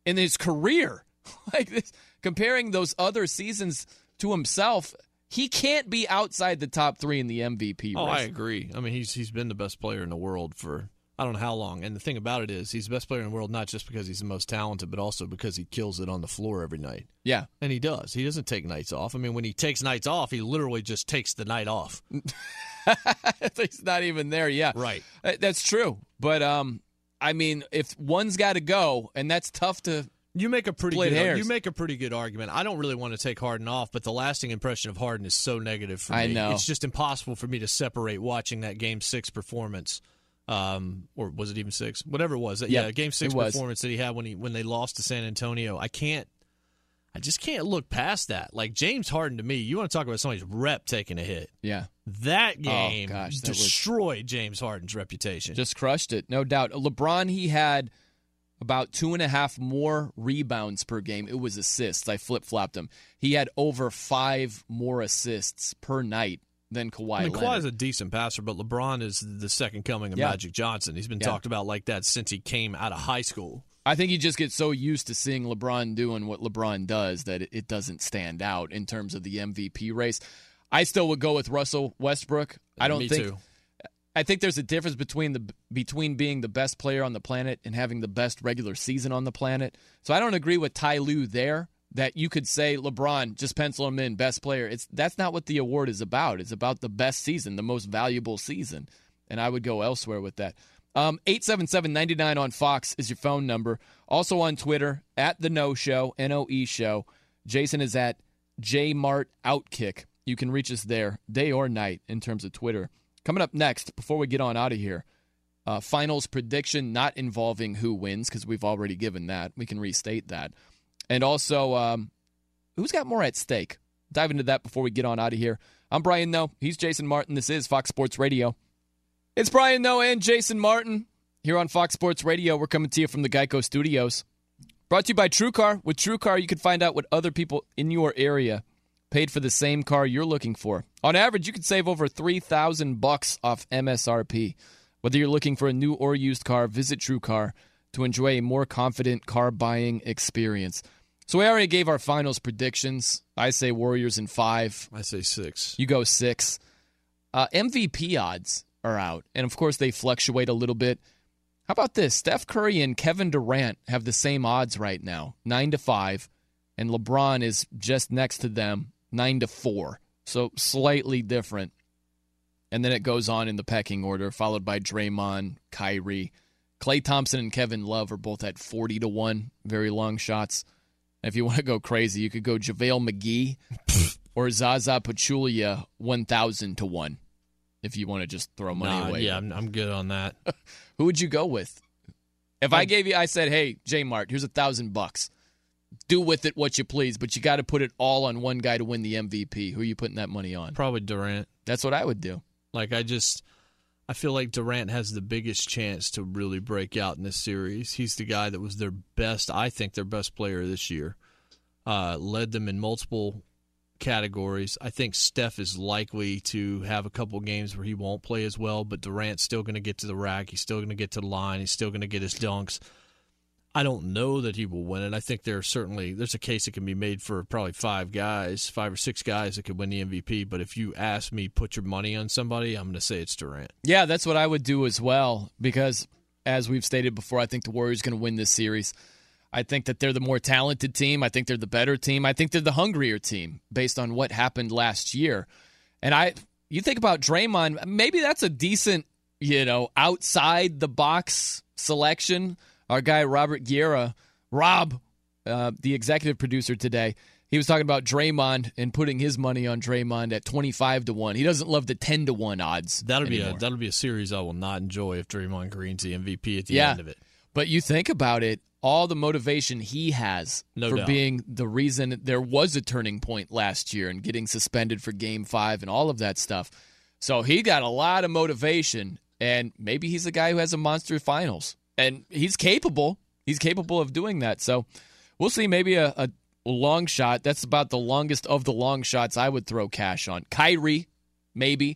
in his career, comparing those other seasons to himself, he can't be outside the top three in the MVP race. Oh, I agree. I mean, he's been the best player in the world for I don't know how long. And the thing about it is he's the best player in the world, not just because he's the most talented, but also because he kills it on the floor every night. Yeah. And he does. He doesn't take nights off. I mean, when he takes nights off, he literally just takes the night off. He's not even there. Yeah. Right. That's true. But, I mean, if one's got to go, and that's tough to... You make a pretty good argument. I don't really want to take Harden off, but the lasting impression of Harden is so negative for me. I know. It's just impossible for me to separate watching that Game 6 performance... or was it even 6? Whatever it was. Yeah, Game 6 performance that he had when they lost to San Antonio. I just can't look past that. James Harden to me, you want to talk about somebody's rep taking a hit. Yeah. That game destroyed James Harden's reputation. Just crushed it, no doubt. LeBron, he had about 2.5 more rebounds per game. It was assists. I flip-flopped him. He had over 5 more assists per night than Kawhi Leonard. Kawhi's a decent passer, but LeBron is the second coming of Magic Johnson. He's been talked about like that since he came out of high school. I think he just gets so used to seeing LeBron doing what LeBron does that it doesn't stand out in terms of the MVP race. I still would go with Russell Westbrook. Me too. I think there's a difference between being the best player on the planet and having the best regular season on the planet. So I don't agree with Ty Lue there. That you could say, LeBron, just pencil him in, best player. That's not what the award is about. It's about the best season, the most valuable season. And I would go elsewhere with that. 877-99 on Fox is your phone number. Also on Twitter, at The No Show, N-O-E Show. Jason is at JMartOutkick. You can reach us there, day or night, in terms of Twitter. Coming up next, before we get on out of here, finals prediction not involving who wins, because we've already given that. We can restate that. And also, who's got more at stake? Dive into that before we get on out of here. I'm Brian Noe. He's Jason Martin. This is Fox Sports Radio. It's Brian Noe and Jason Martin here on Fox Sports Radio. We're coming to you from the Geico Studios. Brought to you by TrueCar. With TrueCar, you can find out what other people in your area paid for the same car you're looking for. On average, you can save over $3,000 off MSRP. Whether you're looking for a new or used car, visit TrueCar to enjoy a more confident car buying experience. So we already gave our finals predictions. I say Warriors in 5. I say 6. You go 6. MVP odds are out, and of course they fluctuate a little bit. How about this? Steph Curry and Kevin Durant have the same odds right now, 9-5, and LeBron is just next to them, 9-4. So slightly different. And then it goes on in the pecking order, followed by Draymond, Kyrie. Klay Thompson and Kevin Love are both at 40-1, very long shots. If you want to go crazy, you could go JaVale McGee or Zaza Pachulia 1,000-1 if you want to just throw money away. Yeah, I'm good on that. Who would you go with? If I gave you, I said, hey, J-Mart, here's $1,000. Do with it what you please, but you got to put it all on one guy to win the MVP. Who are you putting that money on? Probably Durant. That's what I would do. I feel like Durant has the biggest chance to really break out in this series. He's the guy that was their best player this year. Led them in multiple categories. I think Steph is likely to have a couple games where he won't play as well, but Durant's still going to get to the rack. He's still going to get to the line. He's still going to get his dunks. I don't know that he will win it. I think there's a case that can be made for probably five or six guys that could win the MVP. But if you ask me, put your money on somebody, I'm going to say it's Durant. Yeah, that's what I would do as well, because as we've stated before, I think the Warriors are going to win this series. I think that they're the more talented team. I think they're the better team. I think they're the hungrier team based on what happened last year. And you think about Draymond, maybe that's a decent, outside the box selection. Our guy, Robert Guerra, the executive producer today, he was talking about Draymond and putting his money on Draymond at 25-1. He doesn't love the 10-1 odds. That'll be a series I will not enjoy if Draymond Green's the MVP at the end of it. But you think about it, all the motivation he has being the reason there was a turning point last year and getting suspended for Game 5 and all of that stuff. So he got a lot of motivation, and maybe he's the guy who has a monster finals. And he's capable. He's capable of doing that. So we'll see. Maybe a long shot. That's about the longest of the long shots I would throw cash on. Kyrie, maybe.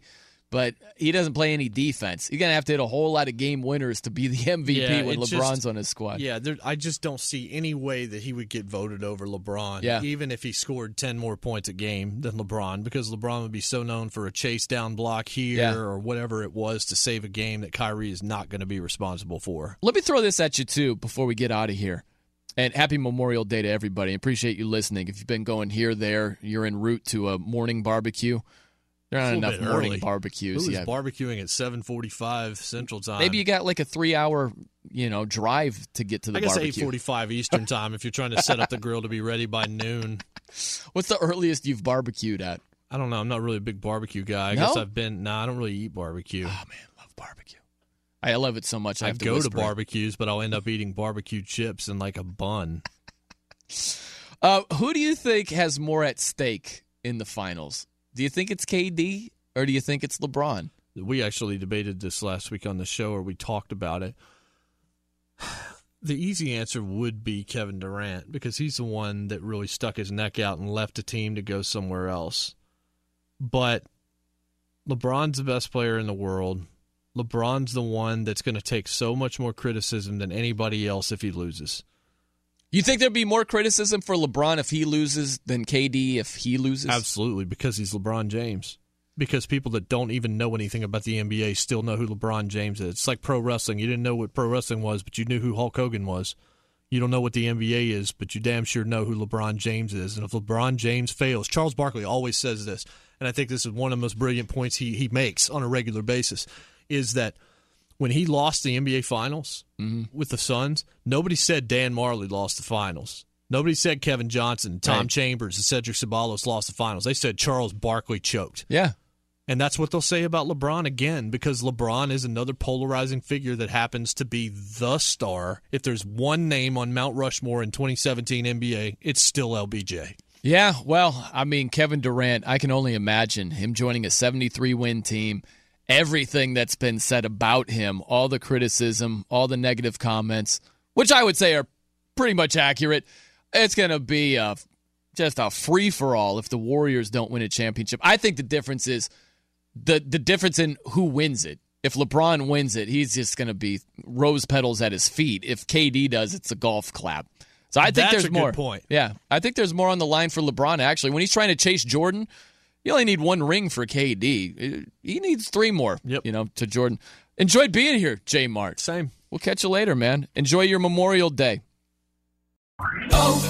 But he doesn't play any defense. He's going to have to hit a whole lot of game winners to be the MVP when LeBron's on his squad. Yeah, I just don't see any way that he would get voted over LeBron, even if he scored 10 more points a game than LeBron, because LeBron would be so known for a chase down block here or whatever it was to save a game that Kyrie is not going to be responsible for. Let me throw this at you, too, before we get out of here. And happy Memorial Day to everybody. I appreciate you listening. If you've been going here, there, you're en route to a morning barbecue. There aren't enough morning barbecues. Who is barbecuing at 7:45 Central Time? Maybe you got like a 3-hour, drive to get to the barbecue. I guess 8:45 Eastern Time if you're trying to set up the grill to be ready by noon. What's the earliest you've barbecued at? I don't know. I'm not really a big barbecue guy. I don't really eat barbecue. Oh, man, love barbecue. I love it so much. I have to go to barbecues, but I'll end up eating barbecue chips and like a bun. Who do you think has more at stake in the finals? Do you think it's KD or do you think it's LeBron? We actually debated this last week on the show, or we talked about it. The easy answer would be Kevin Durant, because he's the one that really stuck his neck out and left the team to go somewhere else. But LeBron's the best player in the world. LeBron's the one that's going to take so much more criticism than anybody else if he loses. You think there'd be more criticism for LeBron if he loses than KD if he loses? Absolutely, because he's LeBron James. Because people that don't even know anything about the NBA still know who LeBron James is. It's like pro wrestling. You didn't know what pro wrestling was, but you knew who Hulk Hogan was. You don't know what the NBA is, but you damn sure know who LeBron James is. And if LeBron James fails, Charles Barkley always says this, and I think this is one of the most brilliant points he makes on a regular basis, is that when he lost the NBA Finals with the Suns, nobody said Dan Marley lost the Finals. Nobody said Kevin Johnson, Tom Chambers, and Cedric Ceballos lost the Finals. They said Charles Barkley choked. Yeah. And that's what they'll say about LeBron again, because LeBron is another polarizing figure that happens to be the star. If there's one name on Mount Rushmore in 2017 NBA, it's still LBJ. Yeah, well, I mean, Kevin Durant, I can only imagine him joining a 73-win team. Everything that's been said about him, all the criticism, all the negative comments, which I would say are pretty much accurate, it's going to be just a free-for-all if the Warriors don't win a championship. I think the difference is the difference in who wins it. If LeBron wins it, he's just going to be rose petals at his feet. If KD does, it's a golf clap. So I think that's there's more. Good point. Yeah, I think there's more on the line for LeBron, actually. When he's trying to chase Jordan, you only need one ring for KD. He needs three more, to Jordan. Enjoyed being here, J. Mart. Same. We'll catch you later, man. Enjoy your Memorial Day. O'Reilly.